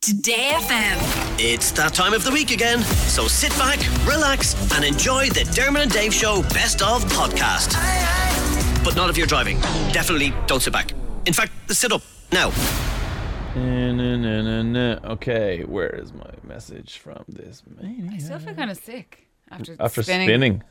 Today FM. It's that time of the week again, so sit back, relax, and enjoy the Dermot and Dave Show Best Of podcast. Aye, aye. But not if you're driving. Definitely don't sit back. In fact, sit up now. Okay, where is my message from this man? I still feel kind of sick after spinning.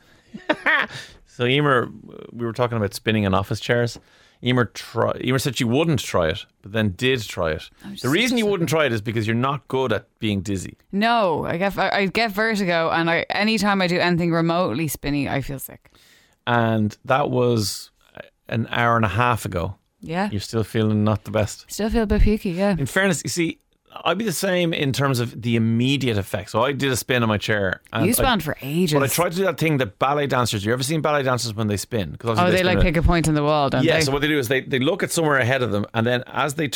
So Eimear, we were talking about spinning in office chairs. Eimear said she wouldn't try it, but then did try it. The reason you wouldn't try it is because you're not good at being dizzy. No, I get vertigo, and anytime I do anything remotely spinny, I feel sick. And that was an hour and a half ago. Yeah. You're still feeling not the best. Still feel a bit pukey, yeah. In fairness, you see, I'd be the same in terms of the immediate effect. So I did a spin on my chair. And you spun for ages. But I tried to do that thing that ballet dancers do. You ever seen ballet dancers when they spin? Because they like pick a point in the wall, don't they? Yeah, so what they do is they look at somewhere ahead of them, and then as their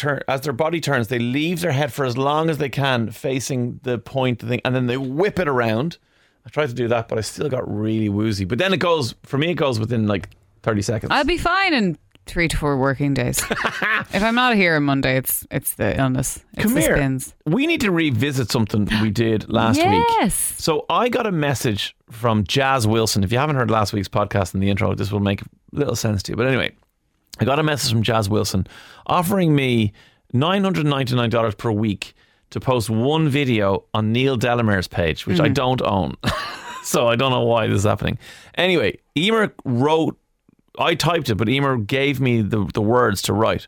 body turns, they leave their head for as long as they can facing the point, and then they whip it around. I tried to do that, but I still got really woozy. But then it goes within like 30 seconds. I'll be fine in 3 to 4 working days. If I'm not here on Monday, it's the illness. It's Come the here. Spins. We need to revisit something we did last week. Yes. So I got a message from Jazz Wilson. If you haven't heard last week's podcast in the intro, this will make little sense to you. But anyway, I got a message from Jazz Wilson offering me $999 per week to post one video on Neil Delamere's page, which I don't own. So I don't know why this is happening. Anyway, Eimear wrote, I typed it, but Eimear gave me the words to write.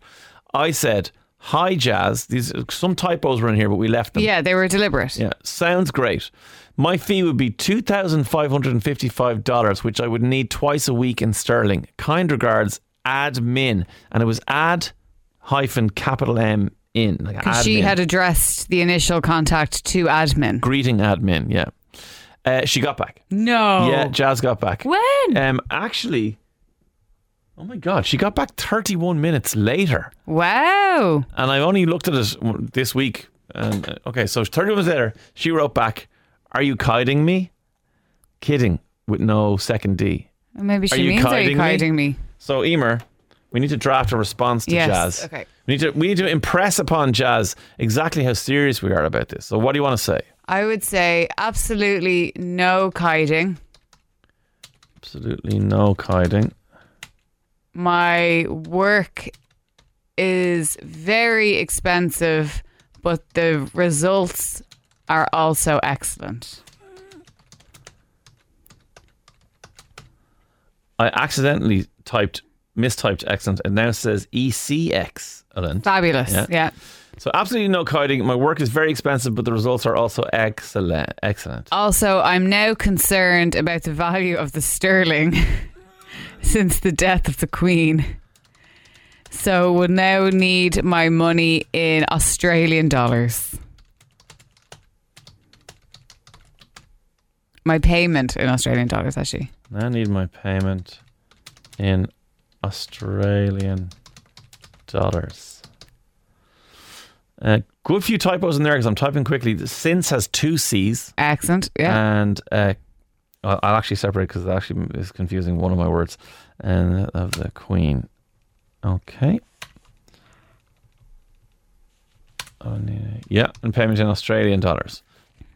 I said, "Hi Jazz." Some typos were in here, but we left them. Yeah, they were deliberate. Yeah, sounds great. My fee would be $2,555, which I would need twice a week in sterling. Kind regards, admin. And it was ad-capital-M-in. Because she had addressed the initial contact to admin. Greeting admin, yeah. She got back. No. Yeah, Jazz got back. When? Actually... Oh my God, she got back 31 minutes later. Wow. And I only looked at it this week. And okay, so 31 minutes later, she wrote back, "Are you kidding me?" Kidding with no second D. Maybe she means, "Are you kidding me?" So Eimear, we need to draft a response to Jazz. Okay. We need to impress upon Jazz exactly how serious we are about this. So what do you want to say? I would say absolutely no kidding. Absolutely no kidding. My work is very expensive, but the results are also excellent. I accidentally mistyped excellent, and now it says ECX. Fabulous, yeah. So absolutely no kidding. My work is very expensive, but the results are also excellent. Also, I'm now concerned about the value of the sterling. Since the death of the Queen, so would now need my money in Australian dollars. My payment in Australian dollars, actually. I need my payment in Australian dollars. Good few typos in there because I'm typing quickly. The since has 2 C's. Accent, yeah. And I'll actually separate because it actually is confusing one of my words. And of the Queen. Okay. Oh, yeah, and payment in Australian dollars.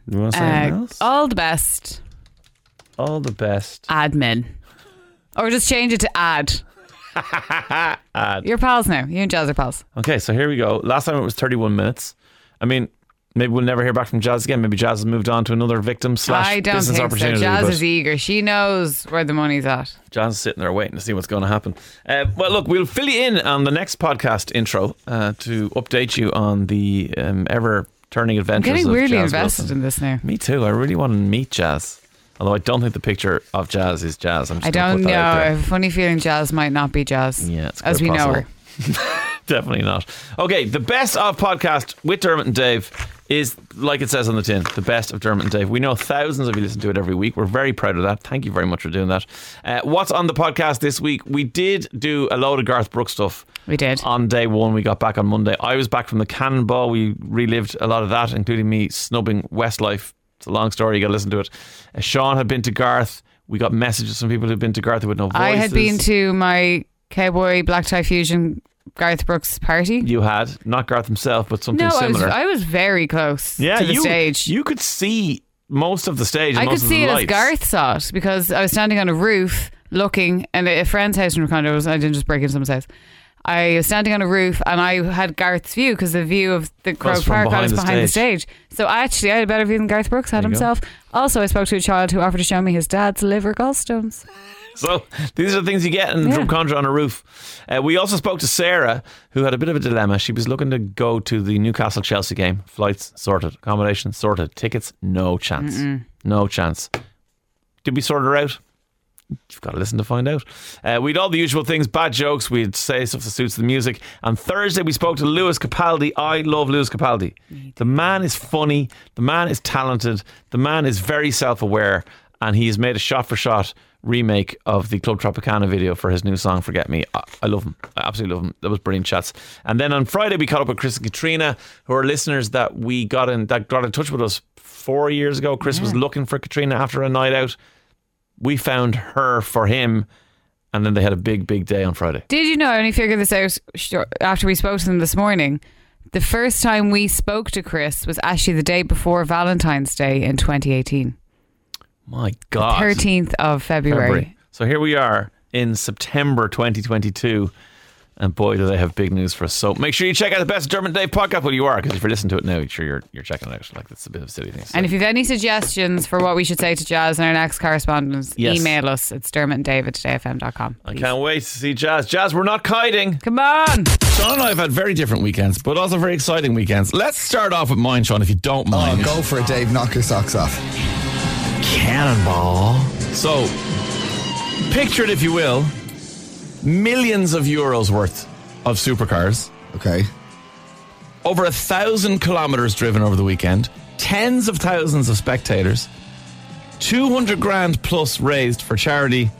You want to say anything else? All the best. All the best. Admin. Or just change it to ad. Ad. You're pals now. You and Jazz are pals. Okay, so here we go. Last time it was 31 minutes. I mean... Maybe we'll never hear back from Jazz again. Maybe Jazz has moved on to another victim / business opportunity. I don't think so. Jazz is eager. She knows where the money's at. Jazz is sitting there waiting to see what's going to happen. Well, look, we'll fill you in on the next podcast intro to update you on the ever-turning adventures of Jazz Wilson. I'm getting weirdly invested in this now. Me too. I really want to meet Jazz. Although I don't think the picture of Jazz is Jazz. I don't know. I have a funny feeling Jazz might not be Jazz. Yeah, it's quite possible. As we know her. Definitely not. Okay, the best of podcast with Dermot and Dave is, like it says on the tin, the best of Dermot and Dave. We know thousands of you listen to it every week. We're very proud of that. Thank you very much for doing that. What's on the podcast this week? We did do a load of Garth Brooks stuff. We did. On day one, we got back on Monday. I was back from the Cannonball. We relived a lot of that, including me snubbing Westlife. It's a long story. You got to listen to it. Sean had been to Garth. We got messages from people who'd been to Garth who had no voices. I had been to my Cowboy Black Tie Fusion Garth Brooks' party. You had not Garth himself, but something similar. I was very close to the stage. You could see most of the stage. I could see it as Garth saw it because I was standing on a roof looking, and a friend's house in condos. I didn't just break into someone's house. I was standing on a roof and I had Garth's view because the view of the Croke Park was behind the stage. So actually I had a better view than Garth Brooks had himself. Also, I spoke to a child who offered to show me his dad's liver gallstones. So these are the things you get from Contra on a roof. We also spoke to Sarah, who had a bit of a dilemma. She was looking to go to the Newcastle Chelsea game. Flights sorted, accommodation sorted, tickets no chance. No chance. Did we sort her out? You've got to listen to find out. We'd all the usual things, bad jokes, we'd say stuff that suits the music. And Thursday we spoke to Lewis Capaldi. I love Lewis Capaldi. The man is funny, the man is talented, the man is very self-aware, and he has made a shot for shot remake of the Club Tropicana video for his new song Forget Me. I love him. I absolutely love him. That was brilliant chats. And then on Friday we caught up with Chris and Katrina, who are listeners that we got in touch with us 4 years ago. Chris was looking for Katrina after a night out. We found her for him, and then they had a big, big day on Friday. Did you know, I only figured this out after we spoke to them this morning, the first time we spoke to Chris was actually the day before Valentine's Day in 2018. My God. The 13th of February. So here we are in September 2022, and boy, do they have big news for us. So make sure you check out the Best of Dermot and Dave podcast while you are, because if you're listening to it now, make sure you're checking it out. Like, that's a bit of a silly thing. So. And if you've any suggestions for what we should say to Jazz and our next correspondence, email us. It's dermotanddavid@todayfm.com. I can't wait to see Jazz. Jazz, we're not kiting. Come on. Sean and I have had very different weekends, but also very exciting weekends. Let's start off with mine, Sean, if you don't mind. Go for it, Dave. Knock your socks off. Cannonball. So, picture it, if you will. Millions of euros worth of supercars. Okay. Over 1,000 kilometres driven over the weekend. Tens of thousands of spectators. 200 grand plus raised for charity.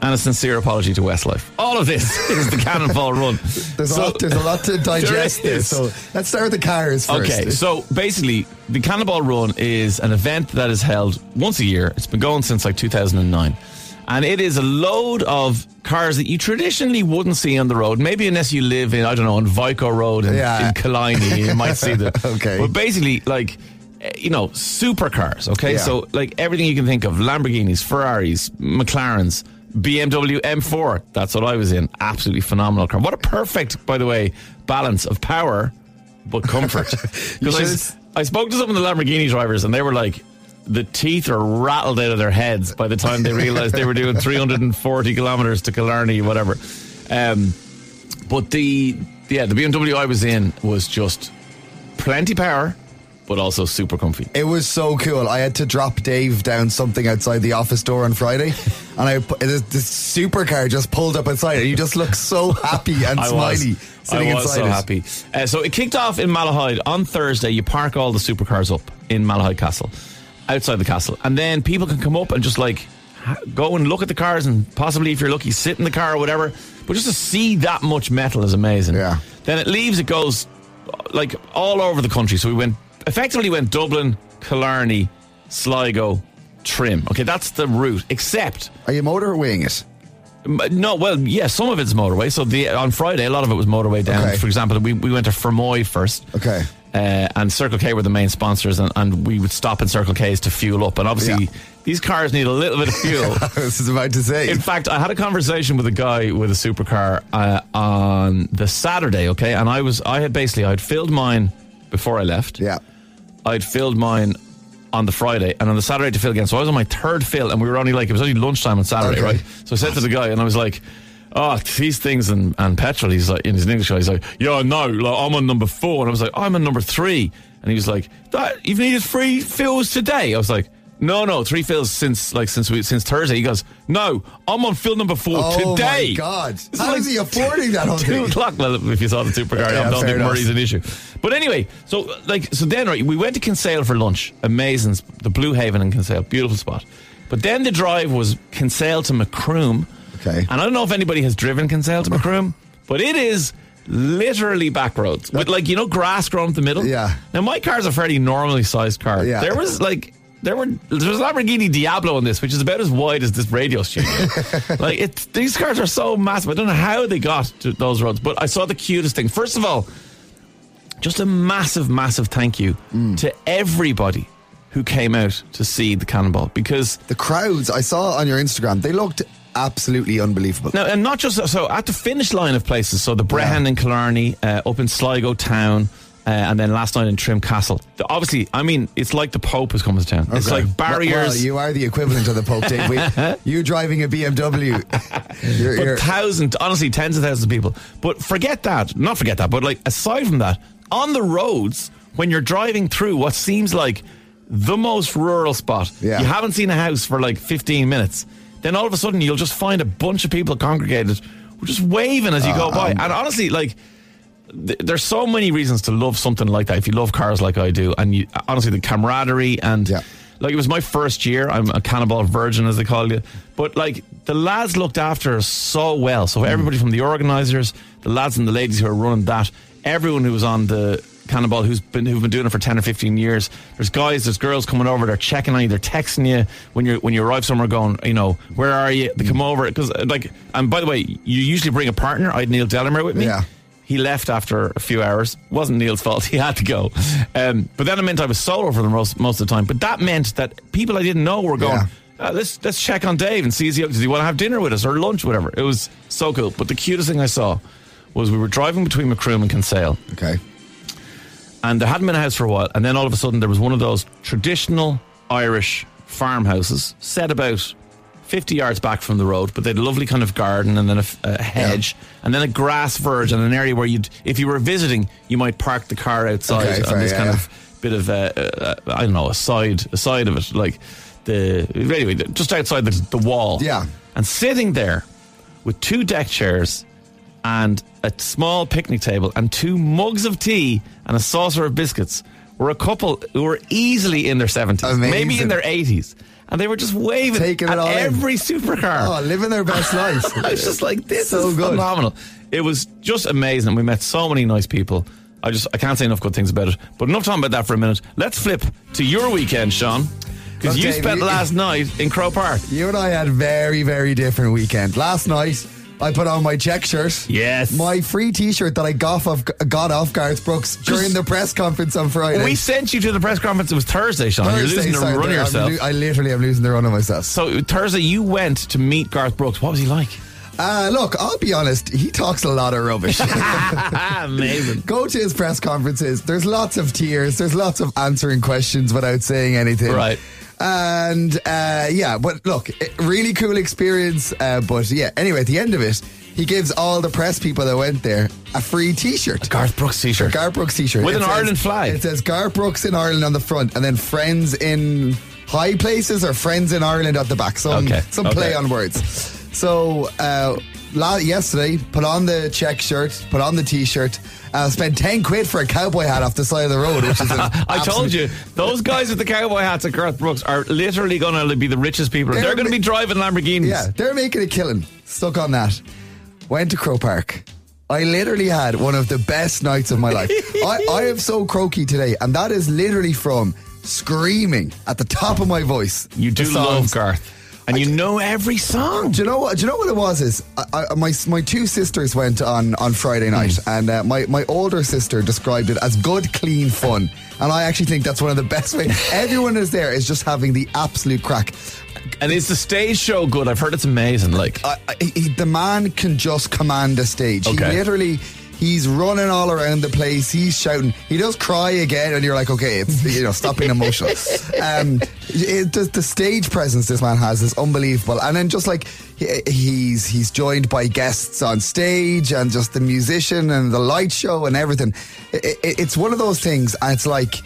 And a sincere apology to Westlife. All of this is the Cannonball Run. There's a lot to digest there. So let's start with the cars first. Okay, so basically the Cannonball Run is an event that is held once a year. It's been going since like 2009. And it is a load of cars that you traditionally wouldn't see on the road. Maybe unless you live in, I don't know, on Vico Road in Killarney, you might see them. Okay. But basically, like, you know, supercars, okay? Yeah. So, like, everything you can think of. Lamborghinis, Ferraris, McLarens, BMW M4. That's what I was in. Absolutely phenomenal car. What a perfect, by the way, balance of power, but comfort. Because I spoke to some of the Lamborghini drivers and they were like, the teeth are rattled out of their heads by the time they realised they were doing 340 kilometres to Killarney, whatever. But the BMW I was in was just plenty power, but also super comfy. It was so cool. I had to drop Dave down something outside the office door on Friday, and this supercar just pulled up outside, and you just looked so happy and smiley. I was so happy. So it kicked off in Malahide on Thursday. You park all the supercars up in Malahide Castle. Outside the castle, and then people can come up and just like go and look at the cars, and possibly if you're lucky sit in the car or whatever, but just to see that much metal is amazing. Then it leaves, it goes like all over the country, so we effectively went Dublin, Killarney, Sligo, Trim. Okay, that's the route. Except, are you motorwaying it? No, well, yeah, some of it's motorway. So on Friday a lot of it was motorway down. For example, we went to Fermoy first. Okay. And Circle K were the main sponsors, and we would stop in Circle K's to fuel up. And obviously these cars need a little bit of fuel. I was just about to say. In fact, I had a conversation with a guy with a supercar on the Saturday, okay? And I had filled mine before I left. Yeah. I'd filled mine on the Friday, and on the Saturday to fill again. So I was on my third fill, and it was only lunchtime on Saturday, right? So I said to the guy, and I was like, oh, these things and petrol. He's like, in his English, he's like, yeah, no, like, I'm on number 4. And I was like, I'm on number 3. And he was like, you've needed 3 fills today. I was like, no, 3 fills since Thursday. He goes, no, I'm on fill number 4 today. Oh my God! How is he affording that? 2:00. Well, if you saw the supercar, I don't think Murray's an issue. But anyway, so then right, we went to Kinsale for lunch. Amazing, the Blue Haven in Kinsale, beautiful spot. But then the drive was Kinsale to Macroom. Okay. And I don't know if anybody has driven Kinsale to Macroom, but it is literally back roads with grass growing up the middle. Yeah. Now my car's a fairly normally sized car. Yeah. There was like There was a Lamborghini Diablo in this, which is about as wide as this radio studio. Like, these cars are so massive. I don't know how they got to those roads, but I saw the cutest thing. First of all, just a massive, massive thank you to everybody who came out to see the Cannonball, because the crowds I saw on your Instagram, they looked absolutely unbelievable. No, and not just so at the finish line of places. So the Brehan and Killarney, up in Sligo town. And then last night in Trim Castle. Obviously, I mean, it's like the Pope has come to town. Okay. It's like barriers. Well, you are the equivalent of the Pope, Dave. You driving a BMW. But thousands, honestly, tens of thousands of people. But forget that, but like, aside from that, on the roads, when you're driving through what seems like the most rural spot, you haven't seen a house for like 15 minutes, then all of a sudden you'll just find a bunch of people congregated, just waving as you go by. And honestly, like, there's so many reasons to love something like that if you love cars like I do. And you, honestly, the camaraderie and like, it was my first year. I'm a Cannonball virgin, as they call you, but like, the lads looked after us so well. So everybody from the organisers, the lads and the ladies who are running that, everyone who was on the Cannonball who've been doing it for 10 or 15 years. There's guys, there's girls coming over, they're checking on you, they're texting you when you arrive somewhere going, you know, where are you? They come over, because like, and by the way, you usually bring a partner. I had Neil Delamere with me. He left after a few hours. Wasn't Neil's fault. He had to go. But then it meant I was solo for the most of the time. But that meant that people I didn't know were going, let's check on Dave and see, does he want to have dinner with us or lunch, whatever. It was so cool. But the cutest thing I saw was we were driving between Macroom and Kinsale. Okay. And there hadn't been a house for a while. And then all of a sudden there was one of those traditional Irish farmhouses set about 50 yards back from the road, but they had a lovely kind of garden and then a hedge and then a grass verge and an area where you'd, if you were visiting, you might park the car outside on this kind of bit of I don't know, a side of it, like anyway, just outside the wall. Yeah. And sitting there with two deck chairs and a small picnic table and two mugs of tea and a saucer of biscuits were a couple who were easily in their 70s, maybe in their 80s. And they were just waving at every supercar. Oh, living their best lives. I was just like, this is phenomenal. It was just amazing. We met so many nice people. I can't say enough good things about it. But enough talking about that for a minute. Let's flip to your weekend, Sean. Because you spent last night in Croke Park. You and I had a very, very different weekend. Last night, I put on my check shirt. Yes. My free t-shirt that I got off Garth Brooks during the press conference on Friday. We sent you to the press conference. It was Thursday, Sean. You're losing the run of yourself. I literally am losing the run of myself. So Thursday, you went to meet Garth Brooks. What was he like? Look, I'll be honest, he talks a lot of rubbish. Amazing. Go to his press conferences. There's lots of tears. There's lots of answering questions without saying anything. Right. And but look, really cool experience. Anyway, at the end of it, he gives all the press people that went there a free t-shirt. A Garth Brooks t-shirt. With an Ireland flag. It says Garth Brooks in Ireland on the front, and then Friends in High Places or Friends in Ireland at the back. Some play on words. So yesterday, put on the check shirt, put on the t-shirt. Spent 10 quid for a cowboy hat off the side of the road, which is I told you, those guys with the cowboy hats at Garth Brooks are literally going to be the richest people. They're going to be driving Lamborghinis. Yeah, they're making a killing. Stuck on that. Went to Croke Park. I literally had one of the best nights of my life. I am so croaky today, and that is literally from screaming at the top of my voice. You do love Garth. And you know every song. Do you know what it was? Is my two sisters went on Friday night, and my older sister described it as good, clean fun. And I actually think that's one of the best ways. Everyone is there is just having the absolute crack. And is the stage show good? I've heard it's amazing. Like the man can just command a stage. Okay. He literally. He's running all around the place. He's shouting. He does cry again, and you're like, okay, it's, you know, stop being emotional. The stage presence this man has is unbelievable. And then just like he's joined by guests on stage, and just the musician and the light show and everything. It's one of those things. And it's like,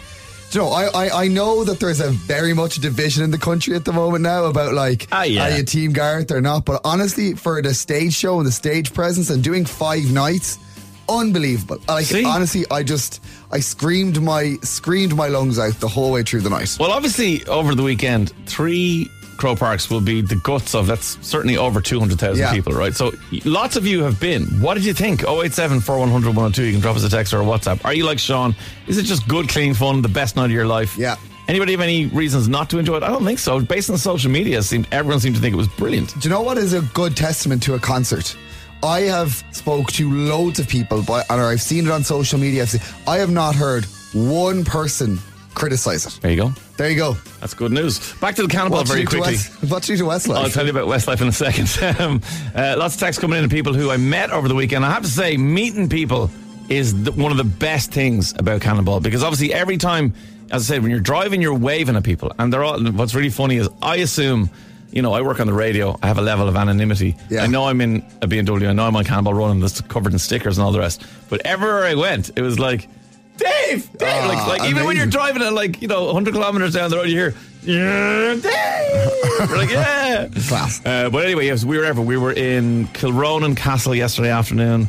you know, I know that there's a very much division in the country at the moment now about like, are you Team Garth or not? But honestly, for the stage show and the stage presence and doing 5 nights. Unbelievable. Like, honestly, I screamed my lungs out the whole way through the night. Well, obviously, over the weekend, 3 Croke Parks will be the guts of, that's certainly over 200,000 people, right? So lots of you have been. What did you think? 087-4100-102. You can drop us a text or a WhatsApp. Are you like Sean? Is it just good, clean fun, the best night of your life? Yeah. Anybody have any reasons not to enjoy it? I don't think so. Based on social media, everyone seemed to think it was brilliant. Do you know what is a good testament to a concert? I have spoke to loads of people, but I've seen it on social media. I have not heard one person criticise it. There you go. There you go. That's good news. Back to the Cannonball very quickly. What do you do Westlife? I'll tell you about Westlife in a second. Lots of texts coming in of people who I met over the weekend. I have to say, meeting people is one of the best things about Cannonball, because obviously every time, as I said, when you're driving, you're waving at people, and they're all. What's really funny is I assume, I work on the radio. I have a level of anonymity. Yeah. I know I'm in a BMW. I know I'm on Cannonball Run, and that's covered in stickers and all the rest. But everywhere I went, it was like, Dave, like even when you're driving at 100 kilometers down the road, you hear, Dave. We're like, yeah, class. But anyway, yes, we were in Killarney Castle yesterday afternoon.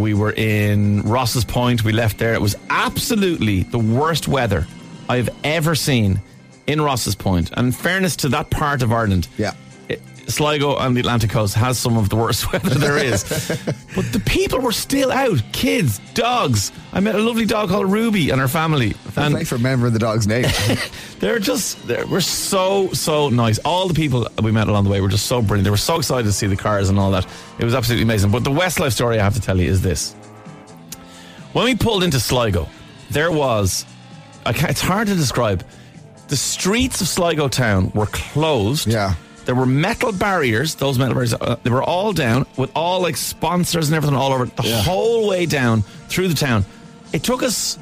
We were in Ross's Point. We left there. It was absolutely the worst weather I've ever seen in Ross's Point. And in fairness to that part of Ireland, Sligo on the Atlantic coast has some of the worst weather there is. But the people were still out. Kids, dogs. I met a lovely dog called Ruby and her family. And thanks for remembering the dog's name. We're so nice. All the people we met along the way were just so brilliant. They were so excited to see the cars and all that. It was absolutely amazing. But the Westlife story I have to tell you is this. When we pulled into Sligo, there was... it's hard to describe. The streets of Sligo town were closed. Yeah. There were metal barriers. Those metal barriers, they were all down with all like sponsors and everything all over the whole way down through the town. It took us,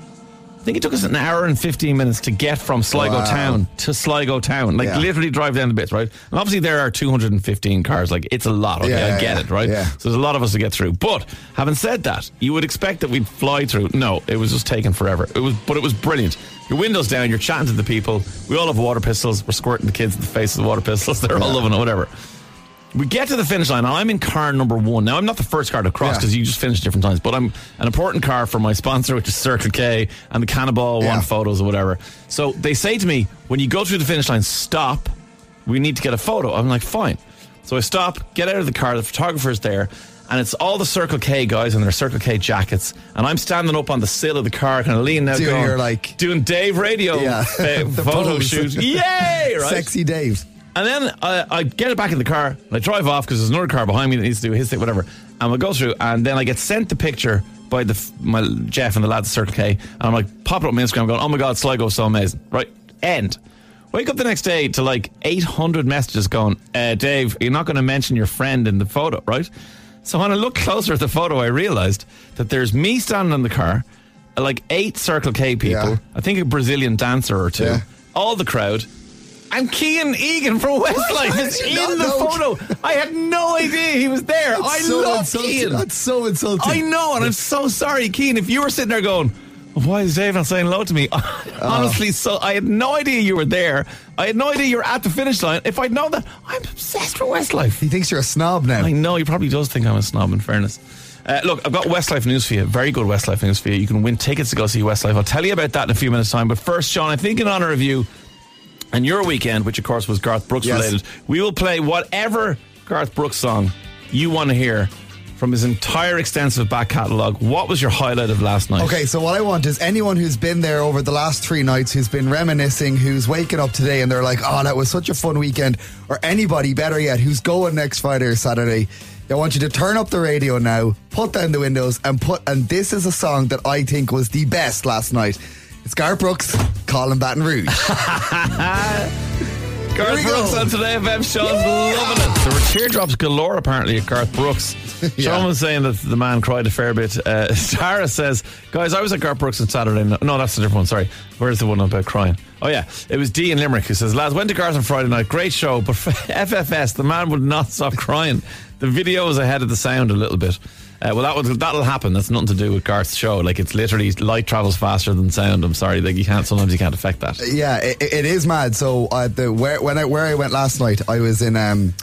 an hour and 15 minutes to get from Sligo town to Sligo town. Literally drive down the bits, right? And obviously there are 215 cars. Like, it's a lot. Okay, I get it, right? Yeah. So there's a lot of us to get through. But having said that, you would expect that we'd fly through. No, it was just taking forever. But it was brilliant. Your window's down, you're chatting to the people. We all have water pistols. We're squirting the kids in the face with water pistols. They're all loving it, whatever. We get to the finish line, and I'm in car number one. Now, I'm not the first car to cross, because you just finish different times, but I'm an important car for my sponsor, which is Circle K, and the Cannonball want photos or whatever. So they say to me, when you go through the finish line, stop. We need to get a photo. I'm like, fine. So I stop, get out of the car. The photographer's there. And it's all the Circle K guys in their Circle K jackets. And I'm standing up on the sill of the car, kind of leaning out, doing Dave radio photo shoot. Yay! Right? Sexy Dave. And then I get it back in the car, and I drive off, because there's another car behind me that needs to do his thing, whatever. And we'll go through, and then I get sent the picture by my Jeff and the lads at Circle K. And I'm like, popping up on my Instagram, going, oh my God, Sligo's so amazing. Right? End. Wake up the next day to like 800 messages going, Dave, you're not going to mention your friend in the photo, right? So when I looked closer at the photo, I realised that there's me standing in the car, like 8 Circle K people, I think a Brazilian dancer or two, all the crowd, and Cian Egan from Westlife is in the photo. I had no idea he was there. I love Cian. That's so insulting. I know, and I'm so sorry, Cian, if you were sitting there going, why is Dave not saying hello to me? Honestly, I had no idea you were there. I had no idea you were at the finish line. If I'd known that, I'm obsessed with Westlife. He thinks you're a snob now. I know, he probably does think I'm a snob, in fairness. Look, I've got Westlife news for you. Very good Westlife news for you. You can win tickets to go see Westlife. I'll tell you about that in a few minutes' time. But first, Sean, I think in honour of you and your weekend, which of course was Garth Brooks related, we will play whatever Garth Brooks song you want to hear from his entire extensive back catalogue. What was your highlight of last night? Okay, so what I want is anyone who's been there over the last 3 nights, who's been reminiscing, who's waking up today and they're like, oh, that was such a fun weekend, or anybody, better yet, who's going next Friday or Saturday, I want you to turn up the radio now, put down the windows, and this is a song that I think was the best last night. It's Garth Brooks, Calling Baton Rouge. Garth Brooks on Today FM. Sean's loving it. There were teardrops galore apparently at Garth Brooks. Sean was saying that the man cried a fair bit. Sarah says, guys, I was at Garth Brooks on Saturday. No, that's a different one, sorry. Where's the one about crying? Oh yeah, it was Dee in Limerick who says, lads, went to Garth on Friday night, great show, but FFS, the man would not stop crying. The video was ahead of the sound a little bit. Well, that'll happen. That's nothing to do with Garth's show. Like, it's literally light travels faster than sound. I'm sorry, like sometimes you can't affect that. Yeah, it is mad. So where I went last night, I was in.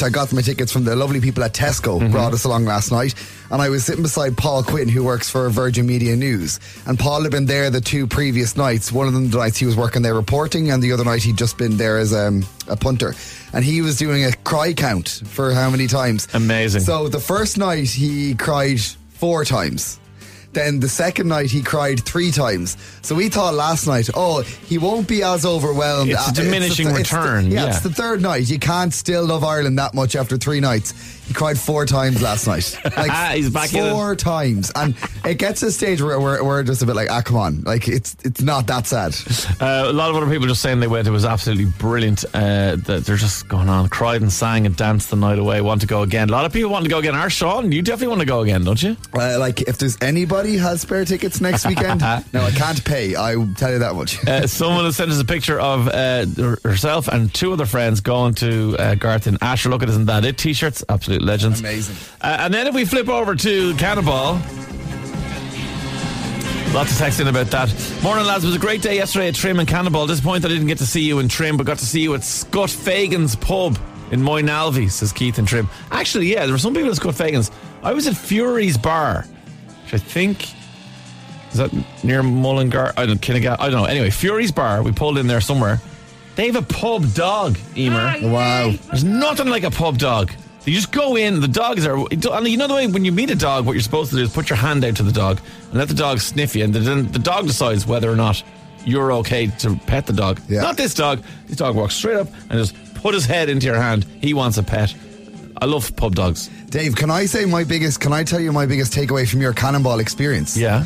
I got my tickets from the lovely people at Tesco, brought us along last night, and I was sitting beside Paul Quinn, who works for Virgin Media News, and Paul had been there the 2 previous nights. One of them the nights he was working there reporting, and the other night he'd just been there as a punter, and he was doing a cry count for how many times. Amazing. So the first night he cried 4 times. Then the second night he cried 3 times. So we thought last night, oh, he won't be as overwhelmed. It's a diminishing return. It's the third night. You can't still love Ireland that much after 3 nights. He cried 4 times last night. Like he's back 4 times. And it gets to a stage where we're just a bit like, ah, come on. Like, it's not that sad. A lot of other people just saying they went. It was absolutely brilliant. That they're just going on, cried and sang and danced the night away. Want to go again. A lot of people want to go again. Our Sean, you definitely want to go again, don't you? Like, if there's anybody has spare tickets next weekend, no, I can't pay. I'll tell you that much. Someone has sent us a picture of herself and 2 other friends going to Garth in Asher. Look at Isn't That It t-shirts. Absolutely. Legends. Amazing. And then if we flip over to Cannonball, lots of text in about that. Morning lads, it was a great day yesterday at Trim and Cannonball. Disappointed I didn't get to see you in Trim, but got to see you at Scott Fagan's pub in Moynalvy, says Keith in Trim. Actually, yeah, there were some people at Scott Fagan's. I was at Fury's Bar, which I think is that near Mullingar. I don't know. Anyway, Fury's Bar, we pulled in there somewhere. They have a pub dog, Eimear. Wow. There's nothing like a pub dog. You just go in, the dog is there. And you know the way when you meet a dog, what you're supposed to do is put your hand out to the dog and let the dog sniff you, and then the dog decides whether or not you're okay to pet the dog. Yeah. Not this dog. This dog walks straight up and just put his head into your hand. He wants a pet. I love pub dogs. Dave, can I tell you my biggest takeaway from your Cannonball experience? Yeah.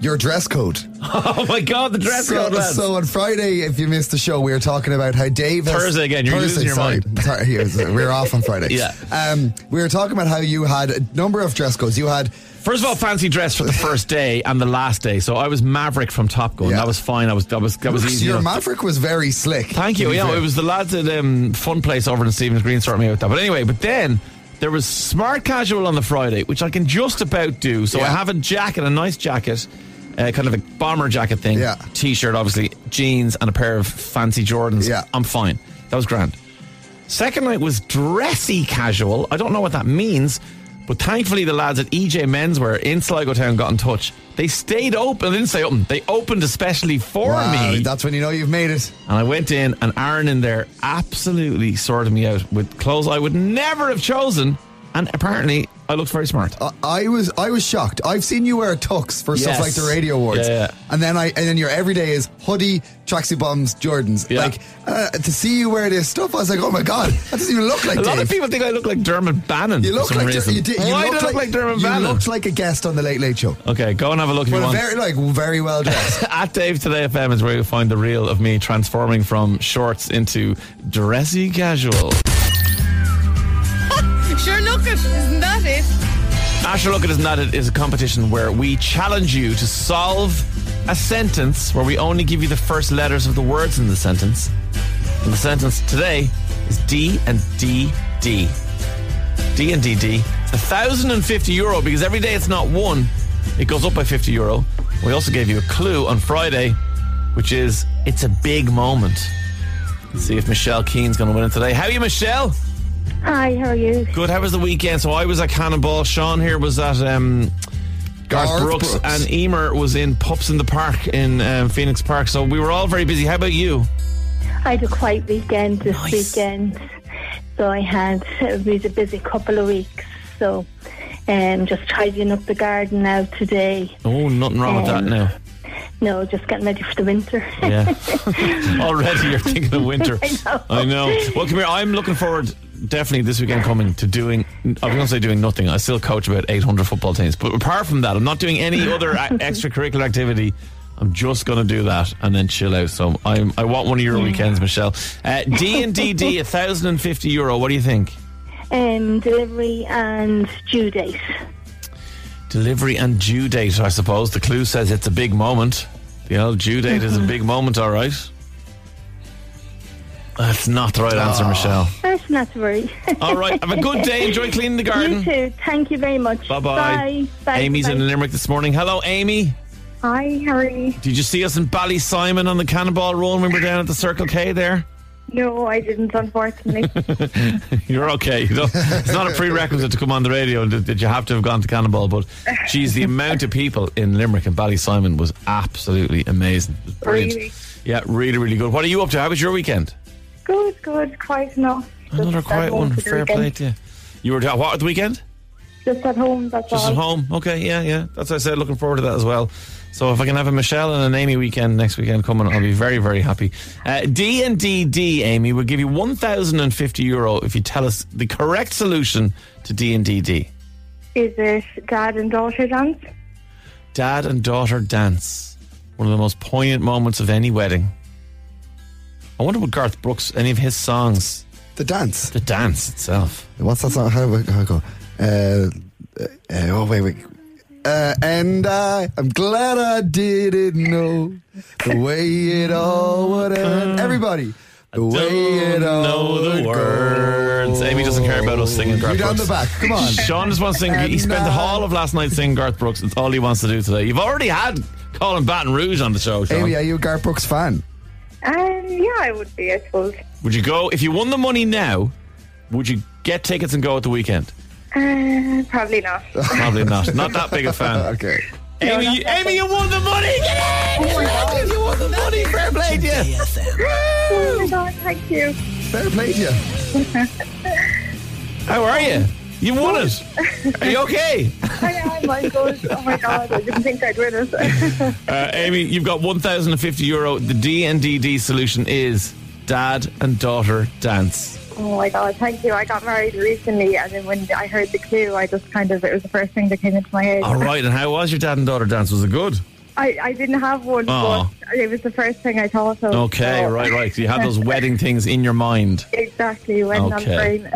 Your dress code. Oh my God, the dress code. So on Friday, if you missed the show, we were talking about how Dave has... Thursday again, you're Thursday, losing your mind. We're off on Friday. Yeah. We were talking about how you had a number of dress codes. You had... First of all, fancy dress for the first day and the last day. So I was Maverick from Top Gun. Yeah. That was fine. That was easy. Your enough. Maverick was very slick. Thank you. Yeah, it was the lads at Fun Place over in Stephen's Green sorted me out with that. But anyway, but then... There was smart casual on the Friday, which I can just about do. So yeah. I have a nice jacket, kind of a bomber jacket thing, yeah. T-shirt, obviously, jeans, and a pair of fancy Jordans. Yeah. I'm fine. That was grand. Second night was dressy casual. I don't know what that means, but thankfully the lads at EJ Menswear in Sligo Town got in touch. They stayed open. They didn't stay open. They opened especially for me. That's when you know you've made it. And I went in, and Aaron in there absolutely sorted me out with clothes I would never have chosen. And apparently, I looked very smart. I was shocked. I've seen you wear tux for stuff like the Radio Awards, and then your everyday is hoodie, tracksuit bottoms, Jordans. Yeah. Like to see you wear this stuff, I was like, oh my God, that doesn't even look like. A lot of people think I look like Dermot Bannon. You look like Why do I look like Dermot Bannon? You looked like a guest on the Late Late Show. Okay, go and have a look if you want. Very well dressed. At Dave Today FM is where you'll find the reel of me transforming from shorts into dressy casual. Sure, look it. Isn't that it? Sure, look it. Isn't that it? Is a competition where we challenge you to solve a sentence where we only give you the first letters of the words in the sentence. And the sentence today is D and D D. D and D D. It's €1,050 because every day it's not one. It goes up by €50. We also gave you a clue on Friday, which is it's a big moment. Let's see if Michelle Keane's going to win it today. How are you, Michelle? Hi, how are you? Good, how was the weekend? So I was at Cannonball, Sean here was at Garth Brooks, and Eimear was in Pups in the Park in Phoenix Park. So we were all very busy. How about you? I had a quiet weekend this weekend. So it was a busy couple of weeks. So just tidying up the garden now today. Oh, nothing wrong with that now. No, just getting ready for the winter. Yeah. Already you're thinking of winter. I know. Well, come here, I'm looking forward... Definitely this weekend coming to doing, I was going to say doing nothing. I still coach about 800 football teams. But apart from that, I'm not doing any other extracurricular activity. I'm just going to do that and then chill out. So I want one of your weekends, Michelle. D&D, €1,050. What do you think? Delivery and due date. Delivery and due date, I suppose. The clue says it's a big moment. The old due date is a big moment, all right. That's not the right answer, Michelle. That's not to worry. All right, have a good day. Enjoy cleaning the garden. You too. Thank you very much. Bye-bye. Bye. Amy's in Limerick this morning. Hello, Amy. Hi, how are you? Did you see us in Ballysimon on the Cannonball Run when we were down at the Circle K there? No, I didn't, unfortunately. You're okay. It's not a prerequisite to come on the radio that you have to have gone to Cannonball, but geez, the amount of people in Limerick and Ballysimon was absolutely amazing. It was brilliant. Really? Yeah, really, really good. What are you up to? How was your weekend? Good, quiet enough. Another quiet one, fair play to you. You were at what at the weekend? Just at home, that's all. Just at home, okay, yeah. That's what I said, looking forward to that as well. So if I can have a Michelle and an Amy weekend next weekend coming, I'll be very, very happy. D&D, Amy, will give you €1,050 if you tell us the correct solution to D&D. Is it Dad and Daughter Dance? Dad and Daughter Dance. One of the most poignant moments of any wedding. I wonder what Garth Brooks, any of his songs. The dance. The dance itself. What's that song? How do I go? Wait. And I'm glad I didn't know the way it all would end. Everybody, the way it all know the words. Amy doesn't care about us singing Garth Brooks. You're down the back. Come on. Sean just wants to sing. He spent the whole of last night singing Garth Brooks. It's all he wants to do today. You've already had Colin Baton Rouge on the show, Sean. Amy, are you a Garth Brooks fan? Yeah, I would be, I suppose. Would you go, if you won the money now, would you get tickets and go at the weekend? Probably not. Not that big a fan. Okay. Amy, you won the money! Yay! Oh, you won the money! Fair play to you! Oh my God, thank you. Fair play to you. How are you? You won it. Are you okay? I am, I'm good. Oh my God, I didn't think I'd win it. Amy, you've got €1,050. The D&D solution is Dad and Daughter Dance. Oh my God, thank you. I got married recently, and then when I heard the clue, I just it was the first thing that came into my head. Alright, and how was your Dad and Daughter Dance? Was it good? I didn't have one, but it was the first thing I thought of. Okay, so. Right. So you had those wedding things in your mind. Exactly, wedding on frame.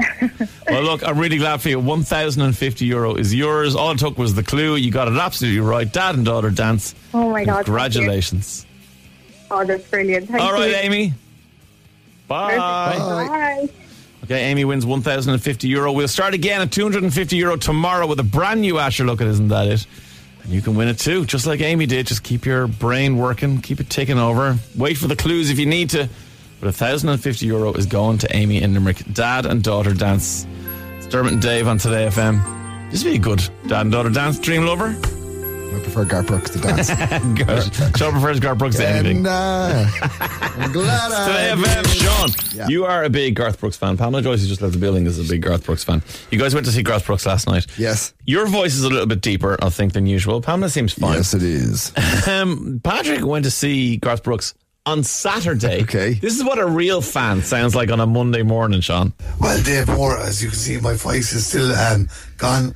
Well, look, I'm really glad for you. €1,050 is yours. All it took was the clue. You got it absolutely right. Dad and Daughter Dance. Oh my God. Congratulations. Oh, that's brilliant. Thank you. Alright, Amy. Bye. Bye. Okay, Amy wins €1,050. We'll start again at €250 tomorrow with a brand new Asher Look It, Isn't That It? And you can win it too, just like Amy did. Just keep your brain working, keep it ticking over. Wait for the clues if you need to. But €1,050 is going to Amy in Limerick. Dad and Daughter Dance. It's Dermot and Dave on Today FM. This would be a good Dad and Daughter Dance. Dream Lover. I prefer Garth Brooks to dance. Sean prefers Garth Brooks to anything. I'm glad Today FM, Sean. Yeah. You are a big Garth Brooks fan. Pamela Joyce has just left the building. This is a big Garth Brooks fan. You guys went to see Garth Brooks last night. Yes. Your voice is a little bit deeper, I think, than usual. Pamela seems fine. Yes, it is. Patrick went to see Garth Brooks on Saturday. Okay. This is what a real fan sounds like on a Monday morning, Sean. Well, Dave Moore, as you can see, my voice is still gone.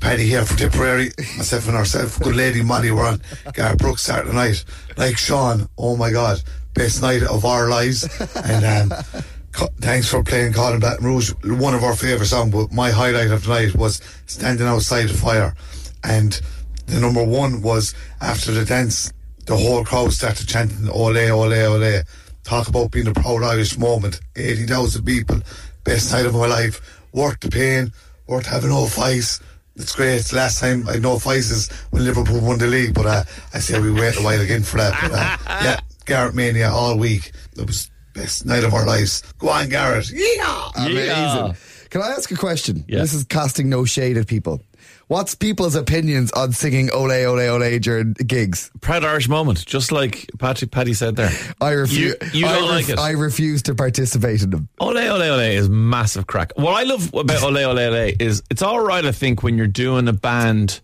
Paddy here from Tipperary. Myself and ourselves, good lady Molly, were on Garth Brooks Saturday night. Like Sean, oh my God, best night of our lives. And thanks for playing Colin Baton Rouge, one of our favourite songs. But my highlight of the night was Standing Outside the Fire. And the number one was, after the dance, the whole crowd started chanting Ole, Ole, Ole. Talk about being a proud Irish moment. 80,000 people, best night of my life. Worth the pain, worth having no fights. It's great. Last time I know Fises when Liverpool won the league, but I say we wait a while again for that. But, yeah, Garrett Mania all week. It was the best night of our lives. Go on, Garrett. Yeah! Amazing. Can I ask a question? Yeah. This is casting no shade at people. What's people's opinions on singing Ole, Ole, Ole during gigs? Proud Irish moment, just like Paddy said there. I refuse. I refuse to participate in them. Ole, Ole, Ole is massive crack. What I love about Ole, Ole, Ole is it's all right, I think, when you're doing a band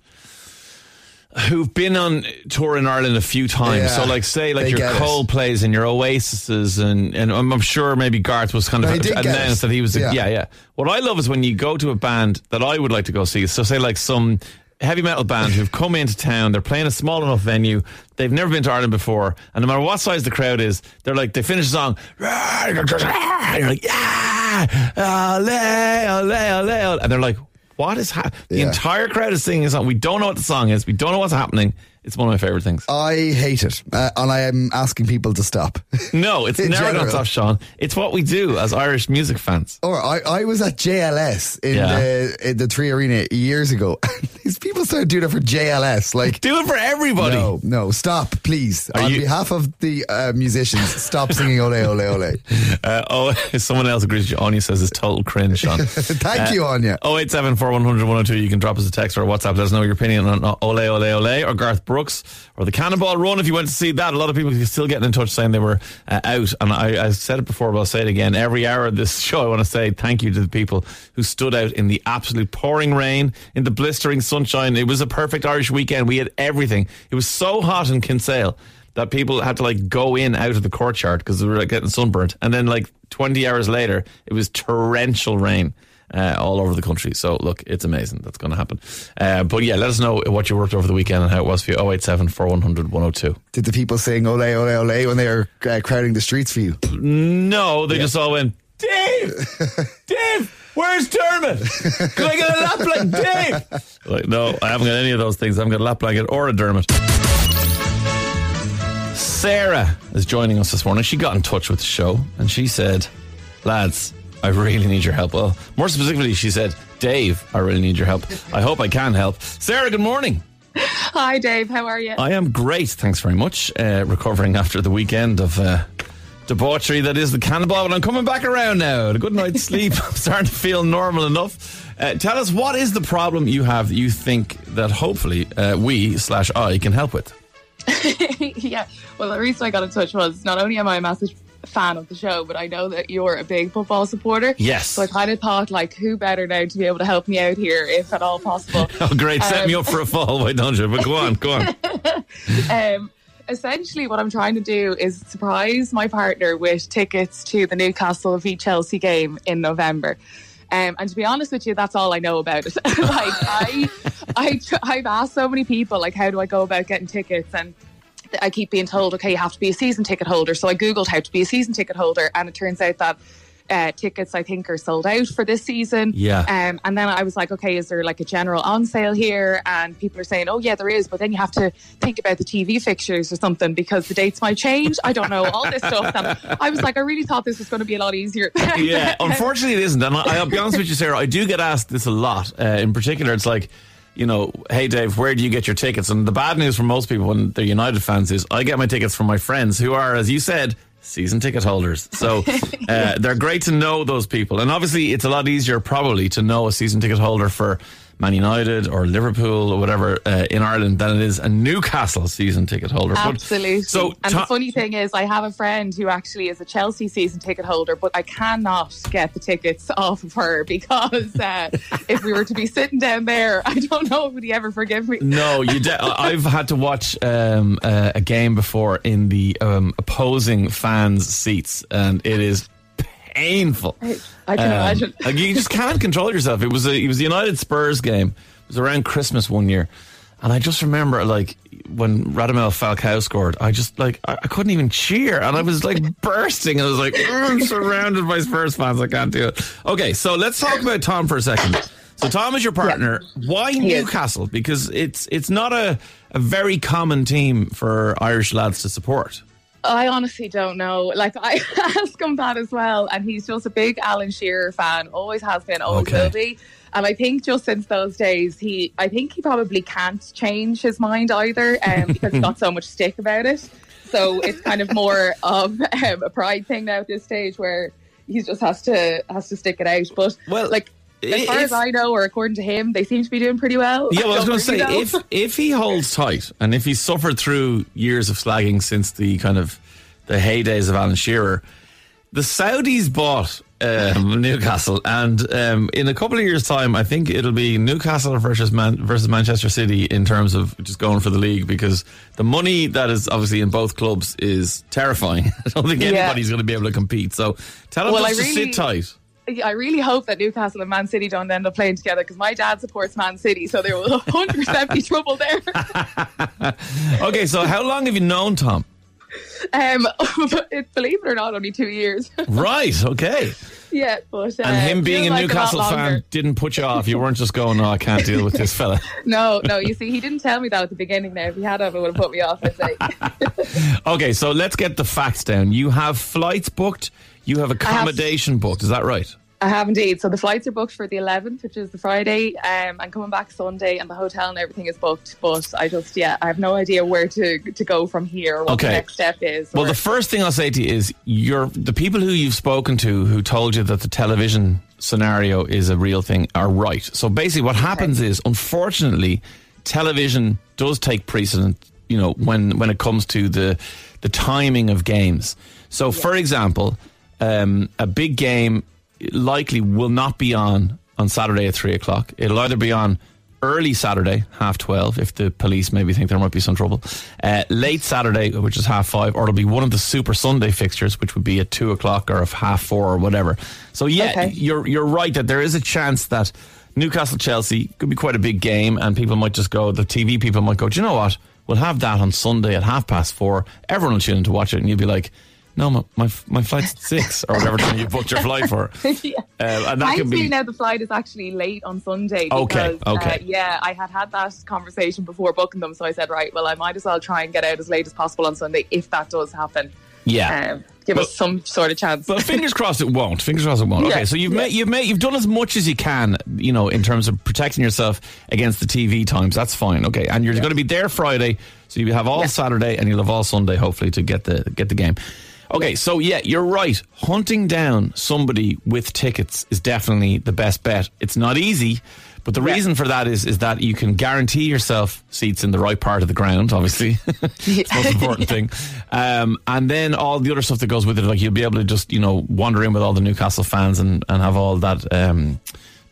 who've been on tour in Ireland a few times. Yeah, so like your Coldplays and your Oasis's and I'm sure maybe Garth was kind of announced that he was yeah. What I love is when you go to a band that I would like to go see. So say like some heavy metal band who've come into town, they're playing a small enough venue, they've never been to Ireland before, and no matter what size the crowd is, they're like, they finish the song, you're like, yeah, ole, ole, ole, ole. And they're like, what is happening? The entire crowd is singing a song. We don't know what the song is. We don't know what's happening. It's one of my favourite things. I hate it. And I am asking people to stop. No, it's never going to stop, Sean. It's what we do as Irish music fans. Or I was at JLS in the Three Arena years ago. These people started doing it for JLS. Like, do it for everybody. No, stop, please. On behalf of the musicians, stop singing Ole, Ole, Ole. Someone else agrees with you. Anya says it's total cringe, Sean. Thank you, Anya. 087-4100-102. You can drop us a text or a WhatsApp. Let us know your opinion on Ole, Ole, Ole or Garth Brooks. Brooks or the Cannonball Run, if you went to see that. A lot of people are still getting in touch saying they were out. And I said it before, but I'll say it again. Every hour of this show, I want to say thank you to the people who stood out in the absolute pouring rain, in the blistering sunshine. It was a perfect Irish weekend. We had everything. It was so hot in Kinsale that people had to like go in out of the courtyard because they were like getting sunburnt. And then like 20 hours later, it was torrential rain all over the country. So look, it's amazing that's going to happen. But yeah, let us know what you worked over the weekend and how it was for you. 087 4100 102. Did the people sing ole ole ole when they were crowding the streets for you? No, they just all went, Dave! Dave! Where's Dermot? Can I get a lap blanket, Dave? Like, no, I haven't got any of those things. I haven't got a lap blanket or a Dermot. Sarah is joining us this morning. She got in touch with the show and she said, lads, I really need your help. Well, more specifically, she said, Dave, I really need your help. I hope I can help. Sarah, good morning. Hi, Dave. How are you? I am great. Thanks very much. Recovering after the weekend of debauchery that is the Cannonball, but I'm coming back around now. A good night's sleep. I'm starting to feel normal enough. Tell us, what is the problem you have that you think that hopefully we/I can help with? Yeah, well, the reason I got in touch was not only am I a massive fan of the show, but I know that you're a big football supporter. Yes. So I kind of thought, like, who better now to be able to help me out here, if at all possible. Oh, great. Set me up for a fall, why don't you? But go on. Essentially, what I'm trying to do is surprise my partner with tickets to the Newcastle v Chelsea game in November. And to be honest with you, that's all I know about it. Like, I've asked so many people, like, how do I go about getting tickets? And I keep being told, okay, you have to be a season ticket holder. So I Googled how to be a season ticket holder, and it turns out that tickets, I think, are sold out for this season. Yeah. And then I was like, okay, is there like a general on sale here? And people are saying, oh yeah, there is, but then you have to think about the TV fixtures or something because the dates might change. I don't know, all this stuff. That I was like, I really thought this was going to be a lot easier. Yeah, unfortunately it isn't. And I'll be honest with you, Sarah, I do get asked this a lot. In particular, it's like, you know, hey Dave, where do you get your tickets? And the bad news for most people when they're United fans is I get my tickets from my friends who are, as you said, season ticket holders. So they're great to know those people. And obviously it's a lot easier probably to know a season ticket holder for Man United or Liverpool or whatever in Ireland than it is a Newcastle season ticket holder. Absolutely. But, so the funny thing is I have a friend who actually is a Chelsea season ticket holder, but I cannot get the tickets off of her because if we were to be sitting down there, I don't know if would he ever forgive me. No, I've had to watch a game before in the opposing fans' seats, and it is painful. I can imagine. Like, you just can't control yourself. It was the United Spurs game. It was around Christmas one year, and I just remember like when Radamel Falcao scored, I just like I couldn't even cheer, and I was like bursting, and I was like, I'm surrounded by Spurs fans. I can't do it. Okay, so let's talk about Tom for a second. So Tom is your partner. Yeah. Why Newcastle? Because it's not a very common team for Irish lads to support. I honestly don't know. Like, I asked him that as well, and he's just a big Alan Shearer fan. Always has been, always will be. And I think just since those days, he probably can't change his mind either because he got so much stick about it. So it's kind of more of a pride thing now at this stage where he just has to stick it out. But well, like, as far as I know, or according to him, they seem to be doing pretty well. Yeah, well, I was going to say, if he holds tight and if he's suffered through years of slagging since the kind of the heydays of Alan Shearer, the Saudis bought Newcastle, and in a couple of years' time, I think it'll be Newcastle versus Manchester City in terms of just going for the league, because the money that is obviously in both clubs is terrifying. I don't think anybody's going to be able to compete. So tell him just to sit tight. I really hope that Newcastle and Man City don't end up playing together, because my dad supports Man City, so there will 100% be trouble there. Okay, so how long have you known Tom? Believe it or not, only 2 years. Right, okay. Yeah, but and him being a Newcastle fan didn't put you off. You weren't just going, "No, I can't deal with this fella." No. You see, he didn't tell me that at the beginning. Now, if he had, it would have put me off, I'd say. Okay, so let's get the facts down. You have flights booked. You have accommodation booked. Is that right? I have indeed. So the flights are booked for the 11th, which is the Friday. I'm coming back Sunday, and the hotel and everything is booked. But I just, I have no idea where to go from here, or what the next step is. Well, the first thing I'll say to you is the people who you've spoken to who told you that the television scenario is a real thing are right. So basically what happens is, unfortunately, television does take precedent, you know, when it comes to the timing of games. So, for example, a big game likely will not be on Saturday at 3 o'clock. It'll either be on early Saturday, 12:30, if the police maybe think there might be some trouble, late Saturday, which is 5:30, or it'll be one of the Super Sunday fixtures, which would be at 2 o'clock or 4:30 or whatever. So, you're right that there is a chance that Newcastle-Chelsea could be quite a big game, and people might just go, the TV people might go, do you know what? We'll have that on Sunday at 4:30. Everyone will tune in to watch it, and you'll be like, no, my flight's at 6 or whatever time you booked your flight for. And that could be now the flight is actually late on Sunday. Because, okay. I had that conversation before booking them, so I said, right, well, I might as well try and get out as late as possible on Sunday if that does happen. Yeah. Give us some sort of chance. But fingers crossed it won't. Yeah. Okay, so you've done as much as you can, you know, in terms of protecting yourself against the TV times. That's fine. Okay, and you're going to be there Friday, so you have all Saturday and you'll have all Sunday hopefully to get the game. Okay, so you're right. Hunting down somebody with tickets is definitely the best bet. It's not easy, but the reason for that is that you can guarantee yourself seats in the right part of the ground, obviously. It's the most important thing. And then all the other stuff that goes with it, like you'll be able to just, you know, wander in with all the Newcastle fans and have all that,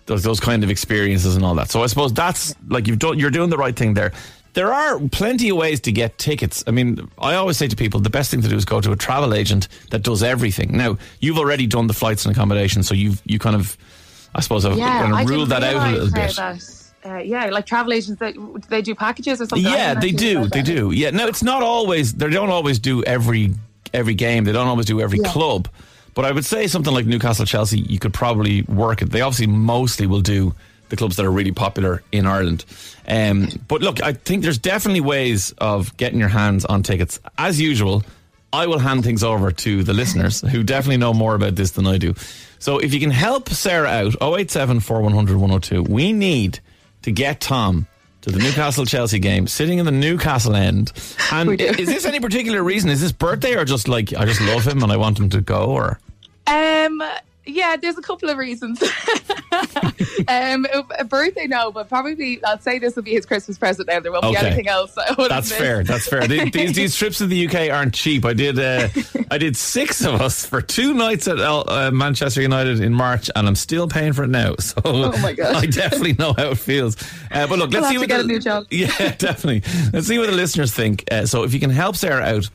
those kind of experiences and all that. So I suppose that's, like, you're doing the right thing there. There are plenty of ways to get tickets. I mean, I always say to people, the best thing to do is go to a travel agent that does everything. Now, you've already done the flights and accommodation, so you kind of, I suppose, I've ruled that out a little bit. Like travel agents, they do packages or something. Yeah, they do. Yeah, no, it's not always. They don't always do every game. They don't always do every club. But I would say something like Newcastle, Chelsea, you could probably work it. They obviously mostly will do the clubs that are really popular in Ireland. But look, I think there's definitely ways of getting your hands on tickets. As usual, I will hand things over to the listeners who definitely know more about this than I do. So if you can help Sarah out, 087-4100-102, we need to get Tom to the Newcastle-Chelsea game, sitting in the Newcastle end. And is this any particular reason? Is this birthday or just like, I just love him and I want him to go? Or yeah, there's a couple of reasons. A birthday, no, but probably I'd say this will be his Christmas present now. There won't be anything else. That's fair. These trips to the UK aren't cheap. I did six of us for 2 nights at Manchester United in March, and I'm still paying for it now. So I definitely know how it feels. But look, let's see what a new job. Yeah, definitely. Let's see what the listeners think. So if you can help Sarah out.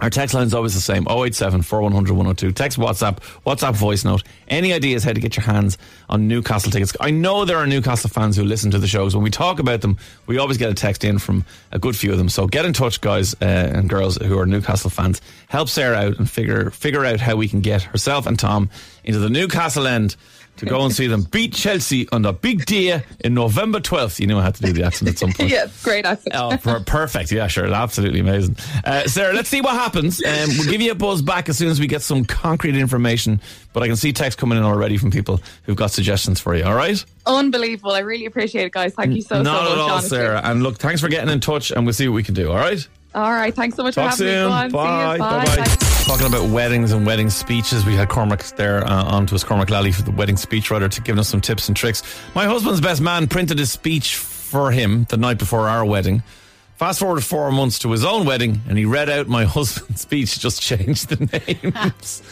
Our text line is always the same, 087-4100-102. Text WhatsApp voice note. Any ideas how to get your hands on Newcastle tickets? I know there are Newcastle fans who listen to the shows. When we talk about them, we always get a text in from a good few of them. So get in touch, guys and girls who are Newcastle fans. Help Sarah out and figure out how we can get herself and Tom into the Newcastle end to go and see them beat Chelsea on the big day in November 12th. You knew I had to do the accent at some point. Yeah, great accent. Oh, perfect. Yeah, sure. Absolutely amazing. Sarah, let's see what happens. We'll give you a buzz back as soon as we get some concrete information. But I can see text coming in already from people who've got suggestions for you. All right? Unbelievable. I really appreciate it, guys. Thank you so much. Not at all, Jonathan. Sarah. And look, thanks for getting in touch and we'll see what we can do. All right? All right. Thanks so much Talk for having soon. Me. Go on. Bye. See you. Bye. Talking about weddings and wedding speeches, we had Cormac there on to us, Cormac Lally, for the wedding speechwriter, to give us some tips and tricks. My husband's best man printed his speech for him the night before our wedding. Fast forward 4 months to his own wedding, and he read out my husband's speech, just changed the names.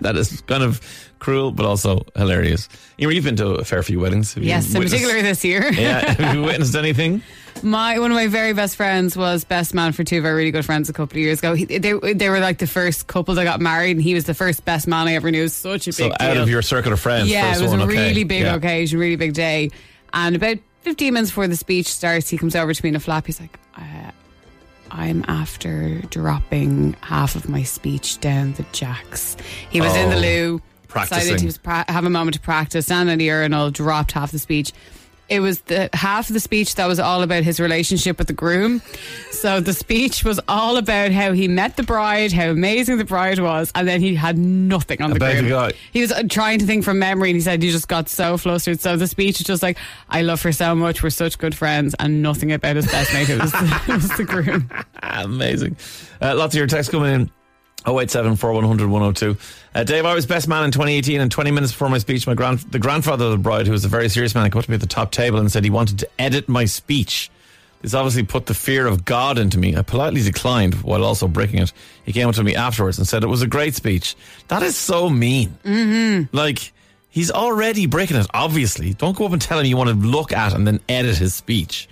That is kind of cruel, but also hilarious. You've been to a fair few weddings. Yes, in particular this year. Yeah, have you witnessed anything? One of my very best friends was best man for two of our really good friends a couple of years ago. They were like the first couple that got married, and he was the first best man I ever knew. It was such a big deal. Out of your circle of friends. Yeah, it was a really big occasion, really big day. And about 15 minutes before the speech starts, he comes over to me in a flap. He's like, I'm after dropping half of my speech down the jacks. He was in the loo. Practicing. He was have a moment to practice, standing in the urinal, dropped half the speech. It was the half of the speech that was all about his relationship with the groom. So the speech was all about how he met the bride, how amazing the bride was, and then he had nothing on the groom. He was trying to think from memory, and he said he just got so flustered. So the speech was just like, I love her so much, we're such good friends, and nothing about his best mate. It was the groom. Amazing. Lots of your texts coming in. 087 4100 102. Dave, I was best man in 2018, and 20 minutes before my speech, the grandfather of the bride, who was a very serious man, came up to me at the top table and said he wanted to edit my speech. This obviously put the fear of God into me. I politely declined while also breaking it. He came up to me afterwards and said it was a great speech. That is so mean. Mm-hmm. Like, he's already breaking it, obviously. Don't go up and tell him you want to look at and then edit his speech.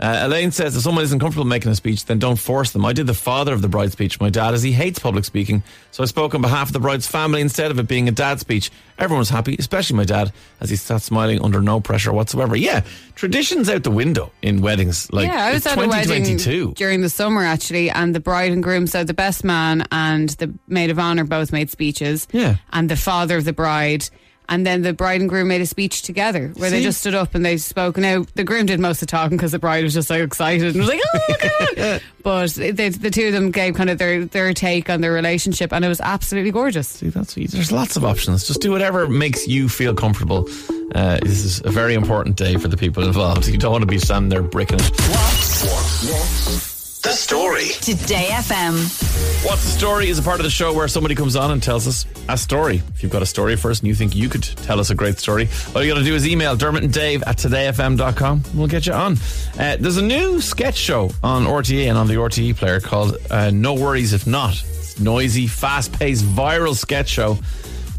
Elaine says, if someone isn't comfortable making a speech, then don't force them. I did the father of the bride's speech, my dad, as he hates public speaking, so I spoke on behalf of the bride's family instead of it being a dad's speech. Everyone was happy, especially my dad, as he sat smiling under no pressure whatsoever. Yeah, tradition's out the window in weddings. Like, yeah, I was at a wedding during the summer, actually, and the bride and groom, so the best man and the maid of honour both made speeches. Yeah. And the father of the bride... And then the bride and groom made a speech together where they just stood up and they spoke. Now, the groom did most of the talking because the bride was just so excited and was like, oh, God. Yeah. But the two of them gave kind of their take on their relationship, and it was absolutely gorgeous. See, there's lots of options. Just do whatever makes you feel comfortable. This is a very important day for the people involved. You don't want to be standing there bricking it. What? The story. Today FM. What's the story is a part of the show where somebody comes on and tells us a story. If you've got a story for us and you think you could tell us a great story, all you got to do is email DermotandDave@todayfm.com and we'll get you on. There's a new sketch show on RTÉ and on the RTÉ player called No Worries If Not. It's noisy, fast-paced, viral sketch show.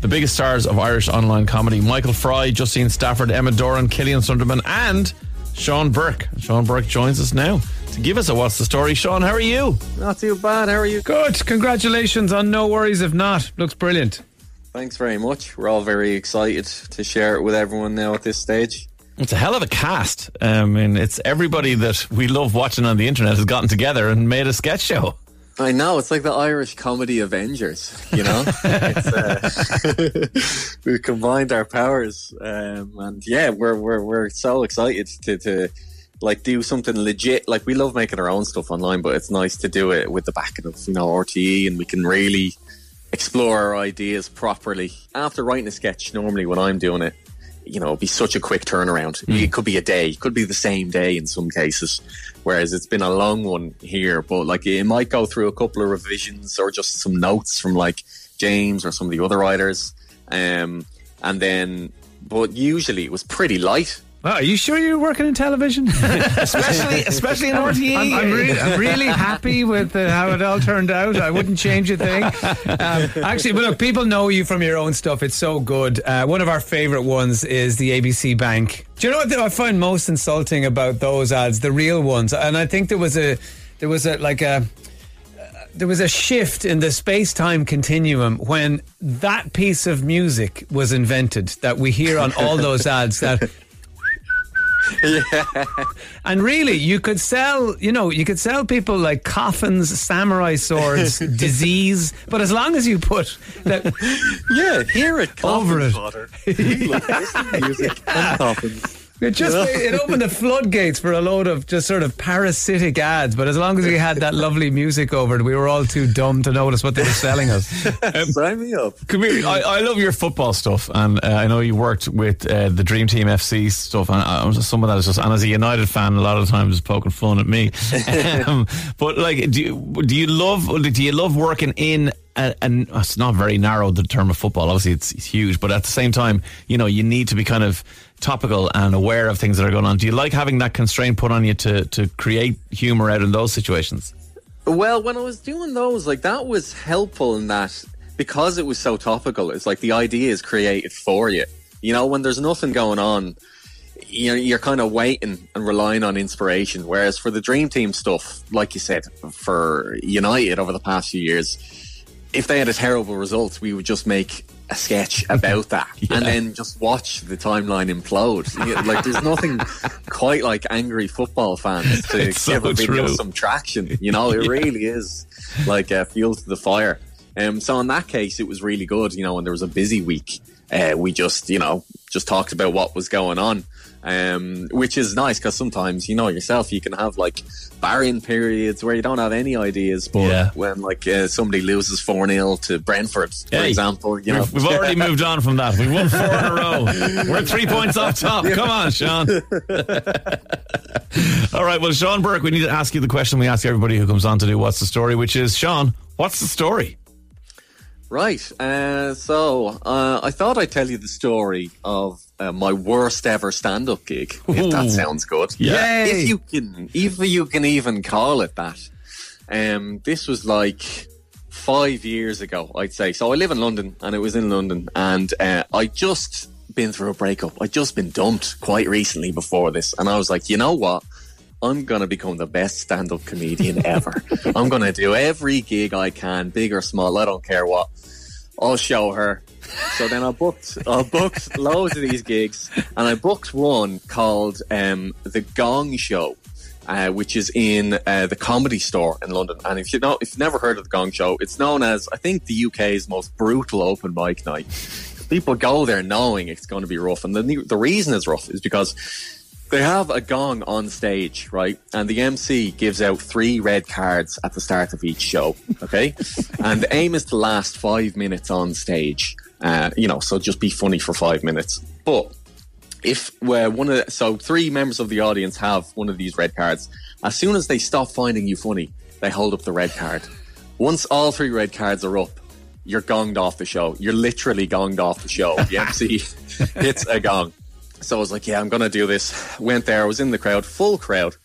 The biggest stars of Irish online comedy: Michael Fry, Justine Stafford, Emma Doran, Killian Sunderman and Sean Burke. Sean Burke joins us now to give us a What's the Story. Sean, how are you? Not too bad, how are you? Good, congratulations on No Worries If Not. Looks brilliant. Thanks very much. We're all very excited to share it with everyone now at this stage. It's a hell of a cast. I mean, it's everybody that we love watching on the internet has gotten together and made a sketch show. I know, it's like the Irish comedy Avengers, you know? We've combined our powers, and yeah, we're so excited to like do something legit. Like, we love making our own stuff online, but it's nice to do it with the backing of, you know, RTÉ, and we can really explore our ideas properly. After writing a sketch, normally when I'm doing it, you know, it'd be such a quick turnaround. It could be a day, it could be the same day in some cases, whereas it's been a long one here. But like, it might go through a couple of revisions or just some notes from like James or some of the other writers, and then, but usually it was pretty light. Oh, are you sure you're working in television? especially in RTÉ. I'm really happy with how it all turned out. I wouldn't change a thing. Actually, but look, people know you from your own stuff. It's so good. One of our favourite ones is the ABC Bank. Do you know what I find most insulting about those ads? The real ones. And I think there was a shift in the space-time continuum when that piece of music was invented that we hear on all those ads. That. Yeah. And really, you could sell people like coffins, samurai swords, disease, but as long as you put that, yeah, hear it over it. It opened the floodgates for a load of just sort of parasitic ads, but as long as we had that lovely music over it, we were all too dumb to notice what they were selling us. Sign me up. Come here. I love your football stuff, and I know you worked with the Dream Team FC stuff, and some of that is just, and as a United fan, a lot of times it's poking fun at me. But like, do you love working in? And it's not very narrow, the term of football. Obviously, it's huge, but at the same time, you know, you need to be kind of topical and aware of things that are going on. Do you like having that constraint put on you to create humour out in those situations? Well, when I was doing those, like, that was helpful in that because it was so topical. It's like the idea is created for you. You know, when there's nothing going on, you're kind of waiting and relying on inspiration. Whereas for the Dream Team stuff, like you said, for United over the past few years, if they had a terrible result, we would just make a sketch about that. Yeah. And then just watch the timeline implode. Like, there's nothing quite like angry football fans to it's give so a video some traction. You know, it yeah. really is like fuel to the fire. So in that case, it was really good. You know, when there was a busy week, we just, you know, just talked about what was going on, which is nice because sometimes, you know yourself, you can have like barren periods where you don't have any ideas, but yeah. when like somebody loses 4-0 to Brentford, for example, you know, we've already moved on from that. We won 4 in a row. We're 3 points off top. Come on, Sean. All right, well, Sean Burke, we need to ask you the question we ask everybody who comes on to do What's the Story, which is, Sean, what's the story? Right. So I thought I'd tell you the story of my worst ever stand-up gig. Ooh. If that sounds good. Yeah. If you can even call it that. This was like 5 years ago, I'd say. So I live in London, and it was in London, and I just been through a breakup. I'd just been dumped quite recently before this, and I was like, you know what? I'm going to become the best stand-up comedian ever. I'm going to do every gig I can, big or small, I don't care what. I'll show her. So then I booked loads of these gigs, and I booked one called The Gong Show, which is in the Comedy Store in London. And if you've never heard of The Gong Show, it's known as, I think, the UK's most brutal open mic night. People go there knowing it's going to be rough. And the reason it's rough is because they have a gong on stage, right? And the MC gives out 3 red cards at the start of each show, okay? And the aim is to last 5 minutes on stage. So just be funny for 5 minutes. But if so 3 members of the audience have one of these red cards, as soon as they stop finding you funny, they hold up the red card. Once all 3 red cards are up, you're gonged off the show. You're literally gonged off the show. The MC hits a gong. So I was like, yeah, I'm going to do this. Went there. I was in the crowd, full crowd.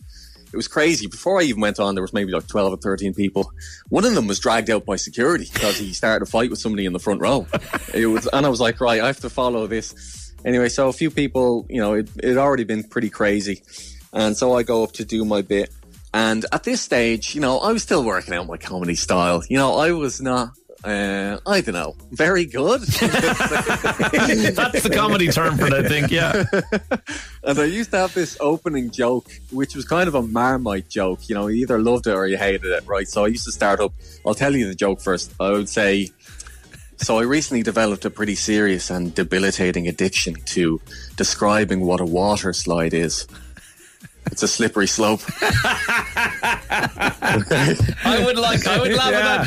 It was crazy. Before I even went on, there was maybe like 12 or 13 people. One of them was dragged out by security because he started a fight with somebody in the front row. And I was like, right, I have to follow this. Anyway, so a few people, it had already been pretty crazy. And so I go up to do my bit. And at this stage, I was still working out my comedy style. I was not... I don't know. Very good. That's the comedy term for it, I think. Yeah. And I used to have this opening joke, which was kind of a Marmite joke. You either loved it or you hated it, right? So I used to start up. I'll tell you the joke first. I would say, so I recently developed a pretty serious and debilitating addiction to describing what a water slide is. It's a slippery slope. I would laugh at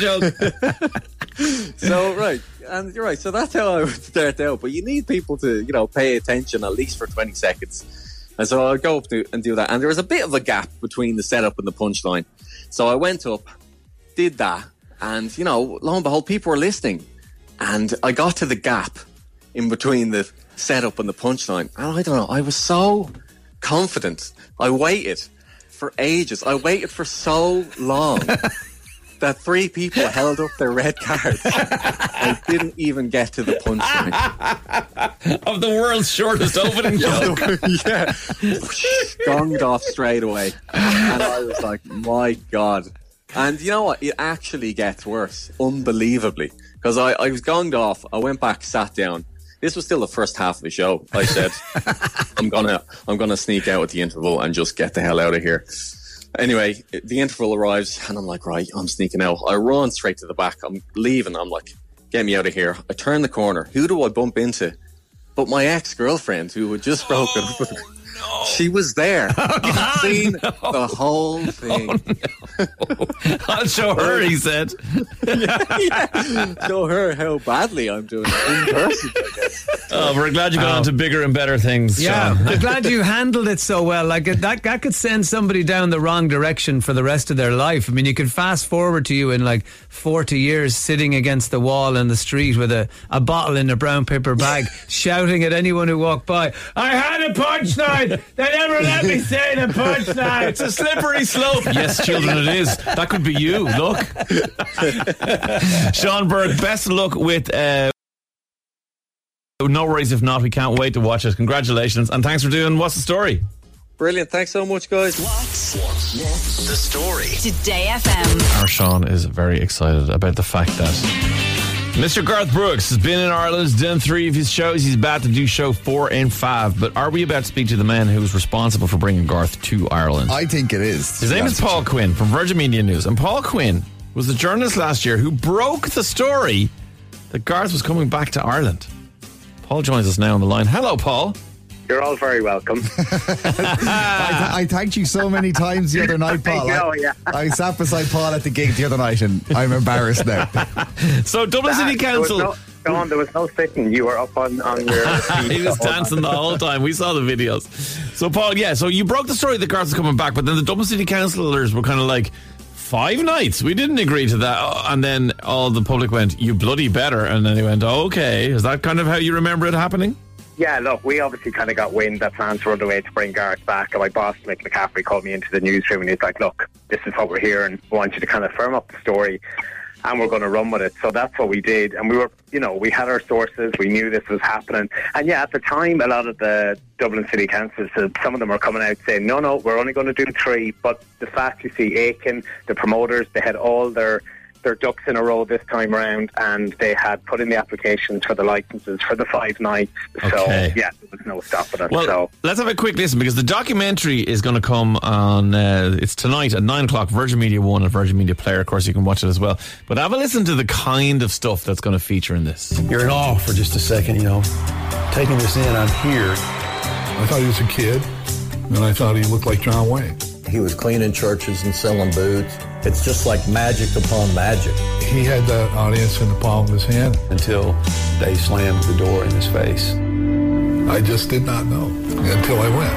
that joke. So, right. And you're right. So that's how I would start out. But you need people to, pay attention at least for 20 seconds. And so I'll go up and do that. And there was a bit of a gap between the setup and the punchline. So I went up, did that. And, lo and behold, people were listening. And I got to the gap in between the setup and the punchline. And I don't know. I was so... confident. I waited for ages. I waited for so long that 3 people held up their red cards. I didn't even get to the punchline of the world's shortest opening joke. Yeah, gonged off straight away, and I was like, "My God!" And you know what? It actually gets worse, unbelievably, because I was gonged off. I went back, sat down. This was still the first half of the show. I said, I'm gonna sneak out at the interval and just get the hell out of here. Anyway, the interval arrives and I'm like, right, I'm sneaking out. I run straight to the back. I'm leaving. I'm like, get me out of here. I turn the corner. Who do I bump into? But my ex-girlfriend, who had just broken up with her. No. She was there. Oh, I've seen the whole thing. Oh, no. I'll show her, he said. Yeah. Show her how badly I'm doing it in person, I guess. Oh, we're glad you got on to bigger and better things. Yeah, Sean. We're glad you handled it so well. Like that could send somebody down the wrong direction for the rest of their life. I mean, you could fast forward to you in like 40 years sitting against the wall in the street with a bottle in a brown paper bag, shouting at anyone who walked by, I had a punchline! They never let me say the punchline. It's a slippery slope. Yes, children, it is. That could be you. Look. Sean Burke, best of luck with No Worries If Not. We can't wait to watch it. Congratulations. And thanks for doing What's the Story? Brilliant. Thanks so much, guys. What's the Story? Today FM. Our Sean is very excited about the fact that Mr. Garth Brooks has been in Ireland, has done 3 of his shows. He's about to do show 4 and 5. But are we about to speak to the man who was responsible for bringing Garth to Ireland? I think it is. His name is Paul Quinn from Virgin Media News. And Paul Quinn was the journalist last year who broke the story that Garth was coming back to Ireland. Paul joins us now on the line. Hello, Paul. You're all very welcome. I thanked you so many times the other night, Paul. I sat beside Paul at the gig the other night and I'm embarrassed now. So Dublin City Council... Sean, there was no sitting. You were up on your feet. He was dancing the whole time. We saw the videos. So Paul, so you broke the story that Garth was coming back, but then the Dublin City Councillors were kind of like... 5 nights. We didn't agree to that. And then all the public went, you bloody better. And then he went, okay. Is that kind of how you remember it happening? Yeah, look, we obviously kind of got wind that plans were underway to bring Garth back, and my boss, Mick McCaffrey, called me into the newsroom and he's like, look, this is what we're hearing, we want you to kind of firm up the story and we're going to run with it. So that's what we did, and we were, you know, we had our sources, we knew this was happening, and yeah, at the time, a lot of the Dublin City Councils, some of them are coming out saying, no, we're only going to do 3, but the fact you see Aiken, the promoters, they had all their ducks in a row this time around, and they had put in the applications for the licenses for the 5 nights. Okay. So yeah, there was no stopping it. Well, so let's have a quick listen, because the documentary is going to come on, it's tonight at 9 o'clock, Virgin Media 1 and Virgin Media Player. Of course, you can watch it as well, but have a listen to the kind of stuff that's going to feature in this. You're in awe for just a second, you know, taking this in. I'm here. I thought he was a kid, and I thought he looked like John Wayne. He was cleaning churches and selling boots. It's just like magic upon magic. He had that audience in the palm of his hand. Until they slammed the door in his face. I just did not know until I went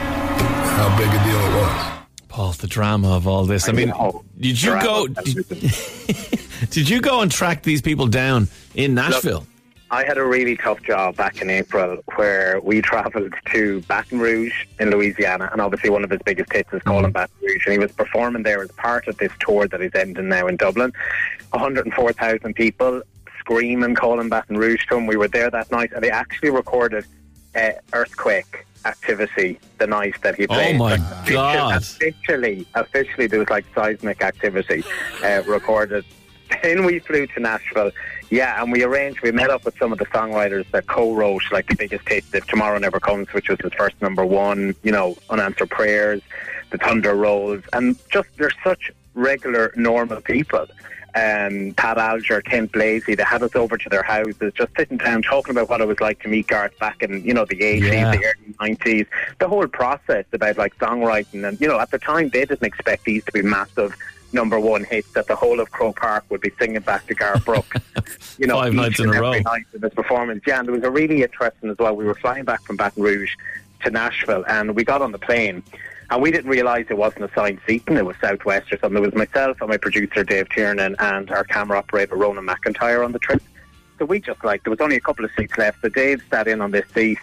how big a deal it was. Paul, the drama of all this. I mean, did you go? Did you go and track these people down in Nashville? Look, I had a really tough job back in April where we travelled to Baton Rouge in Louisiana, and obviously one of his biggest hits is Call 'Em Baton Rouge, and he was performing there as part of this tour that he's ending now in Dublin. 104,000 people screaming Call 'Em Baton Rouge to him. We were there that night, and they actually recorded earthquake activity the night that he played. Oh my God. Officially there was like seismic activity recorded. Then we flew to Nashville, and we met up with some of the songwriters that co-wrote, like, the biggest hits, If Tomorrow Never Comes, which was his first #1, you know, Unanswered Prayers, The Thunder Rolls, and just, they're such regular, normal people. Pat Alger, Kent Blasey, they had us over to their houses, just sitting down, talking about what it was like to meet Garth back in, you know, the 80s, the early 90s, the whole process about, like, songwriting, and, you know, at the time, they didn't expect these to be massive #1 hits that the whole of Croke Park would be singing back to Garth Brooks, you know, 5 nights in a row. Every night of his performance. Yeah, and there was a really interesting as well. We were flying back from Baton Rouge to Nashville, and we got on the plane, and we didn't realise it wasn't assigned seating. It was Southwest or something. It was myself and my producer Dave Tiernan and our camera operator Ronan McIntyre on the trip. So we just, like, there was only a couple of seats left, so Dave sat in on this seat.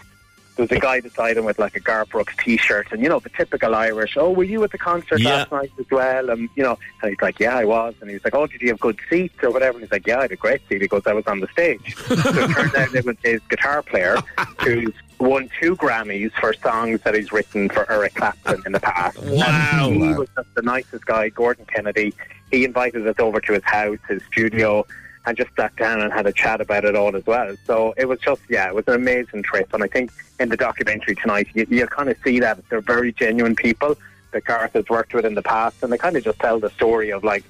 There was a guy beside him with, like, a Garth Brooks T-shirt, and, you know, the typical Irish, oh, were you at the concert last night as well? And, you know, and he's like, yeah, I was. And he was like, oh, did you have good seats or whatever? And he's like, yeah, I had a great seat. He goes, I was on the stage. So it turned out it was his guitar player who's won 2 Grammys for songs that he's written for Eric Clapton in the past. Wow. And he was just the nicest guy, Gordon Kennedy. He invited us over to his house, his studio, and just sat down and had a chat about it all as well. So it was just, it was an amazing trip. And I think in the documentary tonight, you'll kind of see that they're very genuine people that Garth has worked with in the past, and they kind of just tell the story of, like,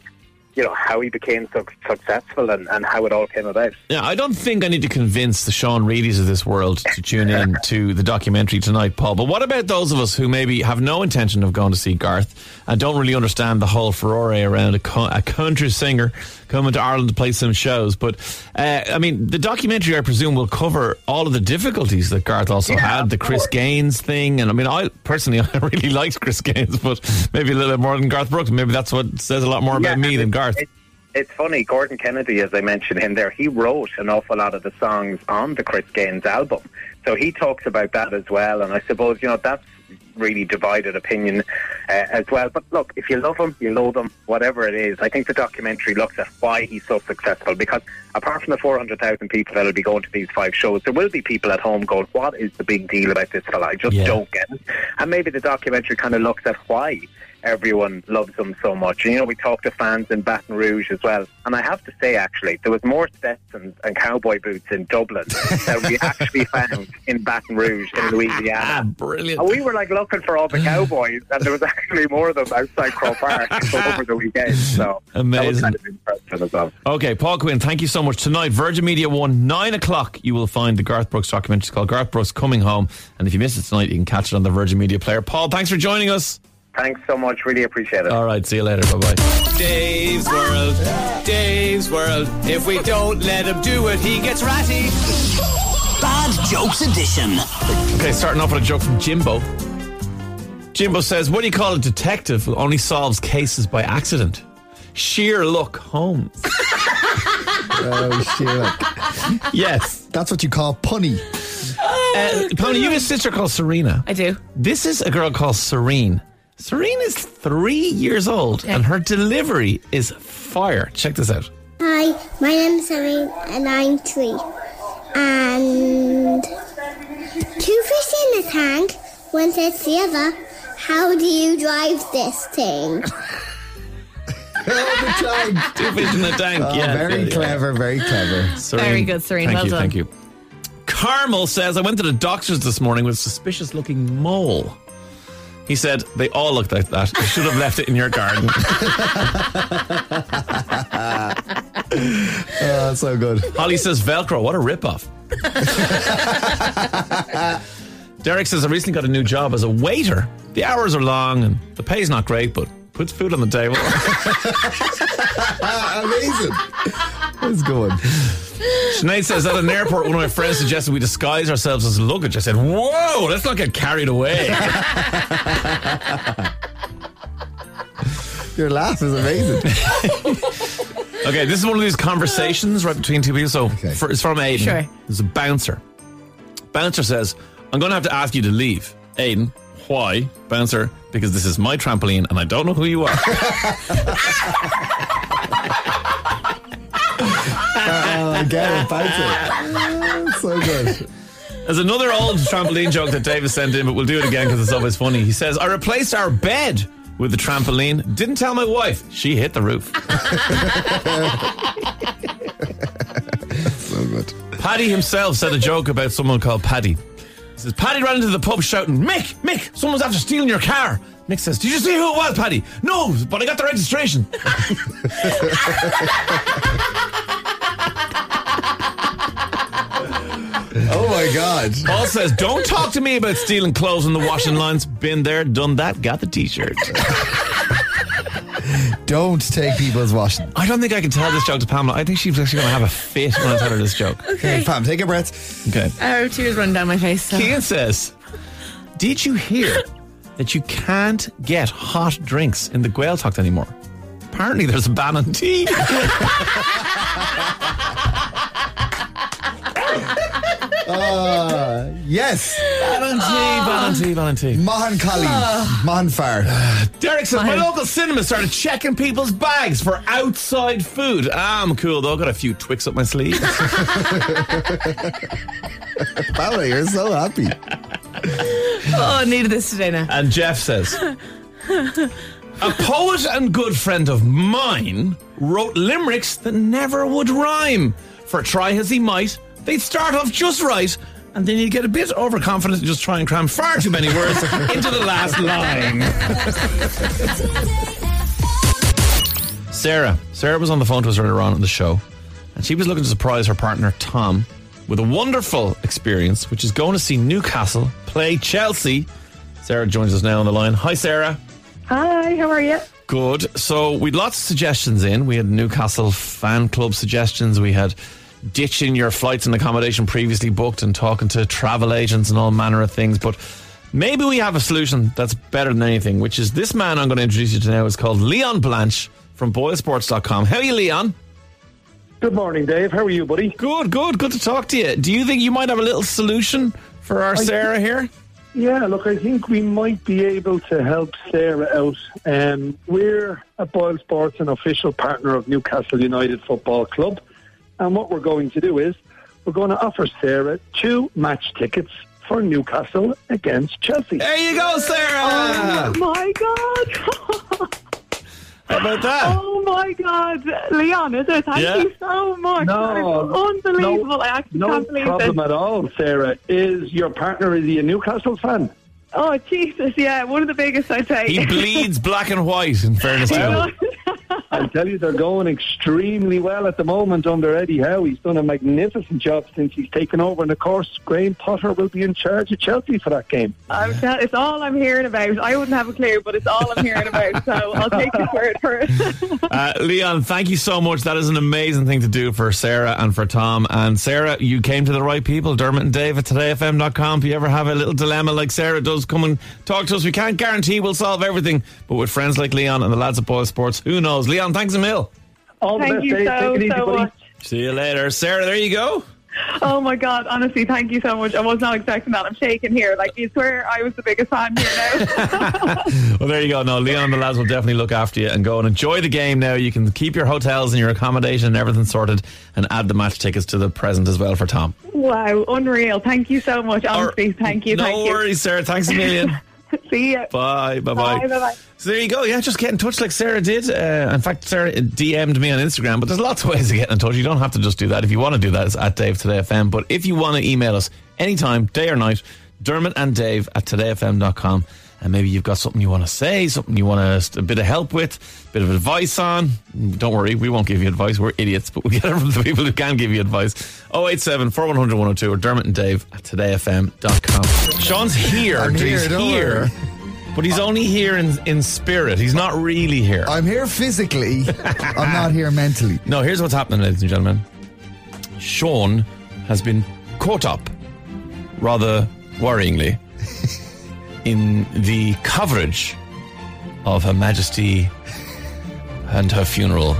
you know, how he became so successful and how it all came about. Yeah, I don't think I need to convince the Sean Reedys of this world to tune in to the documentary tonight, Paul. But what about those of us who maybe have no intention of going to see Garth and don't really understand the whole furore around a country singer coming to Ireland to play some shows? But, I mean, the documentary, I presume, will cover all of the difficulties that Garth also had, the Chris Gaines thing. And, I mean, I personally really liked Chris Gaines, but maybe a little bit more than Garth Brooks. Maybe that's what says a lot more about me than Garth. It's funny, Gordon Kennedy, as I mentioned him there, he wrote an awful lot of the songs on the Chris Gaines album. So he talks about that as well, and I suppose, you know, that's really divided opinion as well. But look, if you love him, you loathe him, whatever it is. I think the documentary looks at why he's so successful, because apart from the 400,000 people that'll be going to these 5 shows, there will be people at home going, what is the big deal about this fella? I just don't get it. And maybe the documentary kind of looks at why everyone loves him so much. And, you know, we talked to fans in Baton Rouge as well, and I have to say, actually, there was more Stetsons and cowboy boots in Dublin that we actually found in Baton Rouge in Louisiana. Brilliant. And we were, like, looking for all the cowboys, and there was actually more of them outside Croke Park over the weekend. So amazing. That was kind of impressive as well. Okay, Paul Quinn, thank you so much. Tonight, Virgin Media 1, 9 o'clock, you will find the Garth Brooks documentary. It's called Garth Brooks Coming Home, and if you miss it tonight, you can catch it on the Virgin Media Player. Paul, thanks for joining us. Thanks so much. Really appreciate it. All right. See you later. Bye-bye. Dave's World. Dave's World. If we don't let him do it, he gets ratty. Bad Jokes Edition. Okay, starting off with a joke from Jimbo. Jimbo says, what do you call a detective who only solves cases by accident? sheer luck Holmes. Oh, sheer luck. Yes. That's what you call punny. Pony, you have a sister called Serena. I do. This is a girl called Serene. Serene is 3 years old, okay, and her delivery is fire. Check this out. Hi, my name is Serene and I'm 3. And two fish in the tank, one says to the other, how do you drive this thing? Oh, the tank. Two fish in the tank. Oh, yeah, very clever, very clever. Serene. Very good, Serene. Thank well you, done. Thank you. Carmel says, I went to the doctor's this morning with a suspicious looking mole. He said, they all looked like that. I should have left it in your garden. Oh, that's so good. Holly says, Velcro, what a rip-off. Derek says, I recently got a new job as a waiter. The hours are long and the pay's not great, but puts food on the table. Amazing. That's good. Sinead says, at an airport, one of my friends suggested we disguise ourselves as luggage. I said, whoa, let's not get carried away. Your laugh is amazing. Okay, this is one of these conversations right between two people. So it's from Aiden. Sure. There's a bouncer. Bouncer says, I'm going to have to ask you to leave. Aiden, why? Bouncer, because this is my trampoline and I don't know who you are. I get it, bouncer. So good. There's another old trampoline joke that Dave has sent in, but we'll do it again because it's always funny. He says, I replaced our bed with the trampoline. Didn't tell my wife. She hit the roof. So good. Paddy himself said a joke about someone called Paddy. He says, Paddy ran into the pub shouting, Mick, Mick, someone's after stealing your car. Mick says, did you see who it was, Paddy? No, but I got the registration. Oh my God. Paul says, don't talk to me about stealing clothes in the washing lines. Been there, done that, got the t-shirt. Don't take people's washing. I don't think I can tell this joke to Pamela. I think she's actually going to have a fit when I tell her this joke. Okay, Pam, take a breath. Okay. Tears run down my face. So. Kean says, did you hear that you can't get hot drinks in the Gaeltacht anymore? Apparently there's a ban on tea. Yes. Valentine. Mahan Colleen. Mahan Far. Derek says, my local cinema started checking people's bags for outside food. I'm cool though, got a few Twix up my sleeve. Paula, you're so happy. Oh, I needed this today now. And Jeff says, a poet and good friend of mine wrote limericks that never would rhyme. For try as he might, they'd start off just right, and then you'd get a bit overconfident and just try and cram far too many words into the last line. Sarah was on the phone to us earlier on in the show, and she was looking to surprise her partner, Tom, with a wonderful experience, which is going to see Newcastle play Chelsea. Sarah joins us now on the line. Hi, Sarah. Hi, how are you? Good. So we'd lots of suggestions in. We had Newcastle fan club suggestions. We had ditching your flights and accommodation previously booked and talking to travel agents and all manner of things, but maybe we have a solution that's better than anything, which is this man I'm going to introduce you to now is called Leon Blanche from boylesports.com. How are you, Leon? Good morning, Dave. How are you, buddy? Good to talk to you. Do you think you might have a little solution for our Sarah here? Yeah, look, I think we might be able to help Sarah out. We're at Boyle Sports an official partner of Newcastle United Football Club. And what we're going to do is we're going to offer Sarah 2 match tickets for Newcastle against Chelsea. There you go, Sarah! Oh, my God! How about that? Oh, my God. Leon, is it? Thank you so much. No, it's unbelievable. I actually can't believe it. No problem at all, Sarah. Is your partner, is he a Newcastle fan? Oh, Jesus, yeah. One of the biggest, I'd say. He bleeds black and white, in fairness to him. I'll tell you, they're going extremely well at the moment under Eddie Howe. He's done a magnificent job since he's taken over. And, of course, Graham Potter will be in charge of Chelsea for that game. It's all I'm hearing about. I wouldn't have a clue, but it's all I'm hearing about. So I'll take your word for it. Leon, thank you so much. That is an amazing thing to do for Sarah and for Tom. And, Sarah, you came to the right people, Dermot and Dave at todayfm.com. If you ever have a little dilemma like Sarah does, come and talk to us. We can't guarantee we'll solve everything. But with friends like Leon and the lads at Boyle Sports, who knows? Leon, on. Thanks a mil. All the best, Dave. Take it easy, buddy. See you later. Sarah, there you go. Oh my God, honestly, thank you so much. I was not expecting that. I'm shaking here. Like, you swear I was the biggest fan here now. Well, there you go. No, Leon and the lads will definitely look after you, and go and enjoy the game now. You can keep your hotels and your accommodation and everything sorted, and add the match tickets to the present as well for Tom. Wow, unreal. Thank you so much. Honestly, thank you. No worries, Sarah. Thanks a million. See ya. Bye. Bye. So there you go. Yeah, just get in touch like Sarah did. In fact, Sarah DM'd me on Instagram, but there's lots of ways to get in touch. You don't have to just do that. If you want to do that, it's at Dave Today FM. But if you want to email us anytime, day or night, Dermot and Dave at todayfm.com. And maybe you've got something you want to say, something you want a bit of help with, a bit of advice on. Don't worry, we won't give you advice. We're idiots, but we get it from the people who can give you advice. 087 4100 102 or Dermot and Dave at todayfm.com. Sean's here. He's here. But he's only here in spirit. He's not really here. I'm here physically. I'm not here mentally. No, here's what's happening, ladies and gentlemen. Sean has been caught up, rather worryingly, in the coverage of Her Majesty and her funeral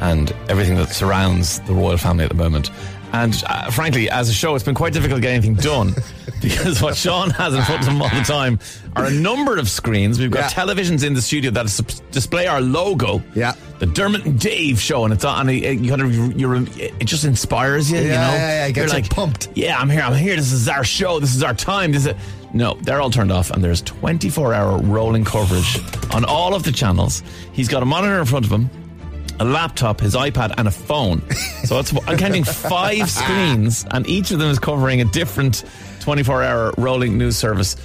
and everything that surrounds the royal family at the moment. And frankly, as a show, it's been quite difficult to get anything done because what Sean has in front of him all the time are a number of screens. We've got televisions in the studio that display our logo, the Dermot and Dave show, and it's on. And it just inspires you, you know. It gets you pumped. Yeah, I'm here. This is our show. This is our time. No, they're all turned off, and there's 24-hour rolling coverage on all of the channels. He's got a monitor in front of him, a laptop, his iPad, and a phone. So I'm counting 5 screens, and each of them is covering a different 24-hour rolling news service.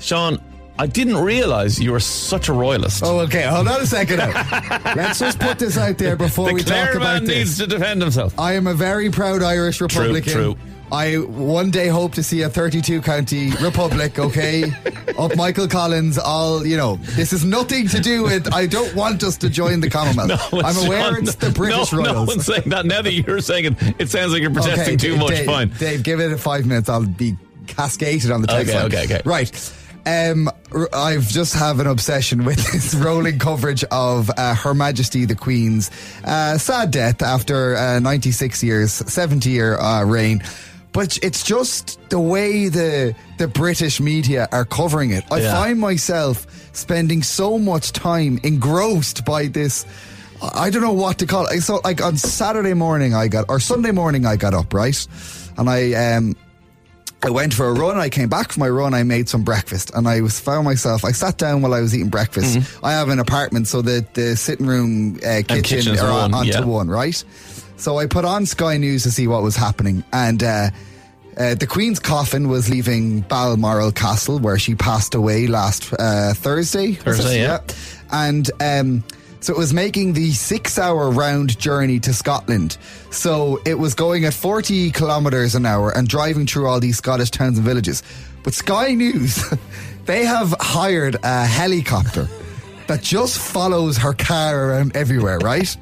Sean, I didn't realise you were such a royalist. Oh, okay. Hold on a second. Let's just put this out there before we talk about this. The Clare man needs to defend himself. I am a very proud Irish Republican. True. I one day hope to see a 32-county republic, okay? Of Michael Collins, this is nothing to do with, I don't want us to join the Commonwealth. No, I'm aware it's the British Royals. No one's saying that. Now that you're saying it sounds like you're protesting too much. Fine. Dave, give it 5 minutes. I'll be cascaded on the text line. Okay. Right. I just have an obsession with this rolling coverage of Her Majesty the Queen's sad death after 96 years, 70-year reign. But it's just the way the British media are covering it. I find myself spending so much time engrossed by this. I don't know what to call it. So, like, on Sunday morning I got up, right? And I went for a run. I came back from my run. I made some breakfast, and I sat down while I was eating breakfast. Mm-hmm. I have an apartment, so the sitting room, kitchen are onto one, right? So I put on Sky News to see what was happening, and the Queen's coffin was leaving Balmoral Castle, where she passed away last Thursday. And so it was making the 6-hour round journey to Scotland. So it was going at 40 kilometres an hour and driving through all these Scottish towns and villages. But Sky News, they have hired a helicopter that just follows her car around everywhere, right?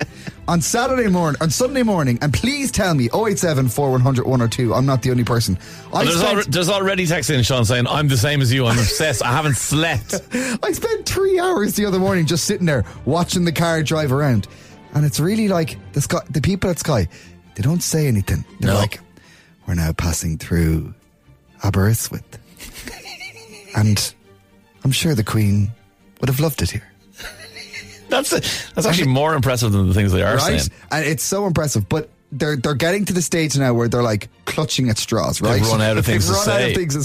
On Sunday morning, and please tell me, 087 4100 102, I'm not the only person. There's already text in, Sean, saying, I'm the same as you, I'm obsessed, I haven't slept. I spent 3 hours the other morning just sitting there watching the car drive around. And it's really like, the people at Sky, they don't say anything. They're like, we're now passing through Aberystwyth. And I'm sure the Queen would have loved it here. That's actually more impressive than the things they are saying. And it's so impressive, but they're getting to the stage now where they're like clutching at straws, right? They've run out of things to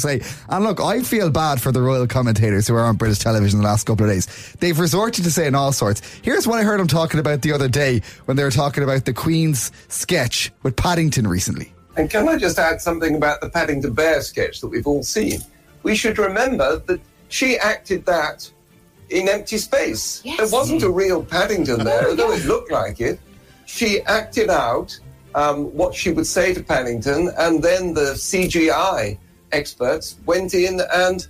say. And look, I feel bad for the royal commentators who are on British television the last couple of days. They've resorted to saying all sorts. Here's what I heard them talking about the other day when they were talking about the Queen's sketch with Paddington recently. And can I just add something about the Paddington Bear sketch that we've all seen? We should remember that she acted that in empty space. Yes. There wasn't a real Paddington there, although it looked like it. She acted out what she would say to Paddington, and then the CGI experts went in and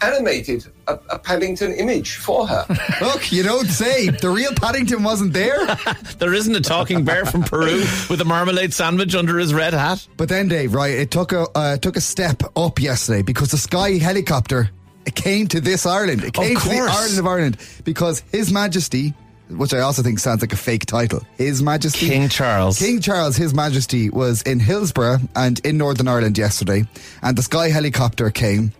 animated a Paddington image for her. Look, you don't say. The real Paddington wasn't there. There isn't a talking bear from Peru with a marmalade sandwich under his red hat. But then, Dave, right, it took a step up yesterday because the Sky helicopter, it came to this Ireland. It came to the Ireland of Ireland because His Majesty which I also think sounds like a fake title. His Majesty King Charles His Majesty was in Hillsborough and in Northern Ireland yesterday, and the Sky helicopter came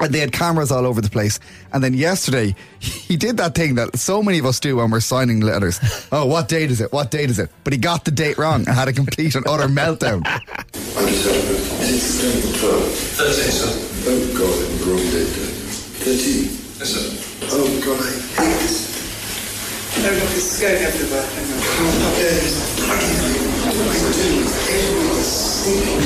and they had cameras all over the place. And then yesterday he did that thing that so many of us do when we're signing letters. Oh, what date is it? But he got the date wrong and had a complete and utter meltdown. Oh God, I'm wrong date. 13. Yes, sir. Oh God, I hate this. It's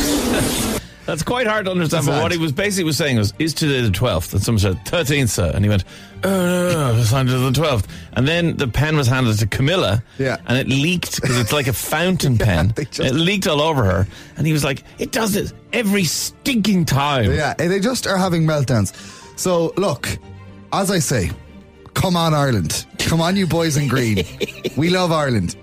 going everywhere. That's quite hard to understand. But what he was basically saying was, "Is today the 12th?" And someone said 13th, sir. And he went, "Oh no, it's signed to the 12th." And then the pen was handed to Camilla, and it leaked because it's like a fountain pen. It leaked all over her, and he was like, "It does it every stinking time." Yeah, they just are having meltdowns. So look, as I say, come on, Ireland. Come on, you boys in green. We love Ireland.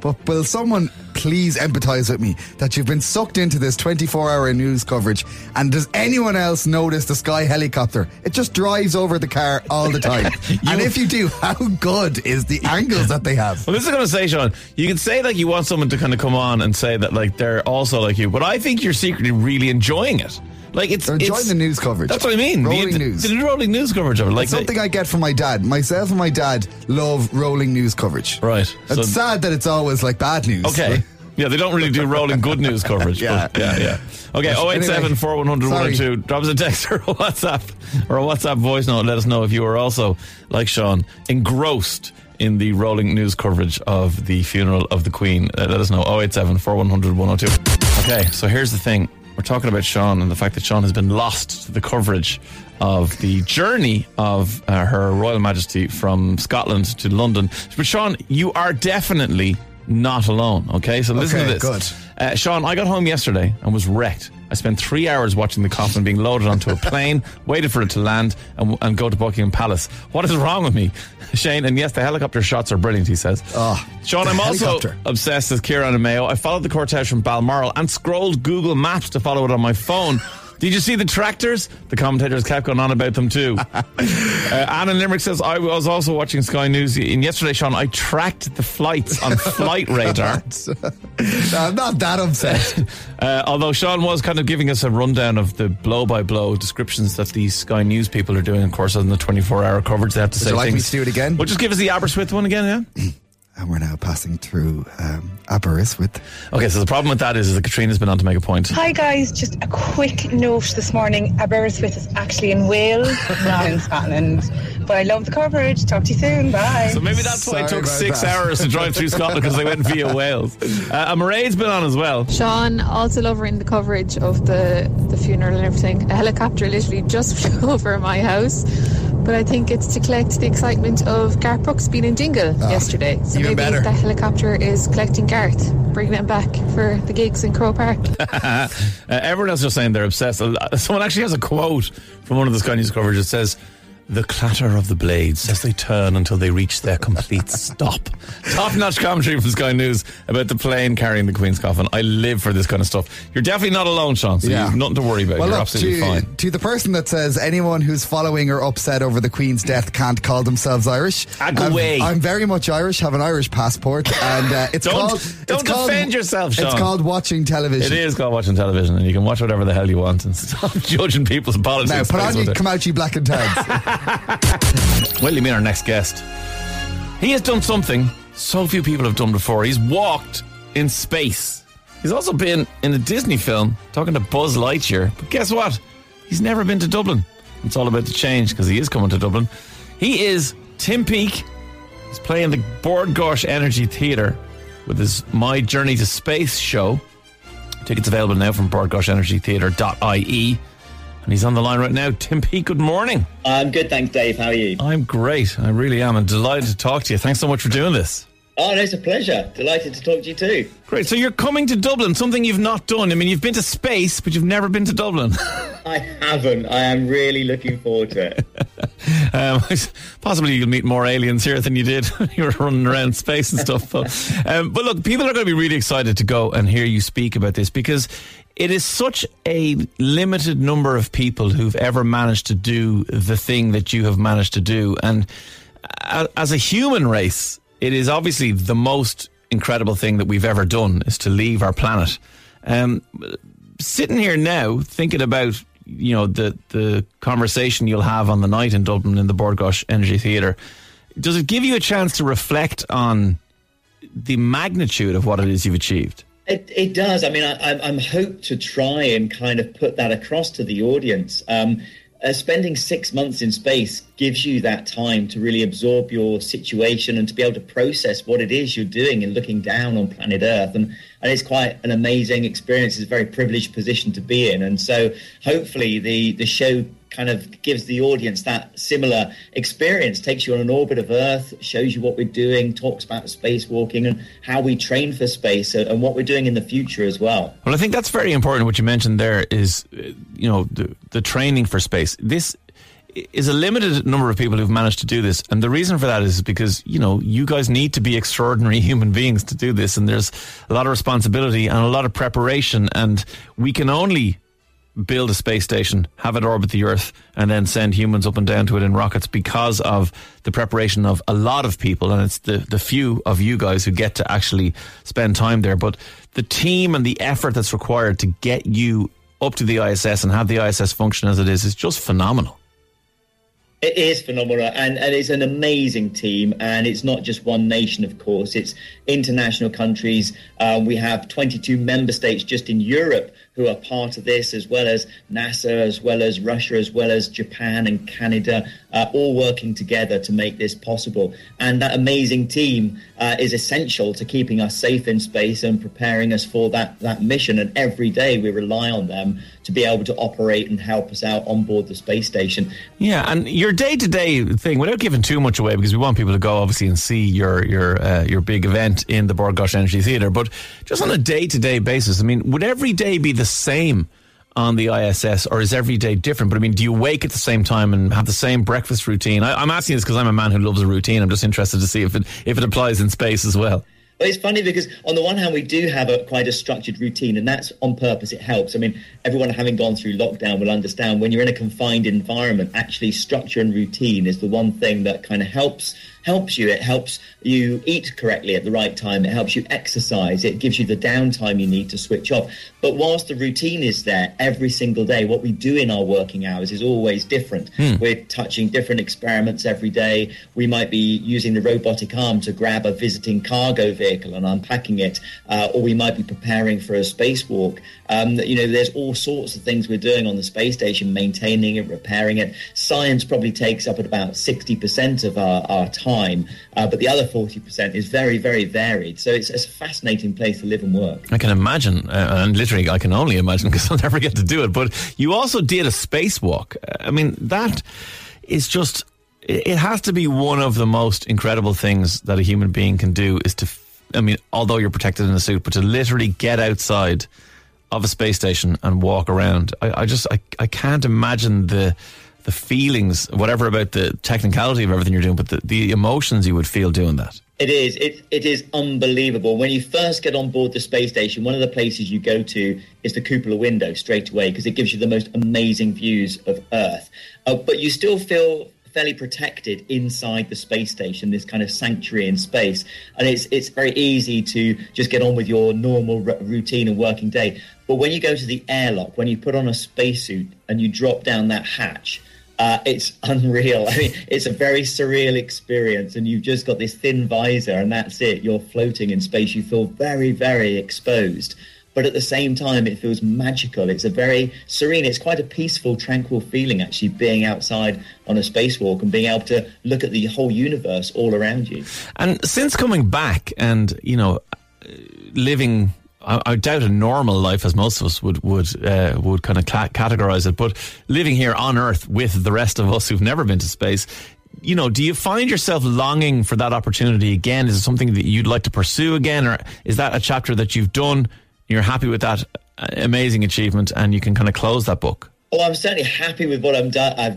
But will someone please empathise with me that you've been sucked into this 24-hour news coverage, and does anyone else notice the Sky helicopter? It just drives over the car all the time. And if you do, how good is the angles that they have? Well, this is going to say, Sean, you can say like you want someone to kind of come on and say that like they're also like you, but I think you're secretly really enjoying it. Like they're enjoying the news coverage. That's what I mean. Rolling news. The rolling news coverage of it. Like something I get from my dad. Myself and my dad love rolling news coverage. Right. It's sad that it's always like bad news. Okay. Yeah, they don't really do rolling good news coverage. Yeah. Okay, 087-4100-102. Drop us a text or a WhatsApp. Or a WhatsApp voice note. Let us know if you are also, like Sean, engrossed in the rolling news coverage of the funeral of the Queen. Let us know. 087-4100-102. Okay, so here's the thing. We're talking about Sean and the fact that Sean has been lost to the coverage of the journey of Her Royal Majesty from Scotland to London. But Sean, you are definitely not alone, okay? So listen to this. Good. Sean, I got home yesterday and was wrecked. I spent 3 hours watching the coffin being loaded onto a plane, waited for it to land and go to Buckingham Palace. What is wrong with me? Shane, and yes, the helicopter shots are brilliant, he says. Oh, Sean, I'm also obsessed with Ciarán and Mayo. I followed the cortege from Balmoral and scrolled Google Maps to follow it on my phone. Did you see the tractors? The commentators kept going on about them too. Anna Limerick says, I was also watching Sky News. And yesterday, Sean, I tracked the flights on Flight Radar. No, I'm not that upset. Although Sean was kind of giving us a rundown of the blow-by-blow descriptions that these Sky News people are doing, of course, on the 24-hour coverage. They have to say things. Would you like me to do it again? Well, just give us the Aberystwyth one again, yeah? And we're now passing through Aberystwyth. Okay, so the problem with that is that Katrina's been on to make a point. Hi guys, just a quick note this morning. Aberystwyth is actually in Wales, not in Scotland. But I love the coverage. Talk to you soon. Bye. So maybe that's why it took 6 hours to drive through Scotland, because they went via Wales. Mairead's been on as well. Sean, also loving the coverage of the funeral and everything. A helicopter literally just flew over my house. But I think it's to collect the excitement of Garth Brooks being in Dingle yesterday. So maybe that helicopter is collecting Garth, bringing him back for the gigs in Croke Park. Everyone else is just saying they're obsessed. Someone actually has a quote from one of the Sky News coverage that says, "The clatter of the blades as they turn until they reach their complete stop." Top-notch commentary from Sky News about the plane carrying the Queen's coffin. I live for this kind of stuff. You're definitely not alone, Sean, so you've nothing to worry about. Well, you're absolutely fine. To the person that says anyone who's following or upset over the Queen's death can't call themselves Irish, I'm very much Irish, have an Irish passport, and it's called, don't defend yourself, Sean. It's called watching television. It is called watching television, and you can watch whatever the hell you want and stop judging people's politics. Now, put on your Comanche black and tans. Well, you mean our next guest. He has done something so few people have done before. He's walked in space. He's also been in a Disney film talking to Buzz Lightyear. But guess what? He's never been to Dublin. It's all about to change because he is coming to Dublin. He is Tim Peake. He's playing the Bord Gáis Energy Theatre with his My Journey to Space show. Tickets available now from bordgáisenergytheatre.ie. And he's on the line right now. Tim Peake, good morning. I'm good, thanks, Dave. How are you? I'm great. I really am. I'm delighted to talk to you. Thanks so much for doing this. Oh, no, it's a pleasure. Delighted to talk to you too. Great. So you're coming to Dublin, something you've not done. I mean, you've been to space, but you've never been to Dublin. I haven't. I am really looking forward to it. Possibly you'll meet more aliens here than you did when you were running around space and stuff. But look, people are going to be really excited to go and hear you speak about this, because it is such a limited number of people who've ever managed to do the thing that you have managed to do. And as a human race, It is obviously the most incredible thing that we've ever done, is to leave our planet. Sitting here now, thinking about, you know, the conversation you'll have on the night in Dublin in the Bord Gáis Energy Theatre, does it give you a chance to reflect on the magnitude of what it is you've achieved? It does. I mean, I'm hope to try and kind of put that across to the audience. Spending 6 months in space gives you that time to really absorb your situation and to be able to process what it is you're doing and looking down on planet Earth. And it's quite an amazing experience. It's a very privileged position to be in. And so hopefully the show kind of gives the audience that similar experience, takes you on an orbit of Earth, shows you what we're doing, talks about spacewalking and how we train for space and what we're doing in the future as well. Well, I think that's very important. What you mentioned there is, you know, the training for space. This is a limited number of people who've managed to do this. And the reason for that is because, you know, you guys need to be extraordinary human beings to do this. And there's a lot of responsibility and a lot of preparation. And we can only build a space station, have it orbit the Earth, and then send humans up and down to it in rockets because of the preparation of a lot of people. And it's the few of you guys who get to actually spend time there. But the team and the effort that's required to get you up to the ISS and have the ISS function as it is just phenomenal. It is phenomenal, and it's an amazing team, and it's not just one nation, of course. It's international countries. We have 22 member states just in Europe who are part of this, as well as NASA, as well as Russia, as well as Japan and Canada, all working together to make this possible. And that amazing team is essential to keeping us safe in space and preparing us for that mission. And every day we rely on them to be able to operate and help us out on board the space station. Yeah, and your day-to-day thing, without giving too much away, because we want people to go, obviously, and see your big event in the Bord Gáis Energy Theatre, but just on a day-to-day basis, I mean, would every day be the same on the ISS, or is every day different? But I mean, do you wake at the same time and have the same breakfast routine? I'm asking this because I'm a man who loves a routine. I'm just interested to see if it applies in space as well. But it's funny because on the one hand, we do have quite a structured routine, and that's on purpose. It helps. I mean, everyone having gone through lockdown will understand when you're in a confined environment, actually structure and routine is the one thing that kind of helps you. It helps you eat correctly at the right time. It helps you exercise. It gives you the downtime you need to switch off. But whilst the routine is there every single day, what we do in our working hours is always different. We're touching different experiments every day. We might be using the robotic arm to grab a visiting cargo vehicle and unpacking it, or we might be preparing for a spacewalk. You know, there's all sorts of things we're doing on the space station, maintaining it, repairing it. Science probably takes up at about 60% of our time. But the other 40% is very, very varied. So it's a fascinating place to live and work. I can imagine, and literally I can only imagine because I'll never get to do it. But you also did a spacewalk. I mean, that is just, it has to be one of the most incredible things that a human being can do, is to, I mean, although you're protected in a suit, but to literally get outside of a space station and walk around. I just can't imagine the feelings, whatever about the technicality of everything you're doing, but the emotions you would feel doing that. It is unbelievable. When you first get on board the space station, one of the places you go to is the cupola window straight away because it gives you the most amazing views of Earth. But you still feel fairly protected inside the space station, this kind of sanctuary in space. And it's very easy to just get on with your normal routine and working day. But when you go to the airlock, when you put on a spacesuit and you drop down that hatch, it's unreal. I mean, it's a very surreal experience, and you've just got this thin visor and that's it. You're floating in space. You feel very, very exposed. But at the same time, it feels magical. It's a very serene, it's quite a peaceful, tranquil feeling, actually, being outside on a spacewalk and being able to look at the whole universe all around you. And since coming back and, you know, living, I doubt a normal life, as most of us would kind of categorize it, but living here on Earth with the rest of us who've never been to space, you know, do you find yourself longing for that opportunity again? Is it something that you'd like to pursue again, or is that a chapter that you've done, you're happy with that amazing achievement, and you can kind of close that book? Oh, I'm certainly happy with what I've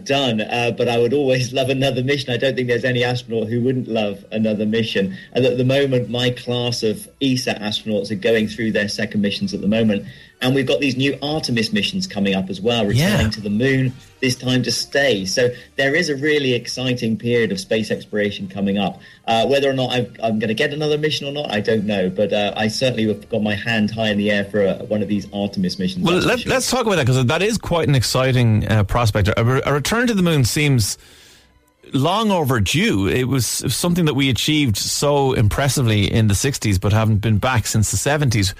done, but I would always love another mission. I don't think there's any astronaut who wouldn't love another mission. And at the moment, my class of ESA astronauts are going through their second missions at the moment. And we've got these new Artemis missions coming up as well, returning to the moon, this time to stay. So there is a really exciting period of space exploration coming up. Whether or not I'm going to get another mission or not, I don't know. But I certainly have got my hand high in the air for one of these Artemis missions. Well, let's talk about that, because that is quite an exciting prospect. A return to the moon seems long overdue. It was something that we achieved so impressively in the 60s, but haven't been back since the 70s.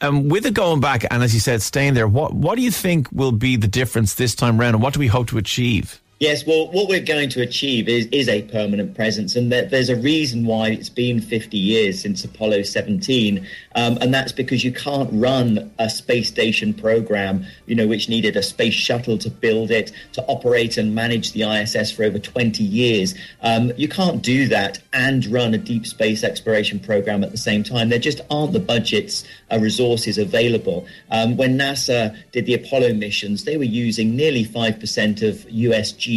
With it going back, and as you said, staying there, what do you think will be the difference this time round, and what do we hope to achieve? Yes, well, what we're going to achieve is a permanent presence, and there's a reason why it's been 50 years since Apollo 17, and that's because you can't run a space station program, which needed a space shuttle to build it, to operate and manage the ISS for over 20 years. You can't do that and run a deep space exploration program at the same time. There just aren't the budgets or resources available. When NASA did the Apollo missions, they were using nearly 5% of US GDP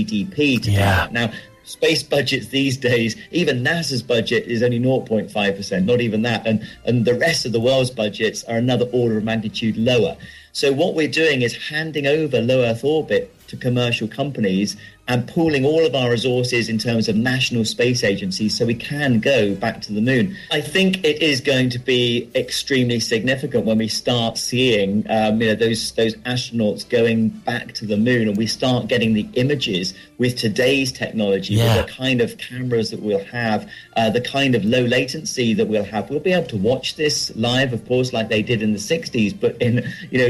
to do that. Now, space budgets these days, even NASA's budget is only 0.5%, not even that. And the rest of the world's budgets are another order of magnitude lower. So what we're doing is handing over low Earth orbit to commercial companies and pooling all of our resources in terms of national space agencies so we can go back to the moon. I think it is going to be extremely significant when we start seeing those astronauts going back to the moon, and we start getting the images with today's technology, with the kind of cameras that we'll have, the kind of low latency that we'll have. We'll be able to watch this live, of course, like they did in the 60s, but in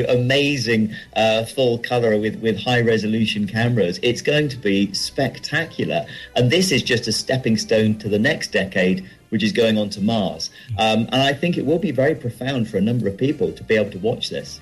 amazing full colour with high resolution cameras. It's going to be spectacular, and this is just a stepping stone to the next decade, which is going on to Mars, and I think it will be very profound for a number of people to be able to watch this.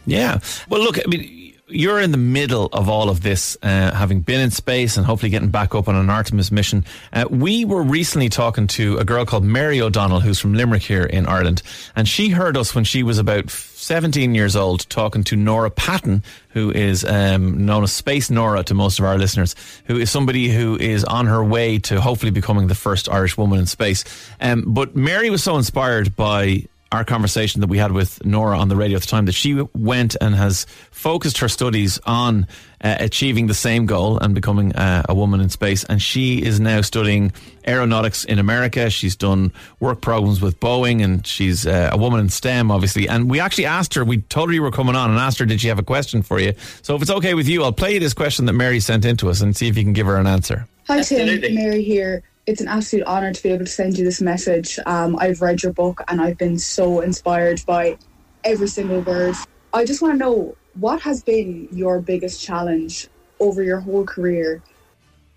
Well, look, I mean, you're in the middle of all of this, having been in space and hopefully getting back up on an Artemis mission. We were recently talking to a girl called Mary O'Donnell, who's from Limerick here in Ireland, and she heard us when she was about 17 years old talking to Nora Patton, who is known as Space Nora to most of our listeners, who is somebody who is on her way to hopefully becoming the first Irish woman in space. But Mary was so inspired by our conversation that we had with Nora on the radio at the time that she went and has focused her studies on achieving the same goal and becoming a woman in space. And she is now studying aeronautics in America. She's done work programs with Boeing, and she's a woman in STEM, obviously. And we actually asked her, we told her you were coming on and asked her, did she have a question for you? So if it's okay with you, I'll play you this question that Mary sent in to us and see if you can give her an answer. Hi, Tim. Mary here. It's an absolute honour to be able to send you this message. I've read your book and I've been so inspired by every single word. I just want to know, what has been your biggest challenge over your whole career?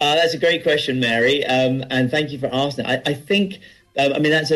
That's a great question, Mary, and thank you for asking. I think, that's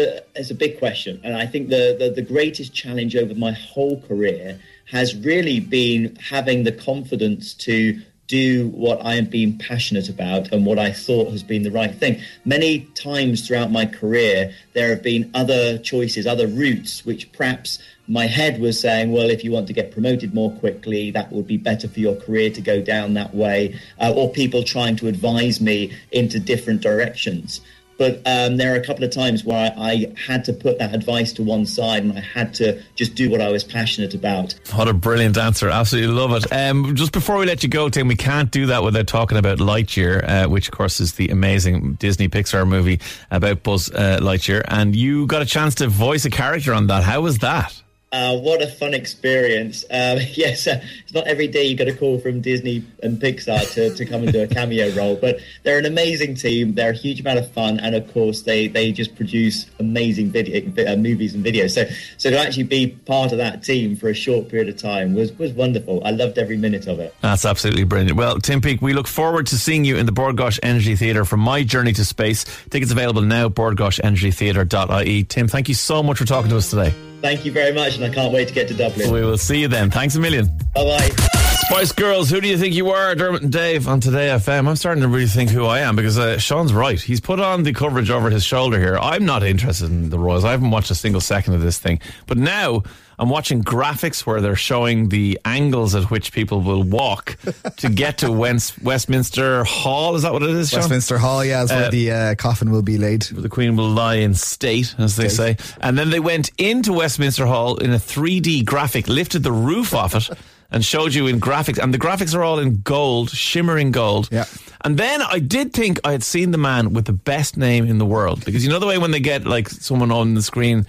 a big question, and I think the greatest challenge over my whole career has really been having the confidence to do what I have been passionate about and what I thought has been the right thing. Many times throughout my career, there have been other choices, other routes, which perhaps my head was saying, well, if you want to get promoted more quickly, that would be better for your career to go down that way, or people trying to advise me into different directions. But there are a couple of times where I had to put that advice to one side and I had to just do what I was passionate about. What a brilliant answer. Absolutely love it. Just before we let you go, Tim, we can't do that without talking about Lightyear, which, of course, is the amazing Disney Pixar movie about Buzz Lightyear. And you got a chance to voice a character on that. How was that? What a fun experience. It's not every day you get a call from Disney and Pixar to come and do a cameo role, but they're an amazing team. They're a huge amount of fun, and of course they just produce amazing movies and videos, so to actually be part of that team for a short period of time was wonderful. I loved every minute of it. That's absolutely brilliant. Well, Tim Peake, we look forward to seeing you in the Bord Gáis Energy Theatre for My Journey to Space. Tickets available now, bordgáisenergytheatre.ie. Tim, thank you so much for talking to us today. Thank you very much, and I can't wait to get to Dublin. We will see you then. Thanks a million. Bye-bye. Spice Girls, who do you think you are? Dermot and Dave on Today FM. I'm starting to really think who I am because Sean's right. He's put on the coverage over his shoulder here. I'm not interested in the Royals. I haven't watched a single second of this thing. But now I'm watching graphics where they're showing the angles at which people will walk to get to Westminster Hall. Is that what it is, Sean? Westminster Hall, yeah, is where the coffin will be laid. The Queen will lie in state, as they say. And then they went into Westminster Hall in a 3D graphic, lifted the roof off it, and showed you in graphics, and the graphics are all in gold, shimmering gold. Yeah. And then I did think I had seen the man with the best name in the world, because you know the way when they get like someone on the screen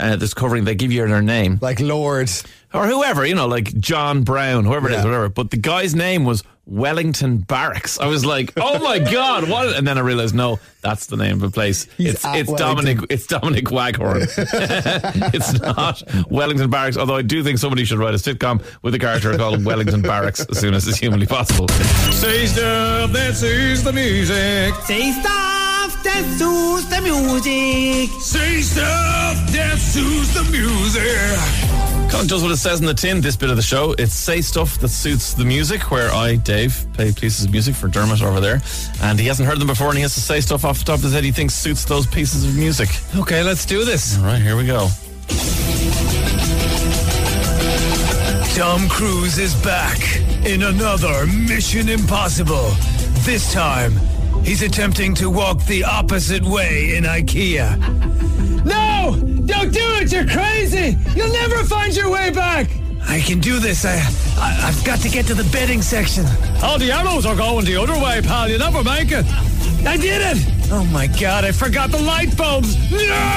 that's covering, they give you their name, like Lord or whoever, you know, like John Brown, whoever it is, whatever. But the guy's name was Wellington Barracks. I was like, oh my God, what? And then I realised, no, that's the name of the place. It's Dominic. It's Dominic Waghorn. It's not Wellington Barracks. Although I do think somebody should write a sitcom with a character called Wellington Barracks as soon as it's humanly possible. Say stuff that suits the music. Say stuff that suits the music. Say stuff that suits the music. Kind of does what it says in the tin, this bit of the show. It's Say Stuff That Suits the Music, where I, Dave, play pieces of music for Dermot over there. And he hasn't heard them before, and he has to say stuff off the top of his head he thinks suits those pieces of music. Okay, let's do this. All right, here we go. Tom Cruise is back in another Mission Impossible. This time, he's attempting to walk the opposite way in Ikea. No! Don't do it! You're crazy! You'll never find your way back! I can do this. I've got to get to the bedding section. All the arrows are going the other way, pal. You never make it. I did it! Oh my God, I forgot the light bulbs! No!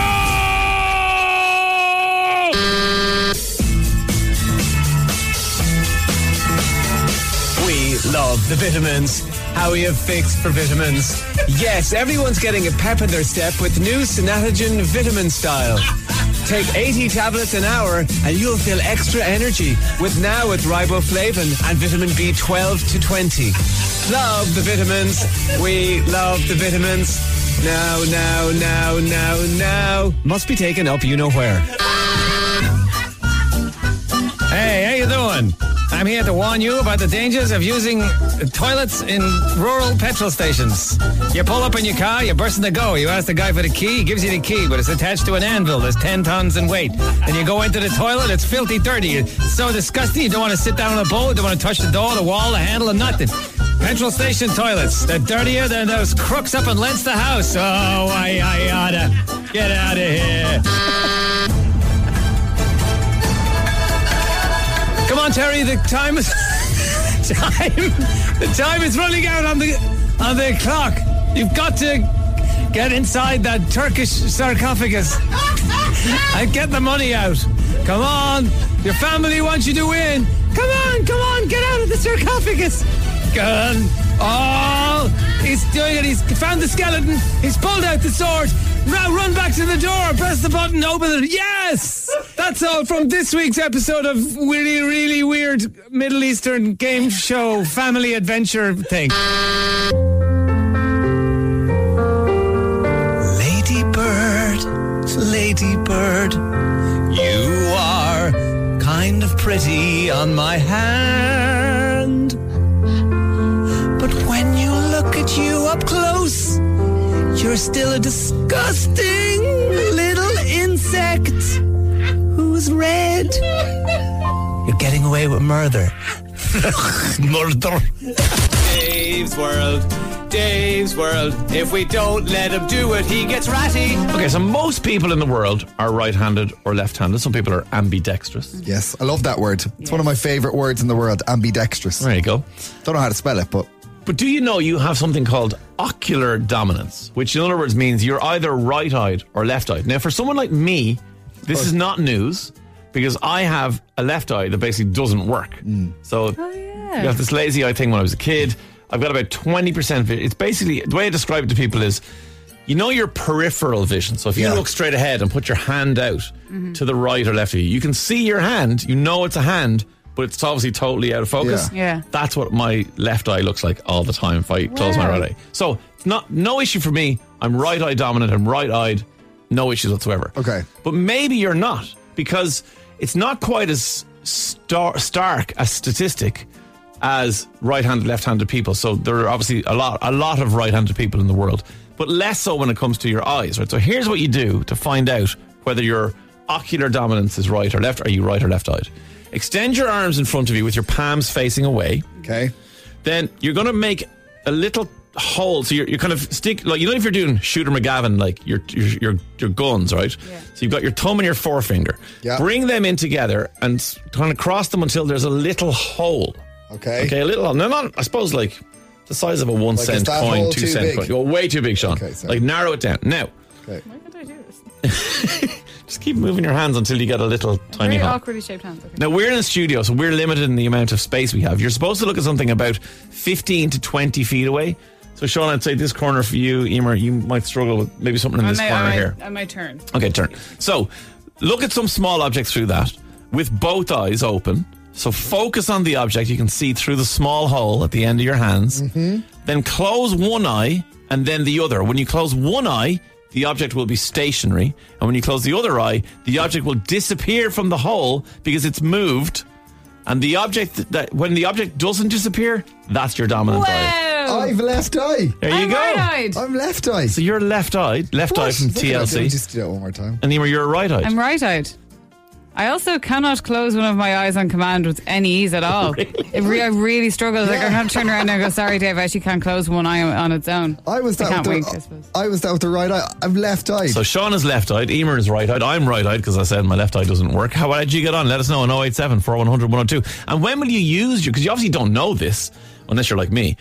We love the vitamins. How we have fixed for vitamins. Yes, everyone's getting a pep in their step with new Synatogen Vitamin Style. Take 80 tablets an hour and you'll feel extra energy with riboflavin and vitamin B12 to 20. Love the vitamins. We love the vitamins. Now, now. Must be taken up you know where. Hey, how you doing? I'm here to warn you about the dangers of using toilets in rural petrol stations. You pull up in your car, you burst in the go. You ask the guy for the key, he gives you the key, but it's attached to an anvil. There's 10 tons in weight. Then you go into the toilet, it's filthy, dirty. It's so disgusting, you don't want to sit down on a bowl, you don't want to touch the door, the wall, the handle, or nothing. Petrol station toilets, they're dirtier than those crooks up in Leinster House. Oh, I oughta get out of here. Come on, Terry, the time is running out on the clock. You've got to get inside that Turkish sarcophagus and get the money out. Come on, your family wants you to win. Come on, get out of the sarcophagus. Gun. Oh, he's doing it. He's found the skeleton. He's pulled out the sword. Run back to the door, press the button, open it. Yes! That's all from this week's episode of Really, Really Weird Middle Eastern Game Show Family Adventure thing. Lady Bird, Lady Bird, you are kind of pretty on my hand. But when you look at you up close, you're still a disgusting little insect who's red. You're getting away with murder. Murder. Dave's World. Dave's World. If we don't let him do it, he gets ratty. Okay, so most people in the world are right-handed or left-handed. Some people are ambidextrous. Yes, I love that word. It's one of my favourite words in the world, ambidextrous. There you go. Don't know how to spell it, but... But do you know you have something called ocular dominance, which in other words means you're either right-eyed or left-eyed. Now, for someone like me, this is not news because I have a left eye that basically doesn't work. Mm. So you have this lazy eye thing when I was a kid. I've got about 20% vision. It's basically, the way I describe it to people is, you know your peripheral vision. So if you look straight ahead and put your hand out to the right or left of you, you can see your hand, you know it's a hand, but it's obviously totally out of focus. Yeah. That's what my left eye looks like all the time if I close my right eye. So it's no issue for me. I'm right eye dominant. I'm right eyed. No issues whatsoever. Okay. But maybe you're not, because it's not quite as stark a statistic as right-handed, left-handed people. So there are obviously a lot of right-handed people in the world, but less so when it comes to your eyes, right? So here's what you do to find out whether your ocular dominance is right or left. Are you right or left-eyed? Extend your arms in front of you with your palms facing away. Okay. Then you're going to make a little hole. So you're kind of stick, like, you know, if you're doing Shooter McGavin, like your guns, right? Yeah. So you've got your thumb and your forefinger. Yeah. Bring them in together and kind of cross them until there's a little hole. Okay. Okay, a little hole. No, not, I suppose, like the size of a 1 cent coin, 2 cent coin. You're way too big, Sean. Okay, like, narrow it down. Now. Okay. Why did I do this? Just keep moving your hands until you get a little tiny hole. Very awkwardly shaped hands. Okay. Now, we're in a studio, so we're limited in the amount of space we have. You're supposed to look at something about 15 to 20 feet away. So, Sean, I'd say this corner for you, Eimear, you might struggle with maybe something in this corner here. On my turn. Okay, turn. So, look at some small objects through that with both eyes open. So, focus on the object. You can see through the small hole at the end of your hands. Mm-hmm. Then close one eye and then the other. When you close one eye, the object will be stationary, and when you close the other eye, the object will disappear from the hole because it's moved. And the object that, when the object doesn't disappear, that's your dominant eye. I've left eye. There you go. Right-eyed. I'm left eye. So you're left eyed. Left eye from TLC. Just do that one more time. And Eimear, you're right eyed. I'm right eyed. I also cannot close one of my eyes on command with any ease at all. Really? I really struggle. Yeah. Like, I can't turn around and go, sorry, Dave, I actually can't close one eye on its own. I was that with the right eye. I'm left-eyed. So Sean is left-eyed. Eimear is right-eyed. I'm right-eyed because I said my left eye doesn't work. How did you get on? Let us know on 087 4100 102. And when will you use your... Because you obviously don't know this, unless you're like me.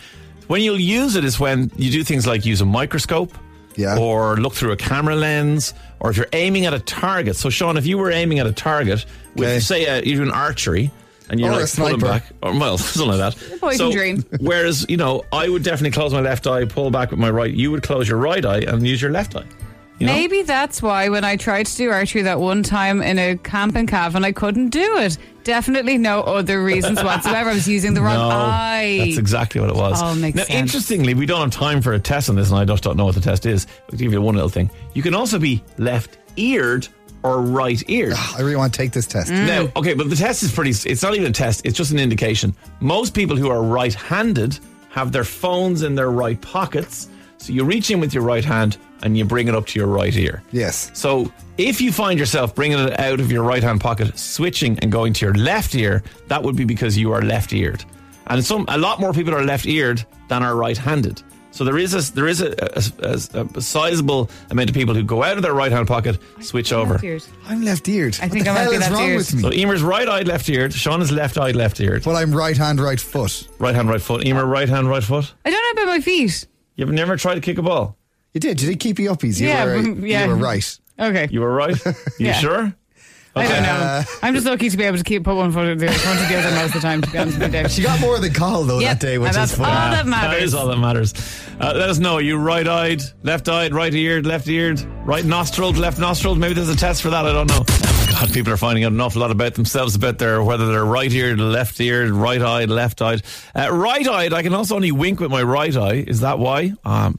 When you'll use it is when you do things like use a microscope. Yeah. Or look through a camera lens, or if you're aiming at a target. So, Sean, if you were aiming at a target with, say, you're doing archery, and you're like pulling back, or well, something like that. Boy, so, dream. Whereas, you know, I would definitely close my left eye, pull back with my right. You would close your right eye and use your left eye. You know? Maybe that's why when I tried to do archery that one time in a camp in Cavan, I couldn't do it. Definitely no other reasons whatsoever. I was using the wrong eye. That's exactly what it was. Oh, makes sense. Interestingly, we don't have time for a test on this, and I just don't know what the test is. I'll give you one little thing. You can also be left-eared or right-eared. I really want to take this test. Now, okay, but the test is it's not even a test. It's just an indication. Most people who are right-handed have their phones in their right pockets. So you reach in with your right hand and you bring it up to your right ear. Yes. So if you find yourself bringing it out of your right hand pocket, switching and going to your left ear, that would be because you are left-eared. And a lot more people are left-eared than are right-handed. So there is a sizable amount of people who go out of their right hand pocket, switch over. Left-eared. I'm left-eared. I think I'm left-eared. What the hell is wrong with me? So Eimear's right-eyed, left-eared. Sean is left-eyed, left-eared. Well, I'm right-hand, right-foot. Right-hand, right-foot. Eimear, right-hand, right-foot. I don't know about my feet. You've never tried to kick a ball? You did. You did keepy uppies. You were right. Okay. You were right? You sure? Okay. I don't know. I'm just lucky to be able to put one foot in the other most of the time, to be honest with you. She got more than Carl, though, that day, which is fun. That's all that matters. That is all that matters. Let us know. Are you right-eyed, left-eyed, right-eared, left-eared, right-nostriled, left-nostriled? Maybe there's a test for that. I don't know. God, people are finding out an awful lot about themselves, about whether they're right-eared, left-eared, right-eyed, left-eyed. Right-eyed, I can also only wink with my right eye. Is that why?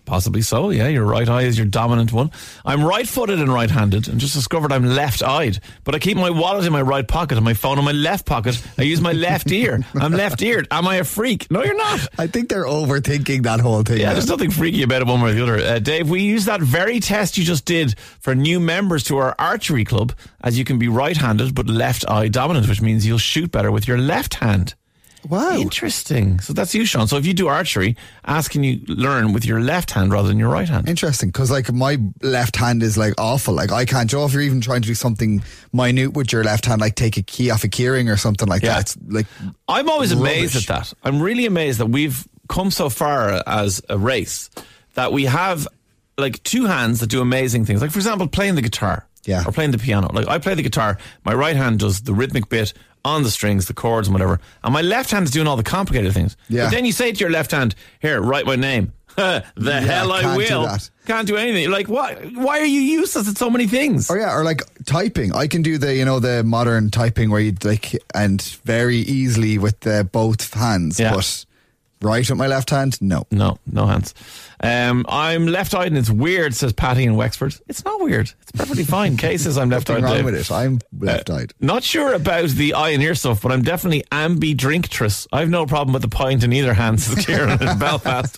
Possibly so, yeah. Your right eye is your dominant one. I'm right-footed and right-handed and just discovered I'm left-eyed. But I keep my wallet in my right pocket and my phone in my left pocket. I use my left ear. I'm left-eared. Am I a freak? No, you're not. I think they're overthinking that whole thing. Yeah, there's nothing freaky about it one way or the other. Dave, we use that very test you just did for new members to our archery club, as you can be right-handed but left eye dominant, which means you'll shoot better with your left hand. Wow. Interesting. So that's you, Sean. So if you do archery, ask, can you learn with your left hand rather than your right hand? Interesting, because like my left hand is like awful. Like I can't draw. If you're even trying to do something minute with your left hand, like take a key off a keyring or something like that. It's like, I'm always amazed at that. I'm really amazed that we've come so far as a race that we have like two hands that do amazing things. Like for example, playing the guitar. Yeah. Or playing the piano. Like I play the guitar, my right hand does the rhythmic bit on the strings, the chords and whatever, and my left hand's doing all the complicated things. Yeah. But then you say to your left hand, here, write my name. Hell I will. Can't do anything. Like why are you useless at so many things? Oh yeah, or like typing. I can do the, you know, the modern typing where you like, and very easily with both hands, but Right with my left hand? No. No, no hands. I'm left-eyed and it's weird, says Patty in Wexford. It's not weird. It's perfectly fine. Kay says I'm left-eyed. Wrong with it. I'm left-eyed. Not sure about the eye and ear stuff, but I'm definitely ambidextrous. I've no problem with the pint in either hand, says Kieran in Belfast.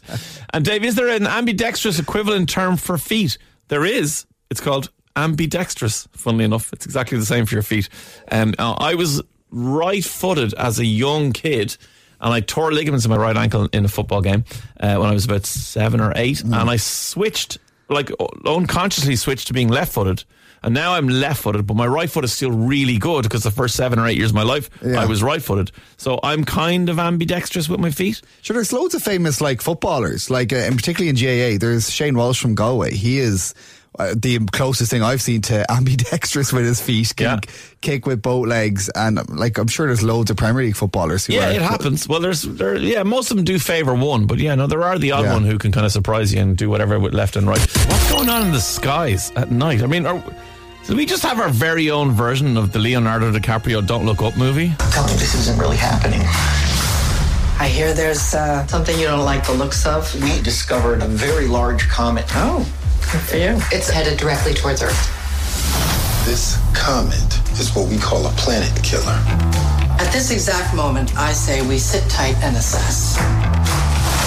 And Dave, is there an ambidextrous equivalent term for feet? There is. It's called ambidextrous, funnily enough. It's exactly the same for your feet. I was right-footed as a young kid, and I tore ligaments in my right ankle in a football game when I was about 7 or 8. Mm. And I switched, like unconsciously switched to being left-footed. And now I'm left-footed, but my right foot is still really good because the first 7 or 8 years of my life, I was right-footed. So I'm kind of ambidextrous with my feet. Sure, there's loads of famous like footballers, like and particularly in GAA, there's Shane Walsh from Galway. He is... the closest thing I've seen to ambidextrous with his feet, kick with both legs, and like I'm sure there's loads of Premier League footballers who it happens. Well, there's most of them do favour one, but there are the odd one who can kind of surprise you and do whatever with left and right. What's going on in the skies at night? I mean, do we just have our very own version of the Leonardo DiCaprio Don't Look Up movie? Tell me this isn't really happening. I hear there's something you don't like the looks of. We discovered a very large comet. Oh. For you. It's headed directly towards Earth. This comet is what we call a planet killer. At this exact moment, I say we sit tight and assess.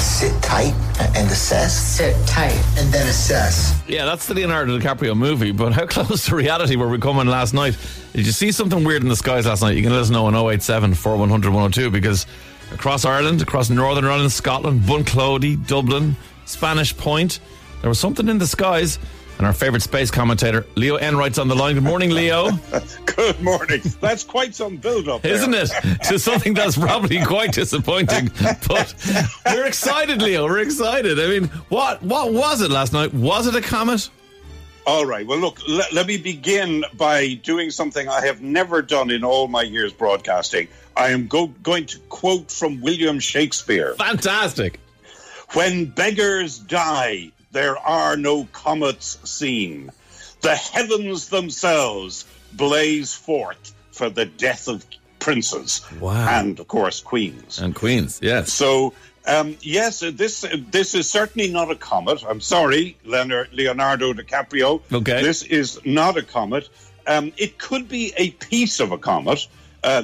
Sit tight and assess? Sit tight and then assess. Yeah, that's the Leonardo DiCaprio movie, but how close to reality were we coming last night? Did you see something weird in the skies last night? You can let us know on 087-4100-102 because across Ireland, across Northern Ireland, Scotland, Bunclody, Dublin, Spanish Point... there was something in the skies, and our favourite space commentator, Leo Enright's on the line. Good morning, Leo. Good morning. That's quite some build-up there. Isn't it? To something that's probably quite disappointing. But we're excited, Leo. We're excited. I mean, what was it last night? Was it a comet? All right. Well, look, let me begin by doing something I have never done in all my years broadcasting. I am going to quote from William Shakespeare. Fantastic. When beggars die... there are no comets seen. The heavens themselves blaze forth for the death of princes. Wow. And, of course, queens. And queens, yes. So, yes, this is certainly not a comet. I'm sorry, Leonardo DiCaprio. Okay. This is not a comet. It could be a piece of a comet,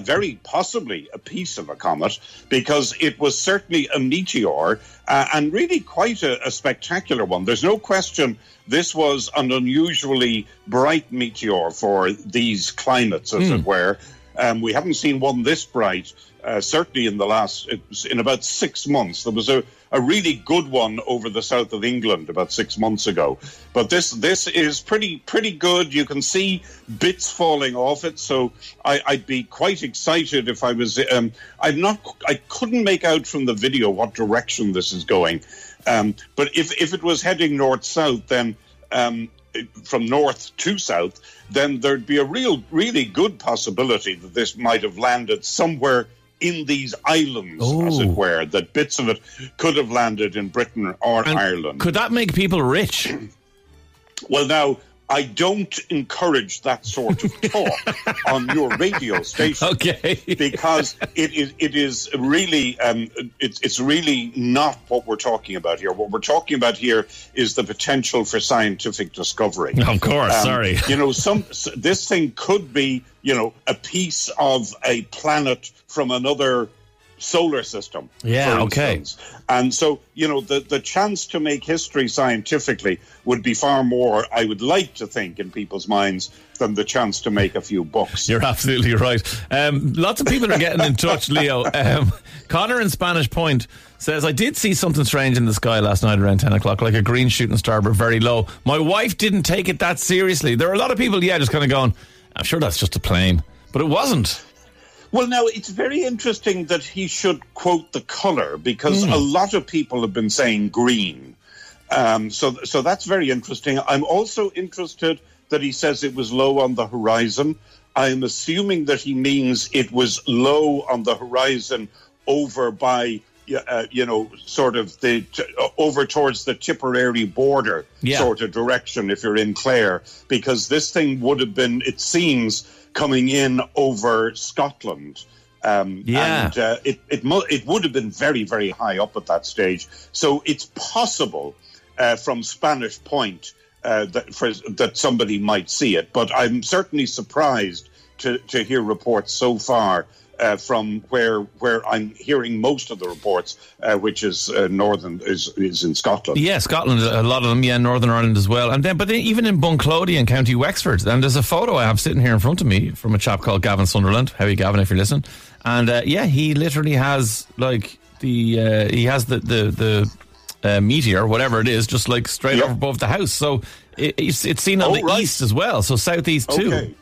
very possibly a piece of a comet, because it was certainly a meteor, and really quite a spectacular one. There's no question this was an unusually bright meteor for these climates, as it were. We haven't seen one this bright, certainly in about 6 months. There was a really good one over the south of England about 6 months ago. But this is pretty good. You can see bits falling off it. So I'd be quite excited if I was... I couldn't make out from the video what direction this is going. But if it was heading north-south, then... from north to south, then there'd be a really good possibility that this might have landed somewhere in these islands, as it were, that bits of it could have landed in Britain or Ireland. Could that make people rich? Well, now, I don't encourage that sort of talk on your radio station, okay? Because it is really it's really not what we're talking about here. What we're talking about here is the potential for scientific discovery. Of course, sorry. This thing could be a piece of a planet from another solar system. Yeah, okay. And so, the chance to make history scientifically would be far more, I would like to think, in people's minds than the chance to make a few bucks. You're absolutely right. Lots of people are getting in touch, Leo. Connor in Spanish Point says, I did see something strange in the sky last night around 10 o'clock, like a green shooting star, but very low. My wife didn't take it that seriously. There are a lot of people, just kind of going, I'm sure that's just a plane. But it wasn't. Well, now, it's very interesting that he should quote the colour, because a lot of people have been saying green. So that's very interesting. I'm also interested that he says it was low on the horizon. I'm assuming that he means it was low on the horizon over by, sort of over towards the Tipperary border sort of direction, if you're in Clare, because this thing would have been, it seems... coming in over Scotland And it would have been very, very high up at that stage. So it's possible from Spanish Point that somebody might see it. But I'm certainly surprised to hear reports so far from where I'm hearing most of the reports, which is northern is in Scotland. Yeah, Scotland, a lot of them. Yeah, Northern Ireland as well. And then, but even in Bunclody and County Wexford, and there's a photo I have sitting here in front of me from a chap called Gavin Sunderland. How are you, Gavin? If you're listening, and he literally has the meteor, whatever it is, just like straight up above the house. So it's seen on east as well. So southeast too. Okay.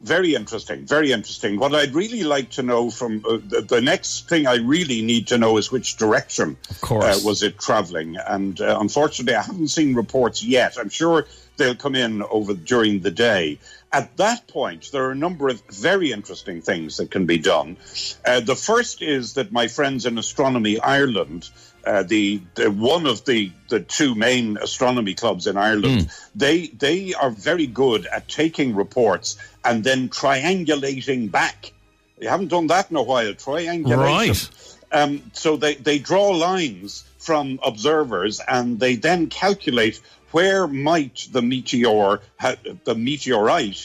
Very interesting, very interesting. What I'd really like to know from the next thing I really need to know is which direction was it travelling. And unfortunately, I haven't seen reports yet. I'm sure they'll come in during the day. At that point, there are a number of very interesting things that can be done. The first is that my friends in Astronomy Ireland, one of the two main astronomy clubs in Ireland, they are very good at taking reports and then triangulating back. They haven't done that in a while, triangulation. Right. So they draw lines from observers and they then calculate where might the meteorite,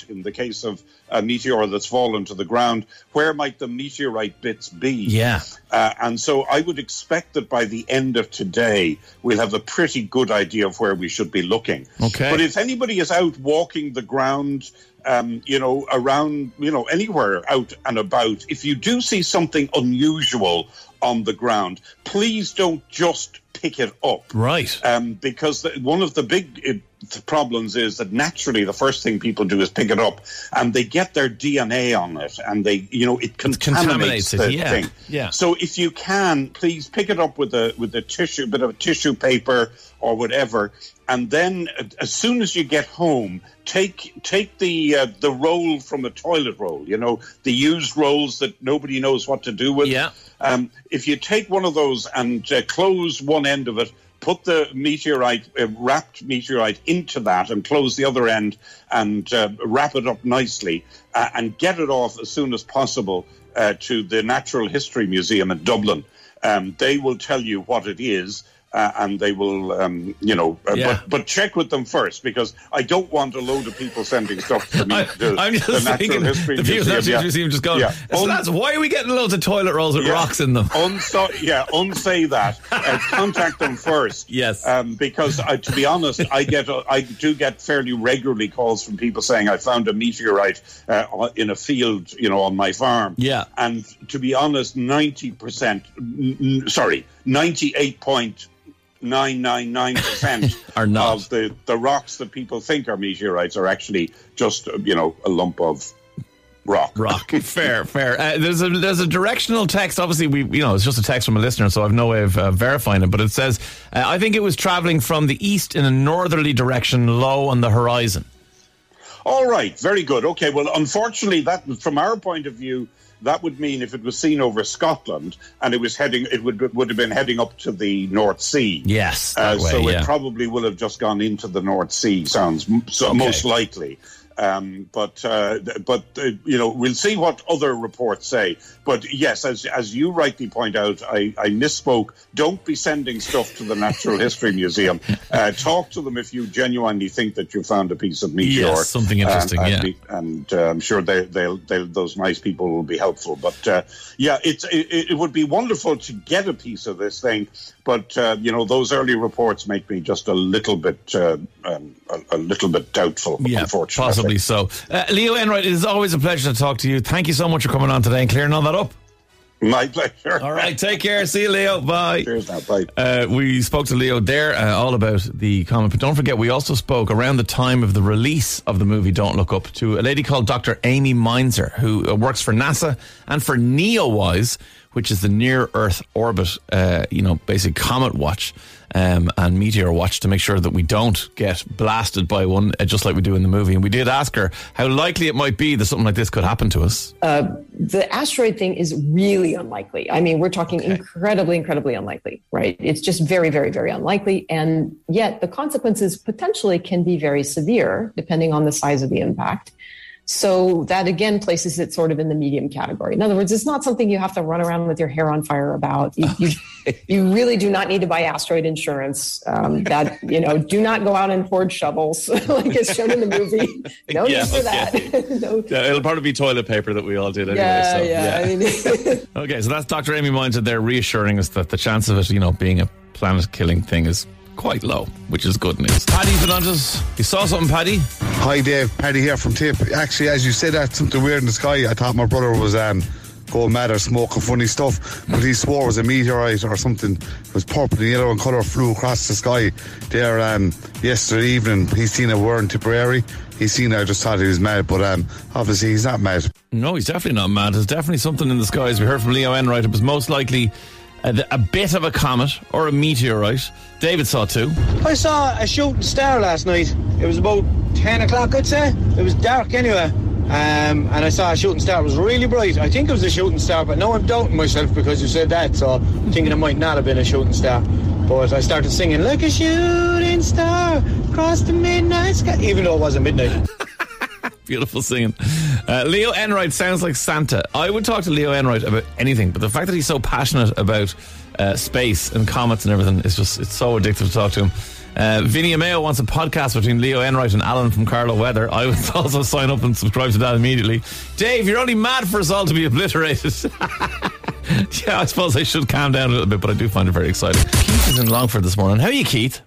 in the case of a meteor that's fallen to the ground, where might the meteorite bits be? Yeah. And so I would expect that by the end of today, we'll have a pretty good idea of where we should be looking. Okay. But if anybody is out walking the ground, around, anywhere out and about, if you do see something unusual on the ground, please don't just pick it up. Right. Because one of the big problems is that naturally the first thing people do is pick it up and they get their DNA on it and they, it contaminates the thing. Yeah. So if you can, please pick it up with a tissue, bit of tissue paper or whatever. And then as soon as you get home, take the roll from a toilet roll, the used rolls that nobody knows what to do with. Yeah. If you take one of those and close one end of it, put the wrapped meteorite into that and close the other end and wrap it up nicely and get it off as soon as possible to the Natural History Museum in Dublin. They will tell you what it is. And they will, but check with them first, because I don't want a load of people sending stuff to me. I'm just the Natural History Museum just going, so that's why are we getting loads of toilet rolls with rocks in them? Unsay that. Contact them first. Yes. Because, to be honest, I do get fairly regularly calls from people saying I found a meteorite in a field, on my farm. Yeah. And to be honest, 98.999% are not. Of the rocks that people think are meteorites are actually just a lump of rock. fair. There's a directional text. Obviously, it's just a text from a listener, so I've no way of verifying it. But it says, I think it was traveling from the east in a northerly direction, low on the horizon. All right, very good. Okay, well, unfortunately, that from our point of view. That would mean if it was seen over Scotland and it was heading, it would have been heading up to the North Sea. Yes, it probably will have just gone into the North Sea. Most likely. We'll see what other reports say. But yes, as you rightly point out, I misspoke. Don't be sending stuff to the Natural History Museum. Talk to them if you genuinely think that you found a piece of meteor. Yes, something interesting, I'm sure those nice people will be helpful. But it would be wonderful to get a piece of this thing. But those early reports make me just a little bit doubtful, unfortunately. Possibly so. Leo Enright, it is always a pleasure to talk to you. Thank you so much for coming on today and clearing all that up. My pleasure. All right, take care. See you, Leo. Bye. Cheers now, bye. We spoke to Leo there all about the comment, but don't forget we also spoke around the time of the release of the movie Don't Look Up to a lady called Dr. Amy Meinzer, who works for NASA and for NEOWISE, which is the near-Earth orbit, basic comet watch and meteor watch to make sure that we don't get blasted by one, just like we do in the movie. And we did ask her how likely it might be that something like this could happen to us. The asteroid thing is really unlikely. I mean, we're talking incredibly, incredibly unlikely, right? It's just very, very, very unlikely. And yet the consequences potentially can be very severe, depending on the size of the impact. So that again places it sort of in the medium category. In other words, it's not something you have to run around with your hair on fire about. You really do not need to buy asteroid insurance. Do not go out and hoard shovels like it's shown in the movie. No need for that. No, it'll probably be toilet paper that we all did anyway. Okay, so that's Dr. Amy Mindset there reassuring us that the chance of it, being a planet-killing thing is quite low, which is good news. Paddy's been on to us. You saw something, Paddy? Hi, Dave. Paddy here from Tip. Actually, as you said that, something weird in the sky. I thought my brother was going mad or smoking funny stuff, but he swore it was a meteorite or something. It was purple and yellow in colour, flew across the sky there yesterday evening. He's seen it wearing Tipperary. I just thought he was mad, but obviously he's not mad. No, he's definitely not mad. There's definitely something in the sky. As we heard from Leo Enright, it was most likely a bit of a comet or a meteorite. David saw two. I saw a shooting star last night. It was about 10 o'clock, I'd say. It was dark anyway. And I saw a shooting star. It was really bright. I think it was a shooting star, but now I'm doubting myself because you said that, so I'm thinking it might not have been a shooting star. But I started singing, like a shooting star across the midnight sky, even though it wasn't midnight. Beautiful singing. Leo Enright sounds like Santa. I would talk to Leo Enright about anything, but the fact that he's so passionate about space and comets and everything is it's so addictive to talk to him. Vinny Ameo wants a podcast between Leo Enright and Alan from Carlo Weather. I would also sign up and subscribe to that immediately. Dave, you're only mad for us all to be obliterated. Yeah, I suppose I should calm down a little bit, but I do find it very exciting. Keith is in Longford this morning. How are you, Keith?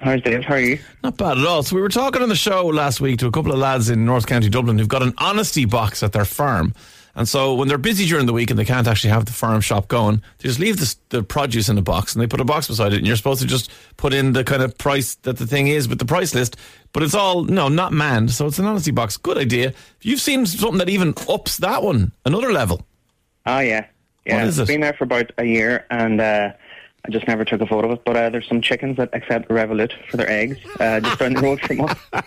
Hi, Dave. How are you? Not bad at all. So we were talking on the show last week to a couple of lads in North County Dublin who've got an honesty box at their farm. And so when they're busy during the week and they can't actually have the farm shop going, they just leave the produce in a box and they put a box beside it, and you're supposed to just put in the kind of price that the thing is with the price list. But it's all, not manned. So it's an honesty box. Good idea. You've seen something that even ups that one, another level. Oh, yeah. Yeah. What is it? It's been there for about a year and... I just never took a photo of it, but there's some chickens that accept Revolut for their eggs just down the road from us.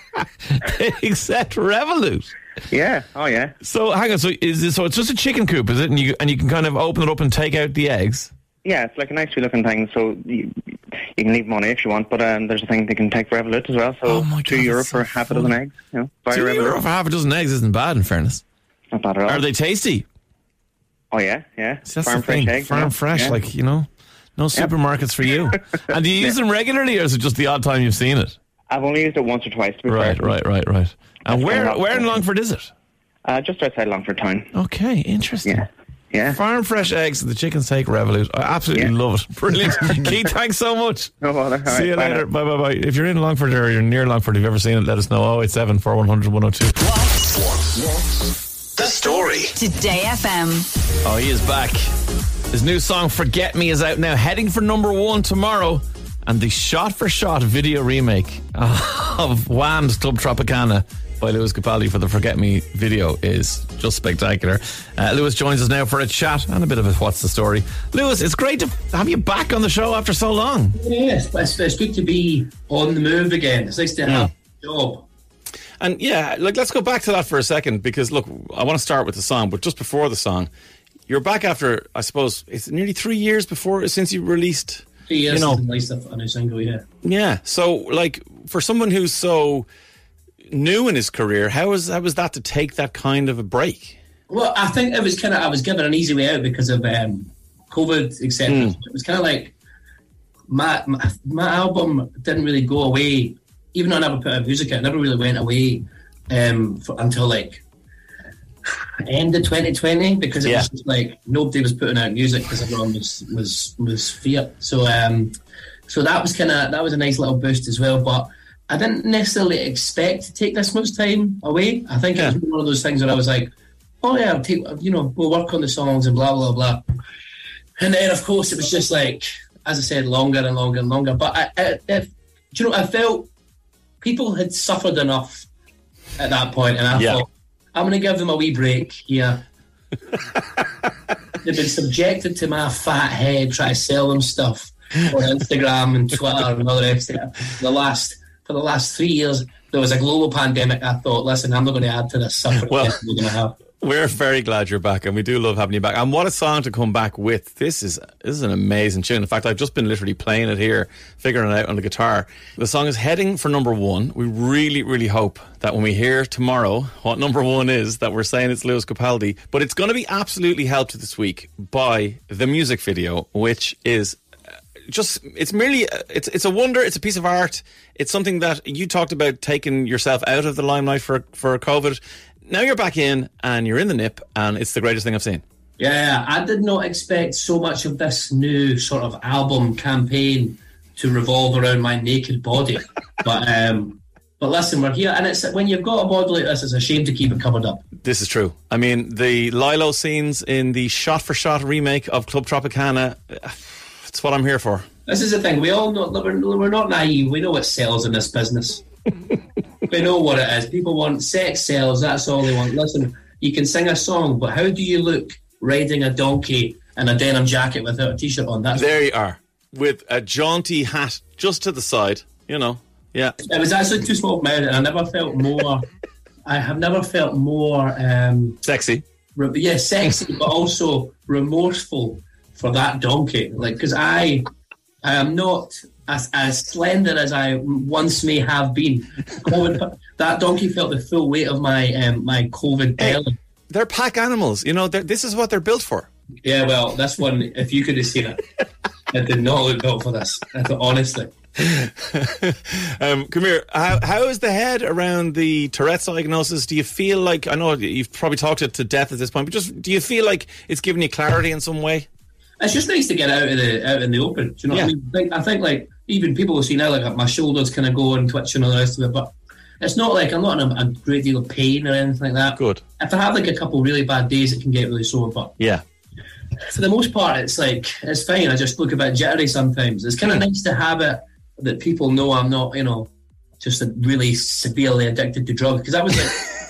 Accept Revolut? Yeah, oh yeah. So hang on, so it's just a chicken coop, is it? And you can kind of open it up and take out the eggs? Yeah, it's like a nice looking thing, so you can leave money if you want, but there's a thing they can take Revolut as well, so €2 for half a dozen eggs. €2 for half a dozen eggs isn't bad in fairness. Not bad at all. Are they tasty? Oh yeah. So that's the thing, eggs, farm fresh, yeah. No supermarkets for you. And do you use them regularly, or is it just the odd time you've seen it? I've only used it once or twice. Right. And where in Longford is it? Just outside Longford Town. Okay, interesting. Yeah. Farm fresh eggs that the chickens take Revolut. I absolutely love it. Brilliant. Keith, thanks so much. No bother. See you later. Bye. If you're in Longford or you're near Longford, if you've ever seen it, let us know. 087-4100-102. What's the story? Today FM. Oh, he is back. His new song, Forget Me, is out now, heading for #1 tomorrow. And the shot-for-shot video remake of Wham's Club Tropicana by Lewis Capaldi for the Forget Me video is just spectacular. Lewis joins us now for a chat and a bit of a what's the story. Lewis, it's great to have you back on the show after so long. Yes, it's good to be on the move again. It's nice to have a job. And let's go back to that for a second, because look, I want to start with the song, but just before the song, you're back after, I suppose, it's nearly 3 years since you released... 3 years since I released a new single, yeah. Yeah, so, for someone who's so new in his career, how was that to take that kind of a break? Well, I think it was I was given an easy way out because of COVID, etc. It was my album didn't really go away, even though I never put out music, it never really went away until, end of 2020, because it was just nobody was putting out music because everyone was fear. So so that was a nice little boost as well. But I didn't necessarily expect to take this much time away. I think it was one of those things where I was like, oh yeah, I'll take we'll work on the songs and blah blah blah. And then of course it was just as I said, longer and longer and longer. But I felt people had suffered enough at that point, and I thought, I'm going to give them a wee break here. They've been subjected to my fat head trying to sell them stuff on Instagram and Twitter and all the rest of it. For the last 3 years, there was a global pandemic. I thought, listen, I'm not going to add to this suffering. Well, We're very glad you're back, and we do love having you back. And what a song to come back with. This is an amazing tune. In fact, I've just been literally playing it here, figuring it out on the guitar. The song is heading for number one. We really, really hope that when we hear tomorrow what number one is, that we're saying it's Lewis Capaldi. But it's going to be absolutely helped this week by the music video, which is just, it's a wonder, it's a piece of art. It's something that you talked about, taking yourself out of the limelight for COVID. Now you're back in and you're in the nip, and it's the greatest thing I've seen. Yeah, I did not expect so much of this new sort of album campaign to revolve around my naked body. But listen, we're here, and it's when you've got a model like this, it's a shame to keep it covered up. This is true. I mean, the Lilo scenes in the shot-for-shot remake of Club Tropicana, it's what I'm here for. This is the thing. We're not naive. We know what sells in this business. We know what it is. People want sex sells. That's all they want. Listen, you can sing a song, but how do you look riding a donkey in a denim jacket without a t-shirt on? There you are, with a jaunty hat just to the side. You know, yeah. It was actually Too Small for My Own, and I never felt more. I have never felt more sexy. Sexy, but also remorseful for that donkey. Like, because I am not as slender as I once may have been. That donkey felt the full weight of my COVID belly. They're pack animals, you know. This is what they're built for. Yeah, well, this one, if you could have seen it, it did not look built for this. I thought, honestly. Come here. How is the head around the Tourette's diagnosis? Do you feel like, I know you've probably talked it to death at this point, but just, do you feel like it's giving you clarity in some way? It's just nice to get out in the open. Do you know what I mean? I think like even people will see now, like my shoulders kind of go and twitch and all the rest of it. But it's not like I'm not in a great deal of pain or anything like that. Good. If I have like a couple really bad days, it can get really sore. But yeah, for the most part, it's like it's fine. I just look a bit jittery sometimes. It's kind of nice to have it that people know I'm not, you know, just really severely addicted to drugs. Because I was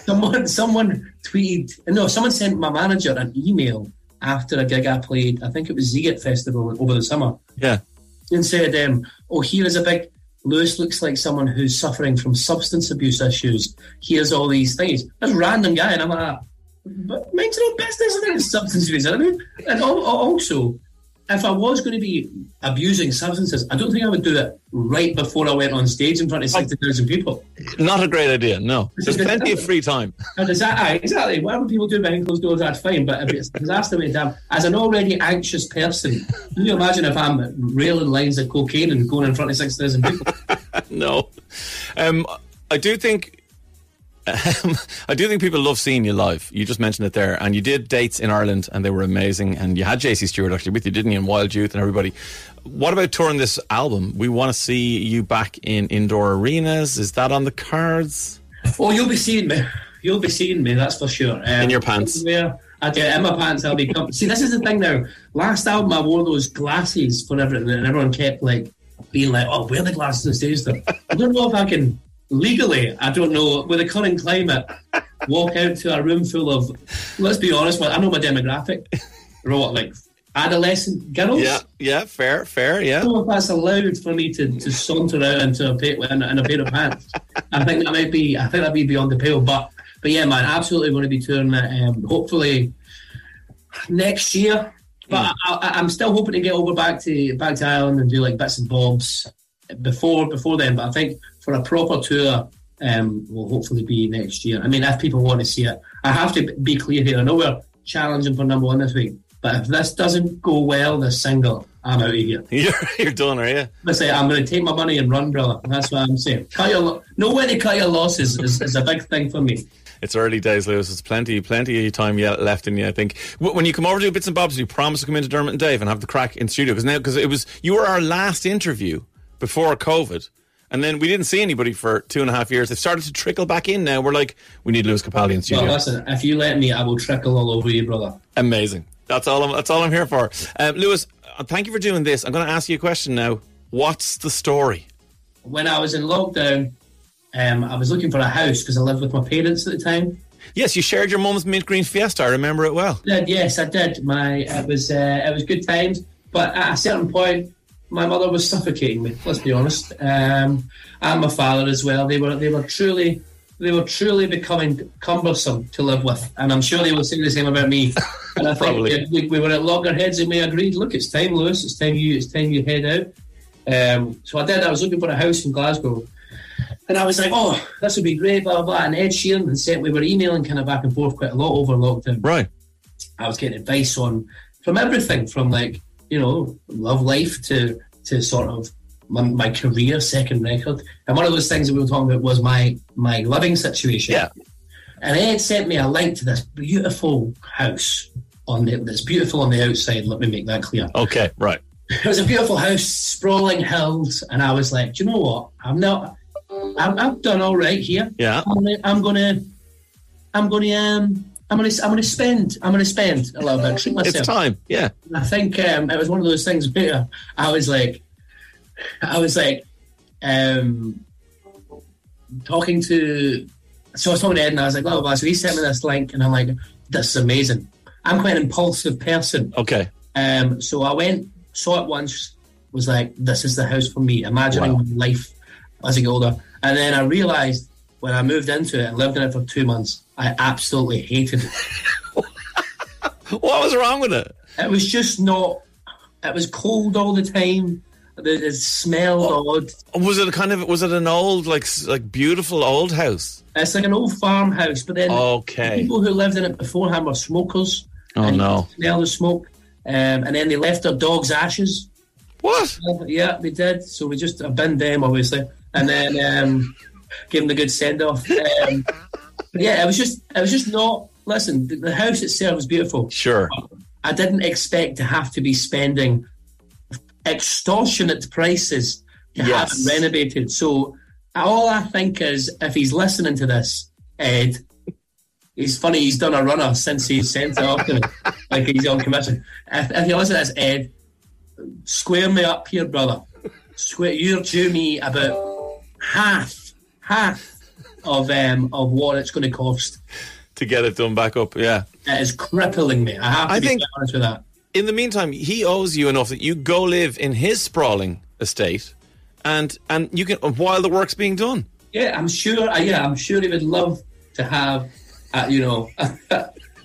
like, someone tweeted, no, someone sent my manager an email after a gig I played, I think it was Ziget Festival over the summer. Yeah. And said, here is a big, Lewis looks like someone who's suffering from substance abuse issues. Here's all these things. This random guy, and I'm like, but mind your own business, I think it's substance abuse, you know what I mean? And also, if I was going to be abusing substances, I don't think I would do it right before I went on stage in front of 60,000 people. Not a great idea, no. There's plenty of free time. Exactly. Whatever people do behind closed doors, that's fine. But if it's a disaster, as an already anxious person, can you imagine if I'm railing lines of cocaine and going in front of 6,000 people? No. I do think people love seeing you live. You just mentioned it there, and you did dates in Ireland, and they were amazing. And you had JC Stewart actually with you, didn't you? And Wild Youth and everybody. What about touring this album? We want to see you back in indoor arenas. Is that on the cards? Oh, you'll be seeing me. You'll be seeing me. That's for sure. In your pants. Yeah, I do. In my pants, I'll be coming. See, this is the thing now. Last album, I wore those glasses for everything, and everyone kept like being like, "Oh, wear the glasses and stays there." I don't know if I can. Legally, I don't know, with the current climate, walk out to a room full of, let's be honest, I know my demographic, like adolescent girls. Yeah, fair, yeah. I don't know if that's allowed for me to saunter out into a pair of pants. I think that'd be beyond the pale, but yeah, man, absolutely going to be touring that, hopefully next year, but I'm still hoping to get over back to Ireland and do like bits and bobs before then, but I think for a proper tour will hopefully be next year. I mean, if people want to see it, I have to be clear here. I know we're challenging for number one this week, but if this doesn't go well, this single, I'm out of here. You're done, are you? I say I'm going to take my money and run, brother. That's what I'm saying. No way to cut your losses is a big thing for me. It's early days, Lewis. There's plenty of time left in you, I think. When you come over to do bits and bobs, you promise to come into Dermot and Dave and have the crack in studio, because it was, you were our last interview before COVID. And then we didn't see anybody for 2.5 years. They've started to trickle back in now. We're like, we need Lewis Capaldi in studio. Well, listen, if you let me, I will trickle all over you, brother. Amazing. That's all I'm here for. Lewis, thank you for doing this. I'm going to ask you a question now. What's the story? When I was in lockdown, I was looking for a house because I lived with my parents at the time. Yes, you shared your mum's mint green Fiesta. I remember it well. I did. It was good times. But at a certain point, my mother was suffocating me, let's be honest, and my father as well. They were truly they were truly becoming cumbersome to live with, and I'm sure they will say the same about me. And I think we were at loggerheads, and we agreed, look, it's time, Lewis, it's time you head out. So I did. I was looking for a house in Glasgow, and I was like, oh, this would be great, blah, blah, blah. And Ed Sheeran and Seth, we were emailing kind of back and forth quite a lot over lockdown. Right. I was getting advice from everything, from like, you know, love life to sort of my career, second record. And one of those things that we were talking about was my living situation. Yeah. And Ed sent me a link to this beautiful house that's beautiful on the outside. Let me make that clear. Okay, right. It was a beautiful house, sprawling hills, and I was like, do you know what? I've done all right here. Yeah. I'm gonna spend a little bit, treat myself. It's time. Yeah. And I think it was one of those things. Better. I was like, talking to. So I was talking to Ed, and I was like, blah, blah, blah. So he sent me this link, and I'm like, this is amazing. I'm quite an impulsive person. Okay. So I went, saw it once, was like, this is the house for me, imagining wow. life as I get older. And then I realised when I moved into it and lived in it for 2 months, I absolutely hated it. What was wrong with it? It was just not... It was cold all the time. It smelled odd. Was it an old, like beautiful old house? It's like an old farmhouse, but then the people who lived in it beforehand were smokers. Oh, no. They smelled the smoke. And then they left their dog's ashes. What? Yeah, they did. So we just binned them, obviously. And then gave them the good send-off. But yeah, it was just not... Listen, the house itself was beautiful. Sure. I didn't expect to have to be spending extortionate prices to yes. have it renovated. So all I think is, if he's listening to this, Ed, it's funny he's done a runner since he sent it off to me, like he's on commission. If you listen to this, Ed, square me up here, brother. You're due me about half of what it's going to cost to get it done back up. Yeah, it is crippling me. I have to be honest with that. In the meantime, he owes you enough that you go live in his sprawling estate, and you can while the work's being done. Yeah, I'm sure. Yeah, I'm sure he would love to have, a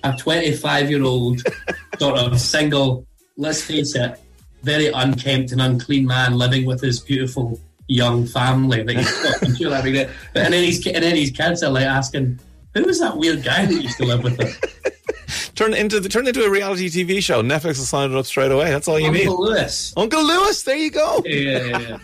25-year-old sort of single. Let's face it, very unkempt and unclean man living with his beautiful young family. That he's got. I'm sure that'd be great. But and then his kids are like asking, "Who was that weird guy that used to live with us?" Turn into a reality TV show. Netflix will sign it up straight away. That's all you need. Uncle Lewis, there you go. Yeah.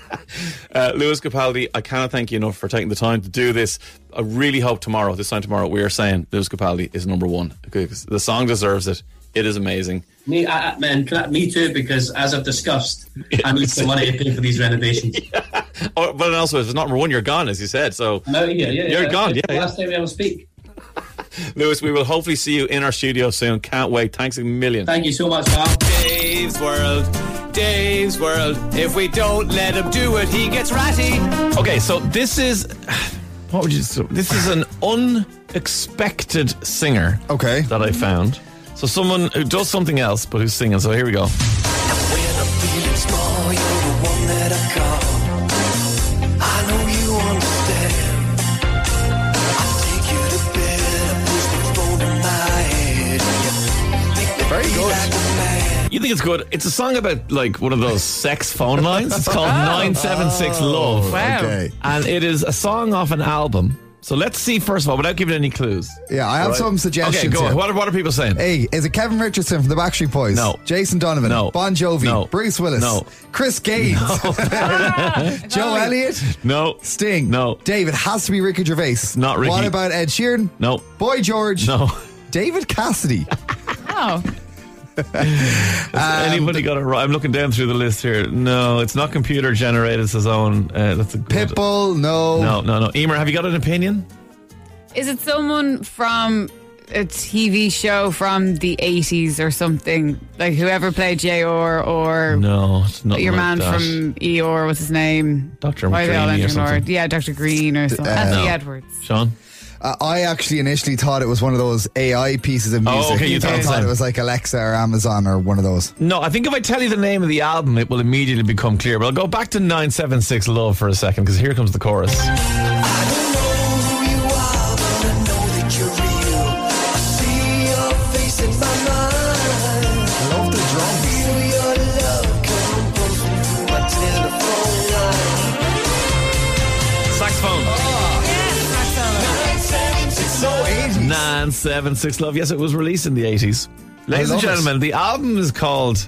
Lewis Capaldi, I cannot thank you enough for taking the time to do this. I really hope this time tomorrow we are saying Lewis Capaldi is number one, because the song deserves it. It is amazing. Me too, because as I've discussed, I need some money to pay for these renovations. Yeah. But also, if it's not number one, you're gone, as you said. So you're gone. Yeah, last time we ever speak. Lewis, we will hopefully see you in our studio soon. Can't wait. Thanks a million. Thank you so much, pal. Dave's World. If we don't let him do it, he gets ratty. Okay, so this is an unexpected singer. Okay. That I found. So someone who does something else but who's singing. So here we go. Very good. You think it's good? It's a song about like one of those sex phone lines. It's called 976 Love. Wow. Okay. And it is a song off an album. So let's see, first of all, without giving any clues. Yeah, I have some suggestions. Okay, go on. What are people saying? A, is it Kevin Richardson from the Backstreet Boys? No. Jason Donovan? No. Bon Jovi? No. Bruce Willis? No. Chris Gaines? No. Joe Elliott? No. Sting? No. Dave, it has to be Ricky Gervais. It's not Ricky. What about Ed Sheeran? No. Boy George? No. David Cassidy? No. Anybody got it right? I'm looking down through the list here. No, it's not computer generated. It's his own. That's a good Pitbull. No. Eimear, have you got an opinion? Is it someone from a TV show from the 80s or something? Like whoever played J.R. or no, it's not your man that. From E.R. What's his name? Dr. McGreen or something. Yeah, Dr. Green or something. Anthony Edwards. Sean. I actually initially thought it was one of those AI pieces of music. Oh, okay, I thought it was like Alexa or Amazon or one of those. No, I think if I tell you the name of the album, it will immediately become clear. But I'll go back to 976 Love for a second, because here comes the chorus. I don't know who you are. and 7-6 Love. Yes, it was released in the 80s. Ladies and gentlemen, the album is called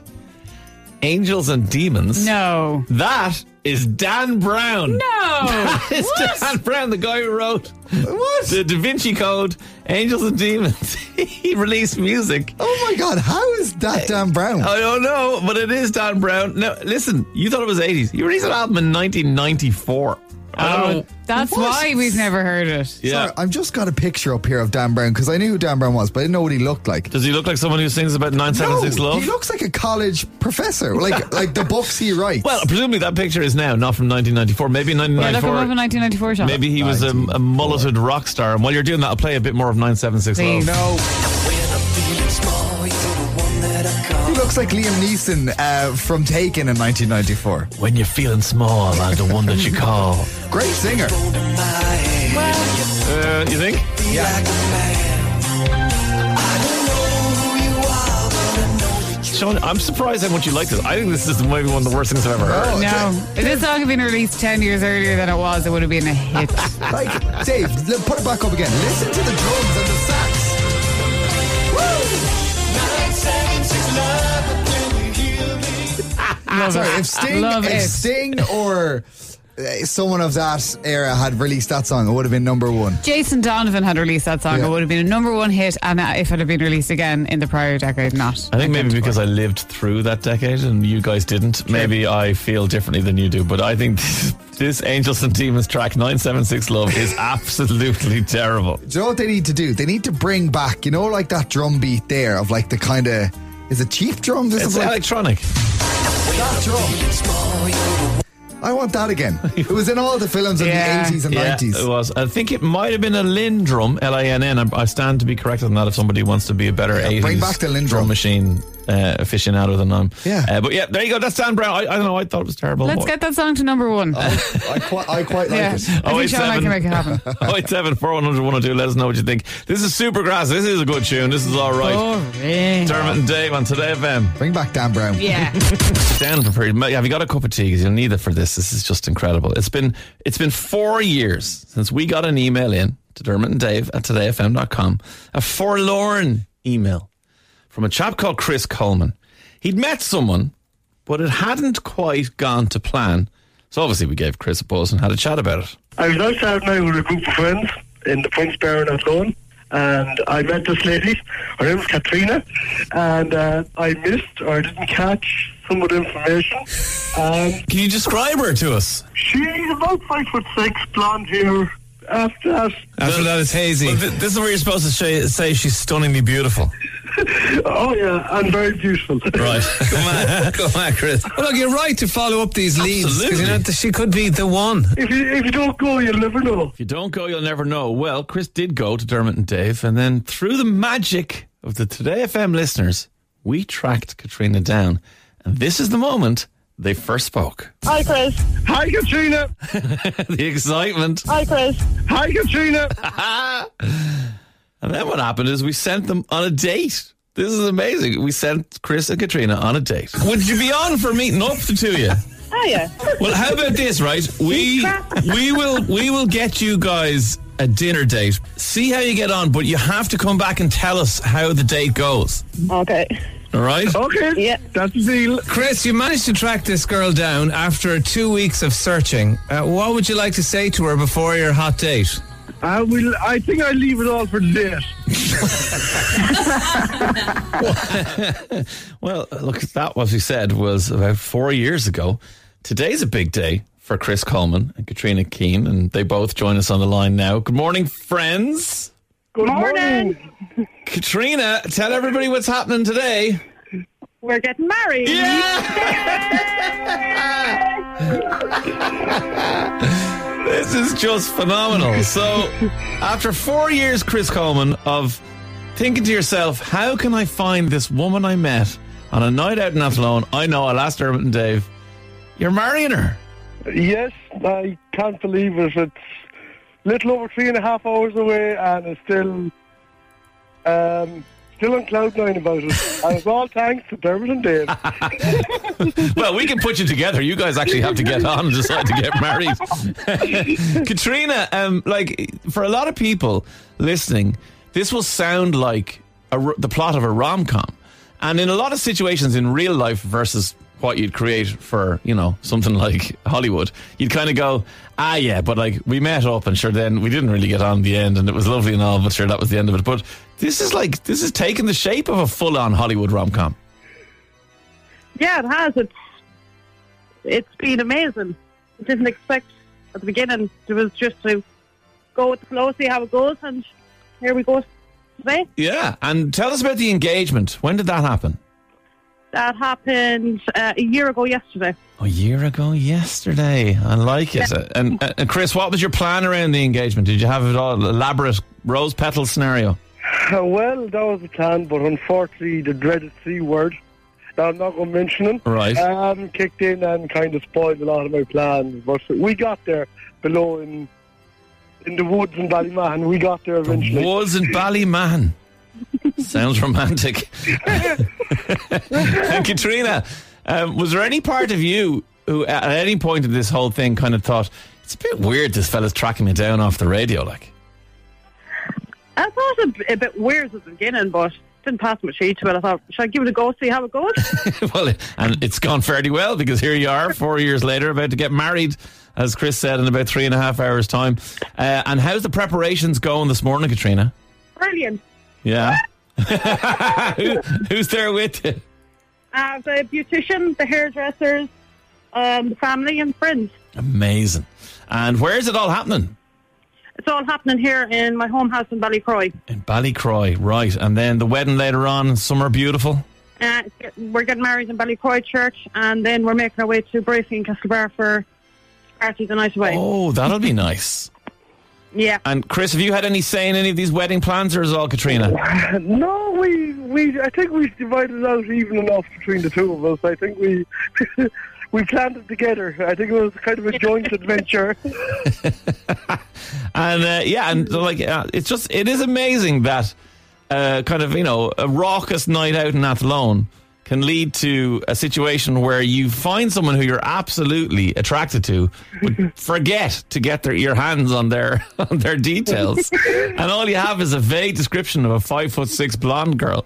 Angels and Demons. No. That is Dan Brown. No. That is what? Dan Brown, the guy who wrote what? The Da Vinci Code, Angels and Demons. He released music. Oh my God, how is that Dan Brown? I don't know, but it is Dan Brown. Now, listen, you thought it was 80s. He released an album in 1994. Oh, that's why we've never heard it. Yeah. Sorry, I've just got a picture up here of Dan Brown because I knew who Dan Brown was, but I didn't know what he looked like. Does he look like someone who sings about 976 Love? He looks like a college professor, like the books he writes. Well, presumably that picture is now, not from 1994. Maybe 1994. Yeah, look him up in 1994, Sean. Maybe he was a mulleted rock star. And while you're doing that, I'll play a bit more of 976 Love. He looks like Liam Neeson from Taken in 1994. When you're feeling small, I'm the one that you call. Great singer. Well, you think? Yeah. Sean, I'm surprised how much you like this. I think this is maybe one of the worst things I've ever heard. Oh, no. If this song had been released 10 years earlier than it was, it would have been a hit. Dave, put it back up again. Listen to the drums and the sax. Woo! Sorry, if Sting or someone of that era had released that song, it would have been number one. Jason Donovan had released that song, it would have been a number one hit, and if it had been released again in the prior decade, not. I think maybe because I lived through that decade and you guys didn't. Maybe I feel differently than you do, but I think this Angels and Demons track 976 Love is absolutely terrible. Do you know what they need to do? They need to bring back, you know, like that drum beat there of like the kind of, is it cheap drums? It's electronic. That drum. I want that again. It was in all the films in the 80s and 90s. It was. I think it might have been a Lindrum, L-I-N-N. I stand to be corrected on that if somebody wants to be a better 80s bring back the Lindrum drum machine aficionado than I'm. Yeah. But yeah, there you go. That's Dan Brown. I don't know. I thought it was terrible. Let's get that song to number one. I quite like it. I think Sean and I can make it happen. 087-4100-102. Let us know what you think. This is Supergrass. This is a good tune. This is all right. Dermot and Dave on Today FM. Bring back Dan Brown. Yeah. Dan, have you got a cup of tea? Because you'll need it for this. This is just incredible. It's been 4 years since we got an email in to Dermot and Dave at todayfm.com. A forlorn email from a chap called Chris Coleman. He'd met someone, but it hadn't quite gone to plan. So obviously we gave Chris a buzz and had a chat about it. I was out Saturday night with a group of friends in the Prince Baron at Lone, and I met this lady. Her name was Katrina, and I missed or didn't catch some of the information. Can you describe her to us? She's about 5'6", blonde hair. After that it's hazy. Well, this is where you're supposed to say she's stunningly beautiful. Oh yeah, and very beautiful. Right. Come on, Chris. Well, look, you're right to follow up these leads, because you know, she could be the one. If you don't go, you'll never know. If you don't go, you'll never know. Well, Chris did go to Dermot and Dave, and then through the magic of the Today FM listeners, we tracked Katrina down, and this is the moment they first spoke. Hi, Chris. Hi, Katrina. The excitement. Hi, Chris. Hi, Katrina. And then what happened is we sent them on a date. This is amazing. We sent Chris and Katrina on a date. Would you be on for meeting up to the two of you? Oh yeah. Well, how about this, right? We will get you guys a dinner date. See how you get on, but you have to come back and tell us how the date goes. Okay. All right. Okay. Yeah. That's the deal. Chris, you managed to track this girl down after 2 weeks of searching. What would you like to say to her before your hot date? I think I leave it all for this. Well, look, that, as we said, was about 4 years ago. Today's a big day for Chris Coleman and Katrina Keane, and they both join us on the line now. Good morning, friends. Good morning. Katrina, tell everybody what's happening today. We're getting married. Yeah! This is just phenomenal. So, after 4 years, Chris Coleman, of thinking to yourself, how can I find this woman I met on a night out in Athlone? I know, I'll ask Dermot and Dave. You're marrying her. Yes, I can't believe it. It's little over 3.5 hours away, and it's still on cloud nine about it. And it's all thanks to Dermot and Dave. Well, we can put you together. You guys actually have to get on and decide to get married. Katrina, like for a lot of people listening, this will sound like the plot of a rom-com. And in a lot of situations in real life versus what you'd create for, you know, something like Hollywood, you'd kind of go, ah, yeah, but like we met up and sure then we didn't really get on in the end and it was lovely and all, but sure that was the end of it. But this is taking the shape of a full-on Hollywood rom-com. Yeah, it has. It's been amazing. I didn't expect at the beginning. It was just to go with the flow, see how it goes, and here we go today. Yeah, and tell us about the engagement. When did that happen? That happened a year ago yesterday. Oh, a year ago yesterday. I like it. Yeah. And Chris, what was your plan around the engagement? Did you have it all elaborate rose petal scenario? Well, that was the plan, but unfortunately the dreaded C word that I'm not going to mention it, right, kicked in and kind of spoiled a lot of my plans. But we got there below in the woods in Ballymahan. We got there eventually. The woods in Ballymahan. Sounds romantic. And Katrina, was there any part of you who at any point in this whole thing kind of thought, it's a bit weird this fella's tracking me down off the radio? Like, I thought a bit weird at the beginning, but didn't pass much heed to it. I thought, should I give it a go, see how it goes? Well, and it's gone fairly well, because here you are 4 years later about to get married, as Chris said, in about 3.5 hours time. And how's the preparations going this morning, Katrina? Brilliant. Yeah. Who's there with you? The beautician, the hairdressers, the family and friends. Amazing. And where is it all happening? It's all happening here in my home house in Ballycroy. In Ballycroy, right. And then the wedding later on, Summer Beautiful? We're getting married in Ballycroy Church, and then we're making our way to Bracey and Castlebar for party the night away. Oh, that'll be nice. Yeah. And Chris, have you had any say in any of these wedding plans, or is it all Katrina? No, we I think we divided out even enough between the two of us. I think we we planned it together. I think it was kind of a joint adventure. And yeah, and like it is amazing that kind of, you know, a raucous night out in Athlone can lead to a situation where you find someone who you're absolutely attracted to, would forget to get your hands on their details, and all you have is a vague description of a 5'6" blonde girl.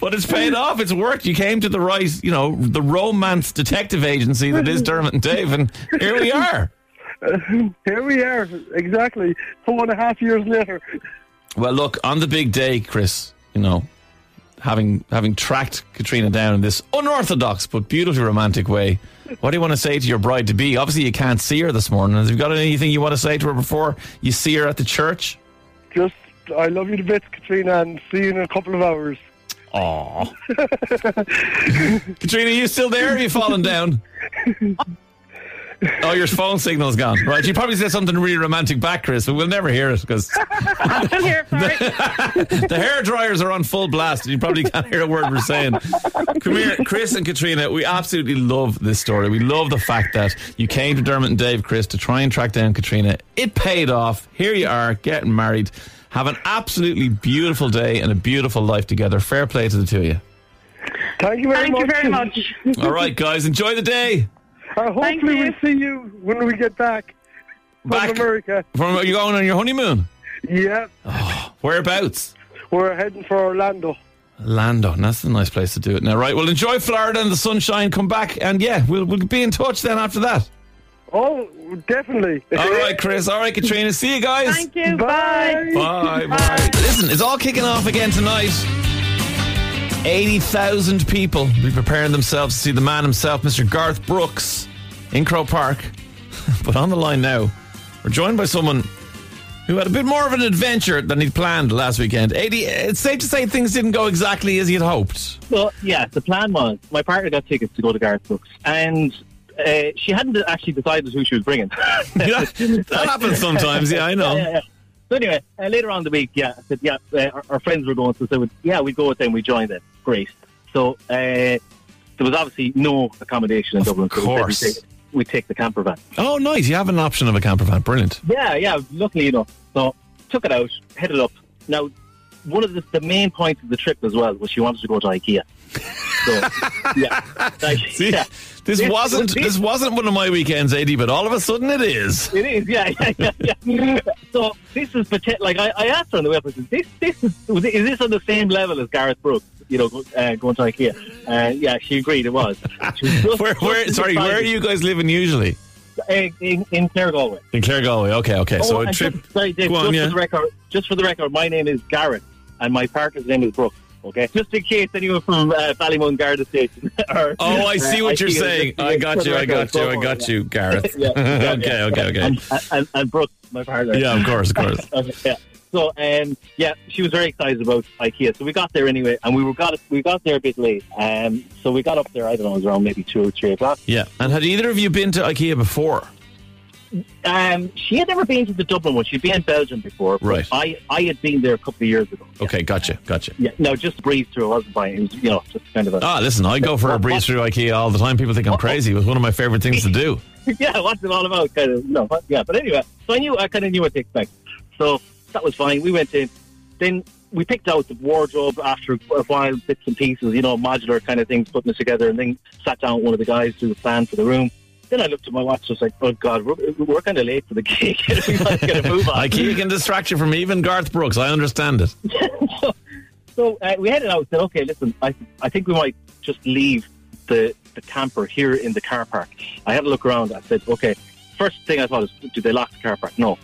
But it's paid off. It's worked. You came to the right, you know, the romance detective agency that is Dermot and Dave, and here we are. Exactly. 4.5 years later. Well, look, on the big day, Chris, you know, having tracked Katrina down in this unorthodox but beautifully romantic way, what do you want to say to your bride-to-be? Obviously, you can't see her this morning. Have you got anything you want to say to her before you see her at the church? Just, I love you to bits, Katrina, and see you in a couple of hours. Aww. Katrina, are you still there? Or are you falling down? Oh, your phone signal's gone. Right, you probably said something really romantic back, Chris, but we'll never hear it because I'm still here. Sorry. The hair dryers are on full blast, and you probably can't hear a word we're saying. Come here, Chris and Katrina. We absolutely love this story. We love the fact that you came to Dermot and Dave, Chris, to try and track down Katrina. It paid off. Here you are, getting married. Have an absolutely beautiful day and a beautiful life together. Fair play to the two of you. Thank you very much. All right, guys, enjoy the day. Hopefully we'll see you when we get back from America. Are you going on your honeymoon? Yeah. Oh, whereabouts? We're heading for Orlando. Orlando, and that's a nice place to do it now, right? Well, enjoy Florida and the sunshine. Come back, and yeah, we'll be in touch then after that. Oh, definitely. All right, Chris. All right, Katrina. See you guys. Thank you. Bye. Bye. Bye. Bye. Listen, it's all kicking off again tonight. 80,000 people will be preparing themselves to see the man himself, Mr. Garth Brooks, in Croke Park. But on the line now, we're joined by someone who had a bit more of an adventure than he'd planned last weekend. It's safe to say things didn't go exactly as he had hoped. Well, yeah, the plan was, my partner got tickets to go to Garth Brooks, and she hadn't actually decided who she was bringing. That happens sometimes, yeah, I know. Yeah. So anyway, later on in the week, I said, our friends were going, so I said, we'd go with them, we joined it. Great. So there was obviously no accommodation in Dublin. Of course. So we take the camper van. Oh, nice. You have an option of a camper van. Brilliant. Yeah. Luckily enough. So took it out, headed up. Now, one of the main points of the trip as well was she wanted to go to Ikea. So, yeah. Like, see, yeah. This wasn't one of my weekends, AD, but all of a sudden it is. It is, yeah. So this is like I asked her on the website. Is this on the same level as Garth Brooks? You know, going to Ikea. Yeah, she agreed. It was. Where are you guys living usually? In Clare Galway. In Clare Galway. Okay. Oh, so a trip. Just for the record, my name is Gareth, and my partner's name is Brooks. Okay, just in case anyone from Ballymun Garda Station. Oh, I see what you're saying. I got you, Gareth. Yeah. Okay. And Brooks, my partner. Yeah, of course. Okay, yeah. So, she was very excited about IKEA. So we got there anyway, and we got there a bit late. So we got up there. I don't know, it was around maybe 2 or 3 o'clock. Yeah. And had either of you been to IKEA before? She had never been to the Dublin one. She'd been in Belgium before. Right. I had been there a couple of years ago. Yeah. Okay, gotcha. Yeah. No, just a breeze through. I wasn't buying. It was, you know, just kind of a... Ah, listen, I go for a breeze through IKEA all the time. People think I'm crazy. It was one of my favourite things to do. Yeah, what's it all about? Kind of, no, but, yeah. But anyway, so I kind of knew what to expect. So that was fine. We went in. Then we picked out the wardrobe after a while, bits and pieces, you know, modular kind of things, putting it together, and then sat down with one of the guys to do the plan for the room. Then I looked at my watch, I was like, oh God, we're kind of late for the gig. We might get a move on. IKEA can distract you from even Garth Brooks, I understand it. So we headed out and said, okay, listen, I think we might just leave the camper here in the car park. I had a look around, I said, okay, first thing I thought is, do they lock the car park? No.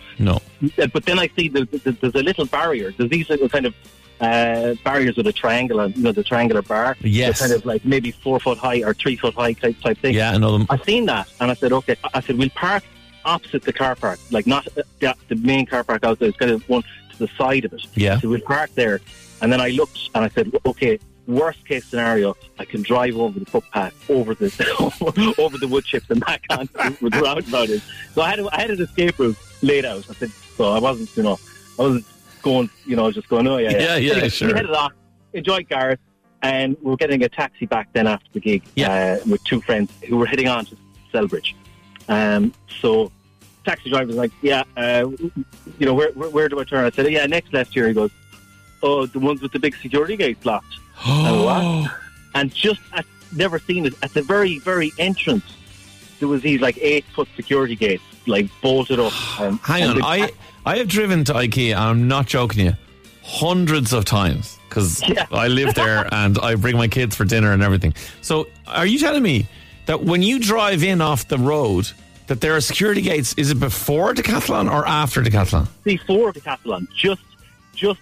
But then I see there's a little barrier, there's these little kind of barriers with a triangular, you know, the triangular bar. Yes. They're kind of like maybe 4 foot high or 3 foot high type thing. Yeah, I know them. I've seen that, and I said, okay. I said, we'll park opposite the car park, like not the main car park out there. It's kind of one to the side of it. Yeah. So we'll park there, and then I looked and I said, okay, worst case scenario, I can drive over the footpath, over the wood chips, and back on with the roundabout. So I had an escape route laid out. I said, so I wasn't going, you know, just going, oh, yeah. Yeah, sure. We headed off, enjoyed Gareth, and we were getting a taxi back then after the gig with two friends who were heading on to Selbridge. So taxi driver was like, you know, where do I turn? I said, yeah, next left here. He goes, oh, the ones with the big security gates locked. Oh. And just, I'd never seen it, at the very, very entrance, there was these like 8-foot security gates, like bolted up. I have driven to IKEA, and I'm not joking you, hundreds of times, because I live there and I bring my kids for dinner and everything. So are you telling me that when you drive in off the road, that there are security gates? Is it before Decathlon or after Decathlon? Before Decathlon, just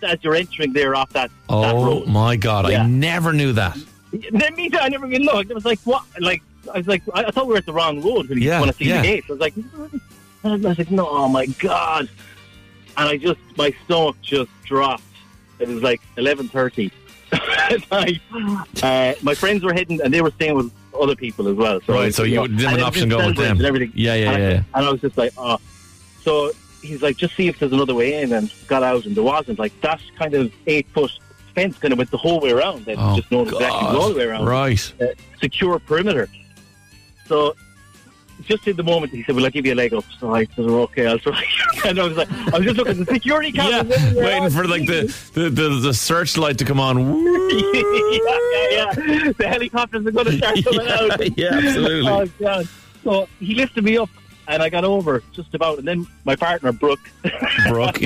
as you're entering there off that road. Oh my God, yeah. I never knew that. Me too, I never even looked. It was like, what? Like, I was like, I thought we were at the wrong road when you want to see the gates. I was like, no, oh my God. And my stomach just dropped. It was like 11:30 at night. My friends were heading, and they were staying with other people as well. So right, so you didn't have an option going with them. Yeah. And I was just like, oh. So he's like, just see if there's another way in, and got out, and there wasn't. Like that kind of 8-foot fence kind of went the whole way around. They just known exactly all the way around. Right. Secure perimeter. So just in the moment, he said, well, I'll give you a leg up. So I said, okay, I'll try. And I was just looking at the security cameras. Yeah, waiting for like the searchlight to come on. Yeah. The helicopters are going to start coming out. Yeah, absolutely. Oh, God. So he lifted me up, and I got over just about. And then my partner, Brooke got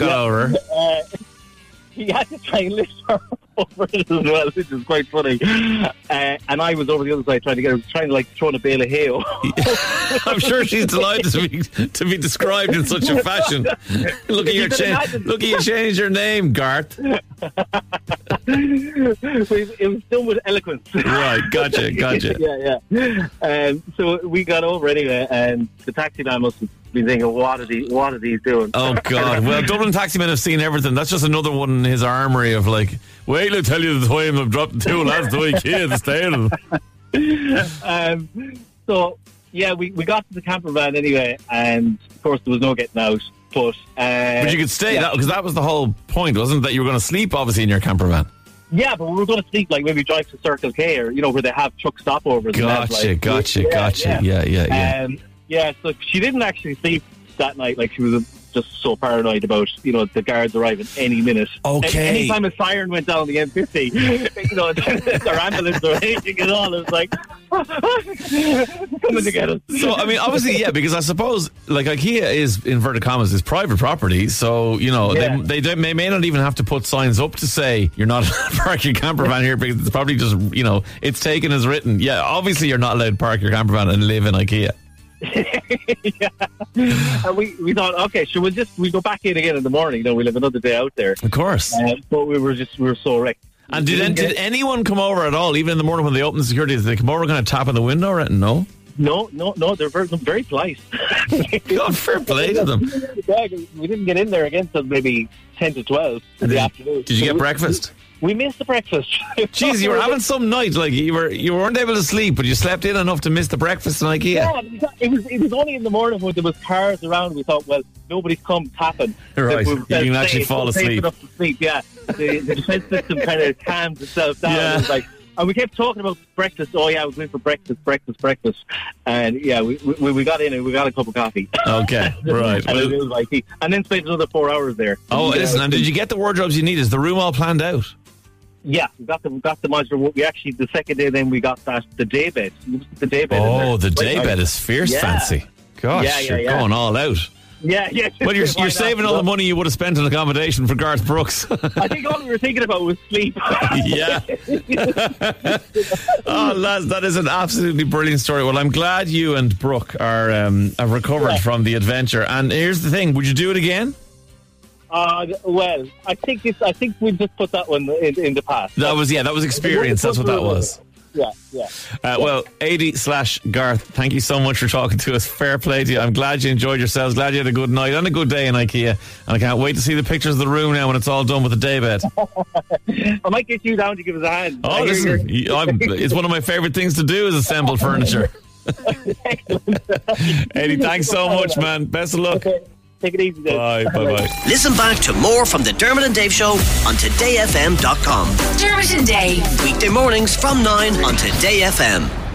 over. He had to try and lift her over it as well, which is quite funny. And I was over the other side trying to throw a bale of hay. I'm sure she's delighted to be described in such a fashion. Look at you change your name, Garth. It was done with eloquence. Right, gotcha. Yeah. So we got over anyway, and the taxi man must have been thinking, what are these doing? Oh God! Well, Dublin taxi men have seen everything. That's just another one in his armory of like, wait, I'll tell you the time I've dropped two lads to Ikea's tail. So yeah, we got to the camper van anyway, and of course there was no getting out. But you could stay because that was the whole point, wasn't it? That you were going to sleep obviously in your camper van. Yeah, but we were going to sleep like maybe drive to Circle K or you know where they have truck stopovers. Gotcha. Yeah. So she didn't actually sleep that night. Like she was just so paranoid about, you know, the guards arriving any minute. Okay. Any time a siren went down the M50, you know, their ambulance or anything at all, it's like, coming to get us. So, I mean, obviously, yeah, because I suppose, like, IKEA is, inverted commas, is private property, so, you know, yeah. they may not even have to put signs up to say, you're not allowed to park your camper van here, because it's probably just, you know, it's taken as written. Yeah, obviously you're not allowed to park your camper van and live in IKEA. Yeah. And we thought, okay, so we'll go back in again in the morning, then we'll have another day out there. Of course. But we were so wrecked. And did anyone come over at all, even in the morning when they opened the security? Did they come over, kind of tap on the window or anything? No? No, they're very polite. God, fair play to them. Yeah, we didn't get in there again until maybe 10 to 12 in the afternoon. Did you get breakfast? We missed the breakfast. Jeez, you were having some night, like you weren't able to sleep, but you slept in enough to miss the breakfast in IKEA. Yeah, it was only in the morning when there was cars around. We thought, well, nobody's come tapping. Right, you can actually fall asleep. Enough to sleep. Yeah, the defense system kind of calmed itself down. Yeah. It was like, and we kept talking about breakfast. Oh yeah, I was in for breakfast, and yeah, we got in and we got a cup of coffee. Okay, right. And it was like tea. And then spent another 4 hours there. Oh, listen, and did you get the wardrobes you need? Is the room all planned out? Yeah, we got the modular. We actually, the second day, then we got the day bed. The day bed. Oh, the day bed is fierce, fancy. Gosh, you're going all out. Yeah. Well, you're saving all the money you would have spent on accommodation for Garth Brooks. I think all we were thinking about was sleep. Yeah. Oh, lads, that is an absolutely brilliant story. Well, I'm glad you and Brooke are have recovered from the adventure. And here's the thing: would you do it again? Well, I think we just put that one in the past. That was experience. That's what that was. Yeah. Well, AD/Garth, thank you so much for talking to us. Fair play to you. I'm glad you enjoyed yourselves. Glad you had a good night and a good day in IKEA. And I can't wait to see the pictures of the room now when it's all done with the day bed. I might get you down to give us a hand. Oh, listen, it's one of my favourite things to do is assemble furniture. Excellent. AD, thanks so much, man. Best of luck. Okay. Take it easy, Dave. Bye. Listen back to more from the Dermot and Dave Show on todayfm.com. Dermot and Dave. Weekday mornings from 9 on Today FM.